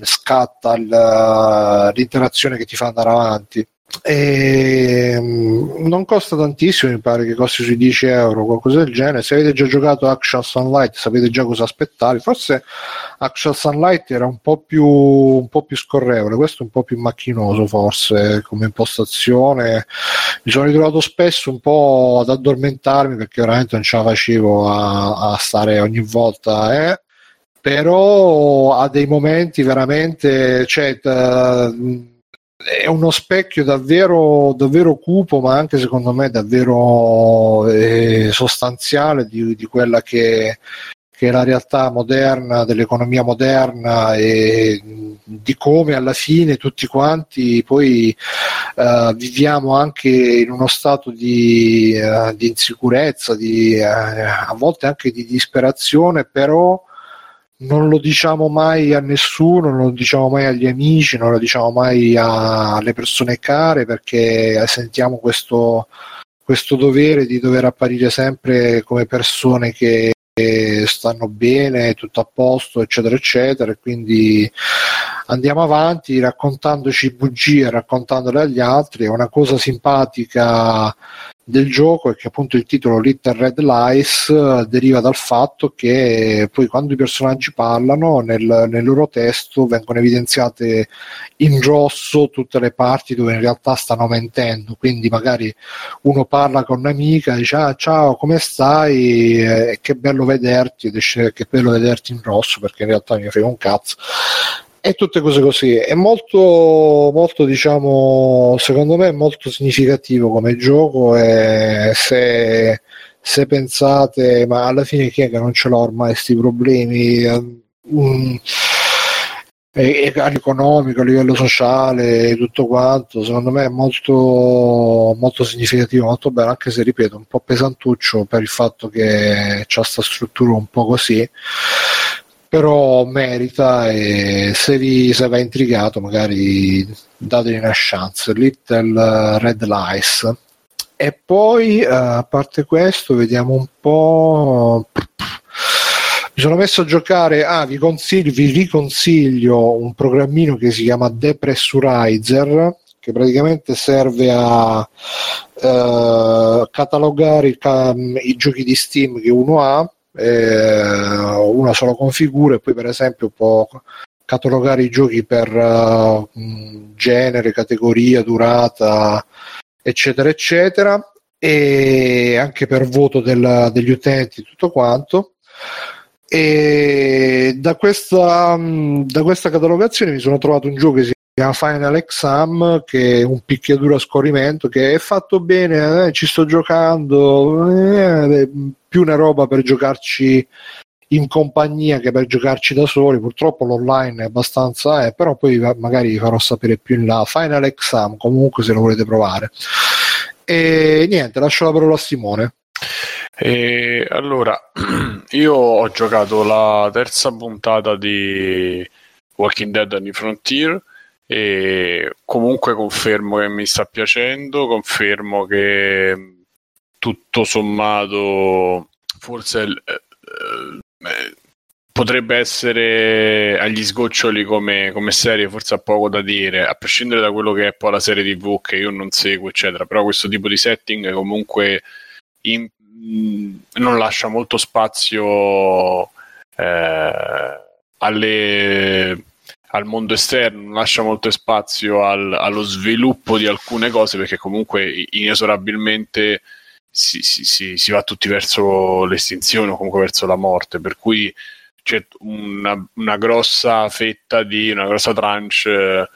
scatta l, l'interazione che ti fa andare avanti. E non costa tantissimo, mi pare che costi sui dieci euro, qualcosa del genere. Se avete già giocato Actual Sunlight sapete già cosa aspettare. Forse Actual Sunlight era un po' più un po' più scorrevole, questo è un po' più macchinoso forse come impostazione. Mi sono ritrovato spesso un po' ad addormentarmi perché veramente non ce la facevo a, a stare ogni volta eh. Però ha dei momenti veramente, cioè t- è uno specchio davvero davvero cupo, ma anche secondo me davvero eh, sostanziale di, di quella che, che è la realtà moderna, dell'economia moderna, e di come alla fine tutti quanti poi eh, viviamo anche in uno stato di, eh, di insicurezza, di, eh, a volte anche di disperazione, però non lo diciamo mai a nessuno, non lo diciamo mai agli amici, non lo diciamo mai a, alle persone care, perché sentiamo questo, questo dovere di dover apparire sempre come persone che stanno bene, tutto a posto, eccetera, eccetera. E quindi andiamo avanti raccontandoci bugie, raccontandole agli altri. È una cosa simpatica del gioco è che appunto il titolo Little Red Lies deriva dal fatto che poi quando i personaggi parlano nel, nel loro testo vengono evidenziate in rosso tutte le parti dove in realtà stanno mentendo. Quindi magari uno parla con un'amica e dice ah, ciao come stai, eh, che bello vederti, ed esce che bello vederti in rosso perché in realtà mi frega un cazzo, e tutte cose così. È molto molto diciamo secondo me molto significativo come gioco, e se, se pensate ma alla fine chi è che non ce l'ha ormai sti problemi um, e, e, a livello economico, a livello sociale e tutto quanto, secondo me è molto molto significativo, molto bello, anche se ripeto un po' pesantuccio per il fatto che c'ha sta struttura un po' così, però merita, e se vi se va intrigato magari dategli una chance, Little Red Lies. E poi a parte questo vediamo un po', mi sono messo a giocare, ah vi consiglio, vi riconsiglio un programmino che si chiama Depressurizer, che praticamente serve a eh, catalogare i, i giochi di Steam che uno ha, eh, uno solo configura, e poi per esempio può catalogare i giochi per uh, genere, categoria, durata eccetera eccetera, e anche per voto del, degli utenti, tutto quanto. E da questa, da questa catalogazione mi sono trovato un gioco che si chiama Final Exam, che è un picchiaduro a scorrimento, che è fatto bene, eh, ci sto giocando, eh, più una roba per giocarci in compagnia che per giocarci da soli. Purtroppo l'online è abbastanza, eh, però poi magari vi farò sapere più in là. Final Exam, comunque, se lo volete provare. E niente, lascio la parola a Simone. E allora, io ho giocato la terza puntata di Walking Dead: A New Frontier e comunque confermo che mi sta piacendo, confermo che tutto sommato forse eh, eh, potrebbe essere agli sgoccioli come, come serie, forse ha poco da dire, a prescindere da quello che è poi la serie tivù che io non seguo eccetera, però questo tipo di setting comunque in, non lascia molto spazio eh, alle, al mondo esterno, non lascia molto spazio al, allo sviluppo di alcune cose, perché comunque inesorabilmente si, si, si, si va tutti verso l'estinzione o comunque verso la morte, per cui c'è una, una grossa fetta di una grossa tranche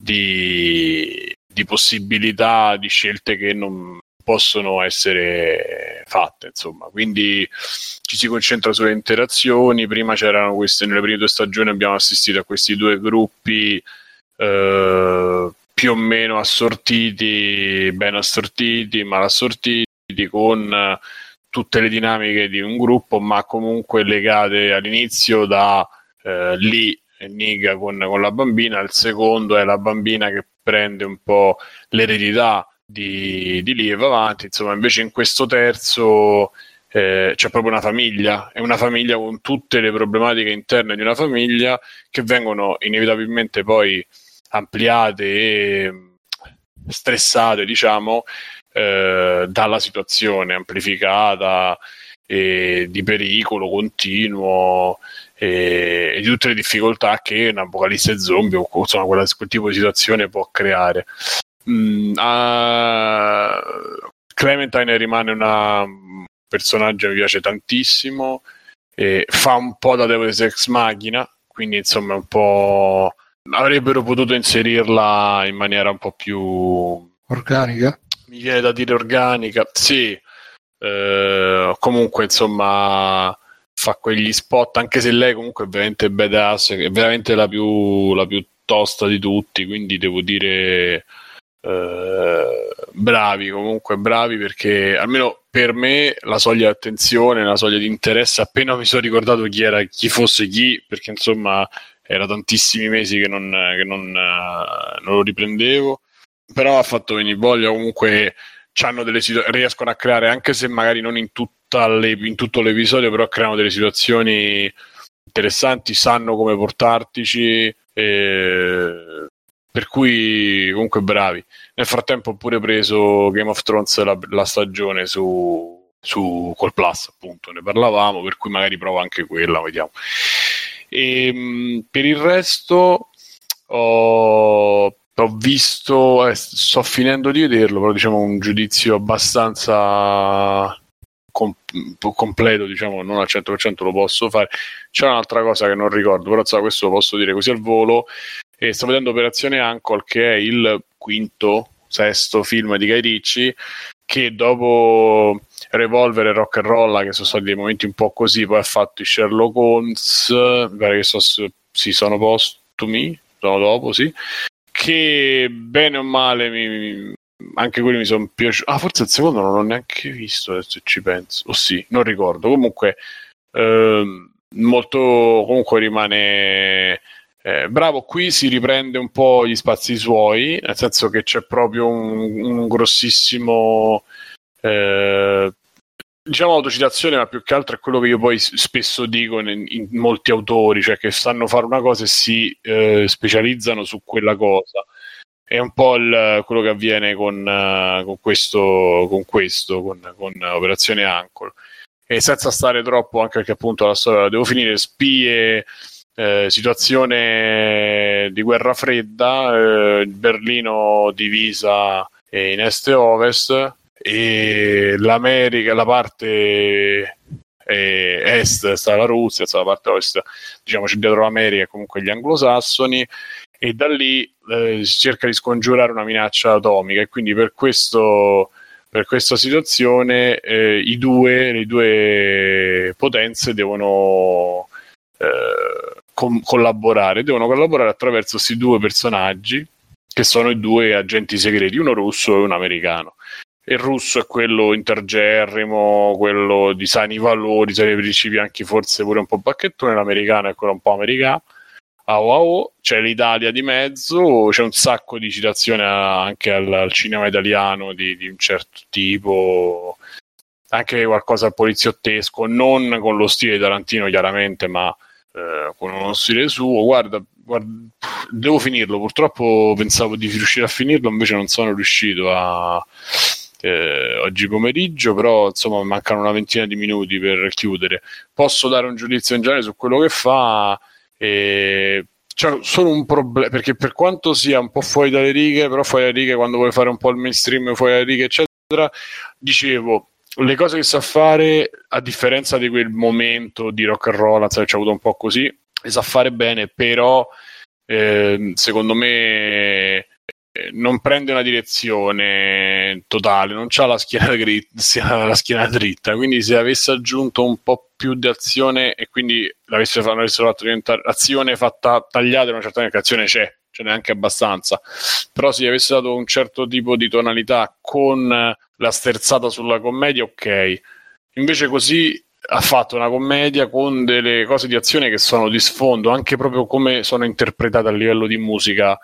di, di possibilità, di scelte che non possono essere fatte, insomma. Quindi ci si concentra sulle interazioni. Prima c'erano queste, nelle prime due stagioni abbiamo assistito a questi due gruppi eh, più o meno assortiti, ben assortiti, mal assortiti, con tutte le dinamiche di un gruppo, ma comunque legate all'inizio da eh, lì Niga con, con la bambina, il secondo è la bambina che prende un po' l'eredità di, di lì e va avanti, insomma. Invece in questo terzo eh, c'è proprio una famiglia, è una famiglia con tutte le problematiche interne di una famiglia che vengono inevitabilmente poi ampliate e stressate, diciamo, Eh, dalla situazione amplificata eh, di pericolo continuo eh, e di tutte le difficoltà che un'apocalisse zombie o insomma quella, quel tipo di situazione può creare. mm, a... Clementine rimane una personaggio che mi piace tantissimo, eh, fa un po' da Deus Ex Machina, quindi insomma un po' avrebbero potuto inserirla in maniera un po' più organica, mi viene da dire organica, sì, eh, comunque insomma fa quegli spot, anche se lei comunque è veramente badass, è veramente la più, la più tosta di tutti, quindi devo dire eh, bravi, comunque bravi, perché almeno per me la soglia di attenzione, la soglia di interesse, appena mi sono ricordato chi era, chi fosse chi, perché insomma era tantissimi mesi che non, che non, non lo riprendevo, però ha fatto venire voglia. Comunque c'hanno delle situ- riescono a creare, anche se magari non in, tutta le- in tutto l'episodio, però creano delle situazioni interessanti, sanno come portartici, eh, per cui comunque bravi. Nel frattempo ho pure preso Game of Thrones la, la stagione su, su col Plus, appunto ne parlavamo, per cui magari provo anche quella, vediamo. E, mh, per il resto ho Ho visto, eh, sto finendo di vederlo, però diciamo un giudizio abbastanza comp- completo, diciamo non al cento per cento lo posso fare. C'è un'altra cosa che non ricordo, però so, questo lo posso dire così al volo. E sto vedendo Operazione Uncle, che è il quinto, sesto film di Guy Ritchie, che dopo Revolver e Rock'n'Roll, che sono stati dei momenti un po' così, poi ha fatto i Sherlock Holmes, mi pare che so, sì, sono postumi, sono dopo, sì, che bene o male mi, anche quelli mi sono piaciuti. Ah, forse il secondo non l'ho neanche visto, adesso ci penso, o oh, sì, non ricordo, comunque ehm, molto, comunque rimane... Eh, bravo, qui si riprende un po' gli spazi suoi, nel senso che c'è proprio un, un grossissimo eh, diciamo autocitazione, ma più che altro è quello che io poi spesso dico in, in molti autori, cioè che sanno fare una cosa e si eh, specializzano su quella cosa. È un po' il, quello che avviene con, uh, con questo con questo con, con Operazione Ancol, e senza stare troppo, anche perché appunto la storia la devo finire, spie, Eh, situazione di guerra fredda, eh, Berlino divisa eh, in est e ovest, e l'America, la parte eh, est sta la Russia, sta la parte ovest, diciamo c'è dietro l'America comunque gli anglosassoni, e da lì eh, si cerca di scongiurare una minaccia atomica, e quindi per questo per questa situazione eh, i due le due potenze devono eh, collaborare, devono collaborare attraverso questi due personaggi che sono i due agenti segreti, uno russo e uno americano. Il russo è quello intergerrimo, quello di sani valori, sani principi, anche forse pure un po' bacchettone, l'americano è quello un po' americano, au au, c'è l'Italia di mezzo, c'è un sacco di citazione anche al, al cinema italiano di, di un certo tipo, anche qualcosa poliziottesco, non con lo stile di Tarantino chiaramente, ma Eh, con uno stile suo. Guarda, guarda, devo finirlo, purtroppo pensavo di riuscire a finirlo, invece non sono riuscito a eh, oggi pomeriggio, però insomma mancano una ventina di minuti per chiudere. Posso dare un giudizio in generale su quello che fa, eh, c'è solo un problema, perché per quanto sia un po' fuori dalle righe, però fuori dalle righe quando vuoi fare un po' il mainstream fuori dalle righe eccetera, dicevo, le cose che sa fare, a differenza di quel momento di rock and roll, cioè, c'è avuto un po' così, le sa fare bene, però eh, secondo me eh, non prende una direzione totale, non c'ha la schiena, dritta, la schiena dritta, quindi se avesse aggiunto un po' più di azione e quindi l'avesse fatto, l'avesse fatto diventare azione fatta tagliata in una certa maniera, che azione c'è, c'è neanche abbastanza, però se gli avesse dato un certo tipo di tonalità con la sterzata sulla commedia, ok, invece così ha fatto una commedia con delle cose di azione che sono di sfondo, anche proprio come sono interpretate a livello di musica,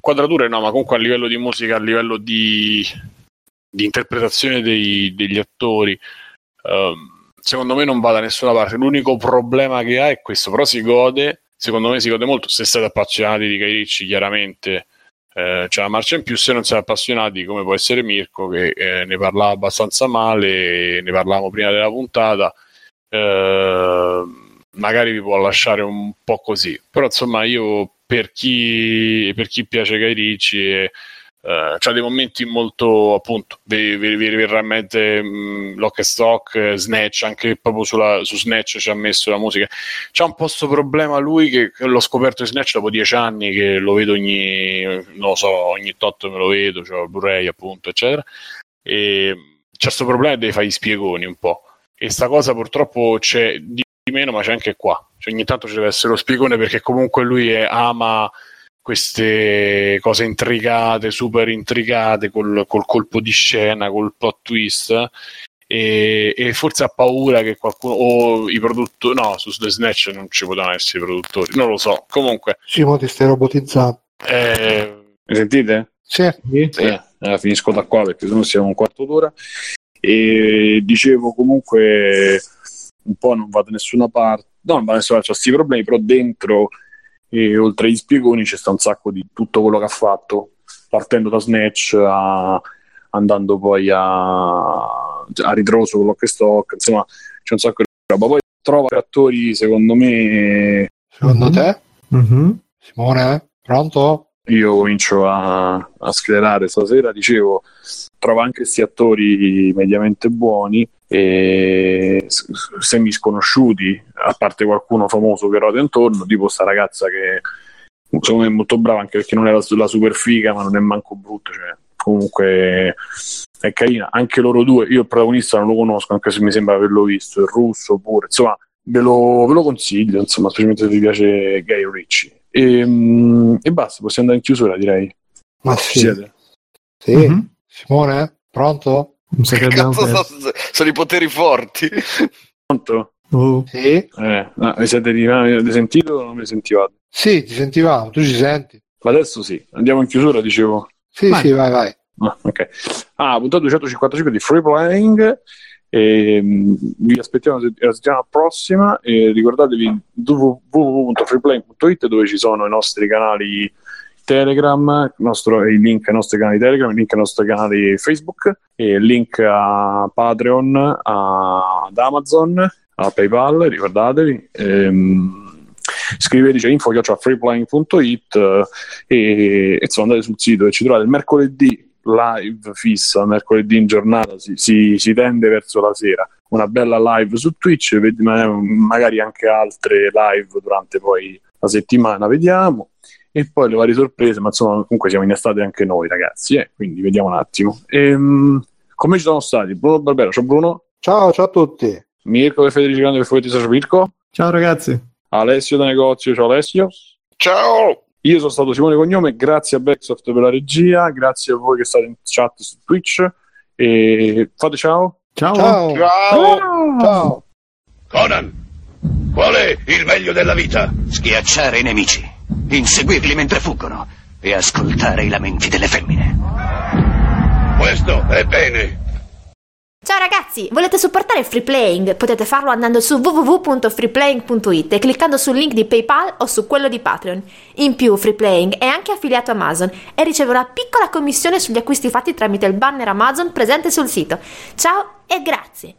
quadrature no, ma comunque a livello di musica, a livello di, di interpretazione dei, degli attori, um, secondo me non va da nessuna parte, l'unico problema che ha è questo, però si gode, secondo me si gode molto, se siete appassionati di Guy Ritchie chiaramente Eh, c'è una marcia in più, se non siamo appassionati come può essere Mirko che eh, ne parlava abbastanza male, ne parlavamo prima della puntata, eh, magari vi può lasciare un po' così, però insomma io per chi per chi piace Guy Ritchie eh, c'ha dei momenti molto, appunto vi verrà in mente Lock and Stock, Snatch, anche proprio sulla, su Snatch ci ha messo la musica, c'ha un po' sto problema lui che, che l'ho scoperto di Snatch dopo dieci anni che lo vedo ogni, non lo so, ogni totto me lo vedo, cioè il Blu-ray appunto eccetera, e c'è sto problema che devi fare gli spiegoni un po', e sta cosa purtroppo c'è di meno, ma c'è anche qua, cioè ogni tanto ci deve essere lo spiegone, perché comunque lui è, ama queste cose intricate, super intricate, col, col colpo di scena, col plot twist, e, e forse ha paura che qualcuno o i produttori, no, su The Snatch non ci potevano essere i produttori, non lo so, comunque sì, ma ti stai robotizzando, eh, mi sentite? Sì, sì. Eh, eh, finisco da qua perché sennò siamo un quarto d'ora, e dicevo comunque un po' non va da nessuna parte, no, non va da nessuna parte, c'ha sti problemi, però dentro e oltre agli spiegoni c'è sta un sacco di tutto quello che ha fatto, partendo da Snatch a, andando poi a, a ritroso con Lock and Stock, insomma c'è un sacco di roba, poi trova attori secondo me. Secondo te? Mm-hmm. Simone, pronto? Io comincio a, a sclerare stasera, dicevo, trova anche questi attori mediamente buoni e semi sconosciuti, a parte qualcuno famoso che rode intorno, tipo sta ragazza che secondo me è molto brava, anche perché non è la, la super figa ma non è manco brutta, cioè comunque è carina. Anche loro due, io il protagonista non lo conosco, anche se mi sembra averlo visto, il russo pure, insomma ve lo, ve lo consiglio, insomma, specialmente se vi piace Guy Ritchie. E, e basta, possiamo andare in chiusura, direi. Ma sì, siete? Sì. Mm-hmm. Simone, pronto? Che cazzo sono, sono i poteri forti. Pronto? Uh. Sì. Eh, no, mi siete mi sentito o non mi sentivate? Sì, ti sentivamo, tu ci senti? Adesso sì, andiamo in chiusura, dicevo. Sì, vai. Sì, vai, vai. Ah, ok. Ah, puntata duecentocinquantacinque di Free Playing. E, um, vi aspettiamo la settimana prossima. E ricordatevi w w w punto free playing punto i t, dove ci sono i nostri canali Telegram, il, nostro, il link ai nostri canali Telegram, il link ai nostri canali Facebook, e il link a Patreon, a, ad Amazon, a PayPal, ricordatevi. Ehm, scriveteci a info chiocciola freeplaying punto i t, e, e insomma andate sul sito e ci trovate il mercoledì live fissa, mercoledì in giornata, si, si, si tende verso la sera, una bella live su Twitch, magari anche altre live durante poi la settimana, vediamo, e poi le varie sorprese, ma insomma comunque siamo in estate anche noi ragazzi, eh? Quindi vediamo un attimo. Ehm, come ci sono stati Bruno Barbera, ciao Bruno. Ciao, ciao a tutti. Mirko e Federico Grande per Fuetti, ciao Mirko. Ciao ragazzi. Alessio da Negozio, ciao Alessio. Ciao. Io sono stato Simone Cognome, grazie a Backsoft per la regia, grazie a voi che state in chat su Twitch, e fate ciao. Ciao. Ciao. Ciao. Ciao. Conan, qual è il meglio della vita? Schiacciare i nemici, inseguirli mentre fuggono e ascoltare i lamenti delle femmine. Questo è bene. Ciao ragazzi, volete supportare Free Playing? Potete farlo andando su w w w punto free playing punto i t e cliccando sul link di PayPal o su quello di Patreon. In più, Free Playing è anche affiliato a Amazon e riceve una piccola commissione sugli acquisti fatti tramite il banner Amazon presente sul sito. Ciao e grazie!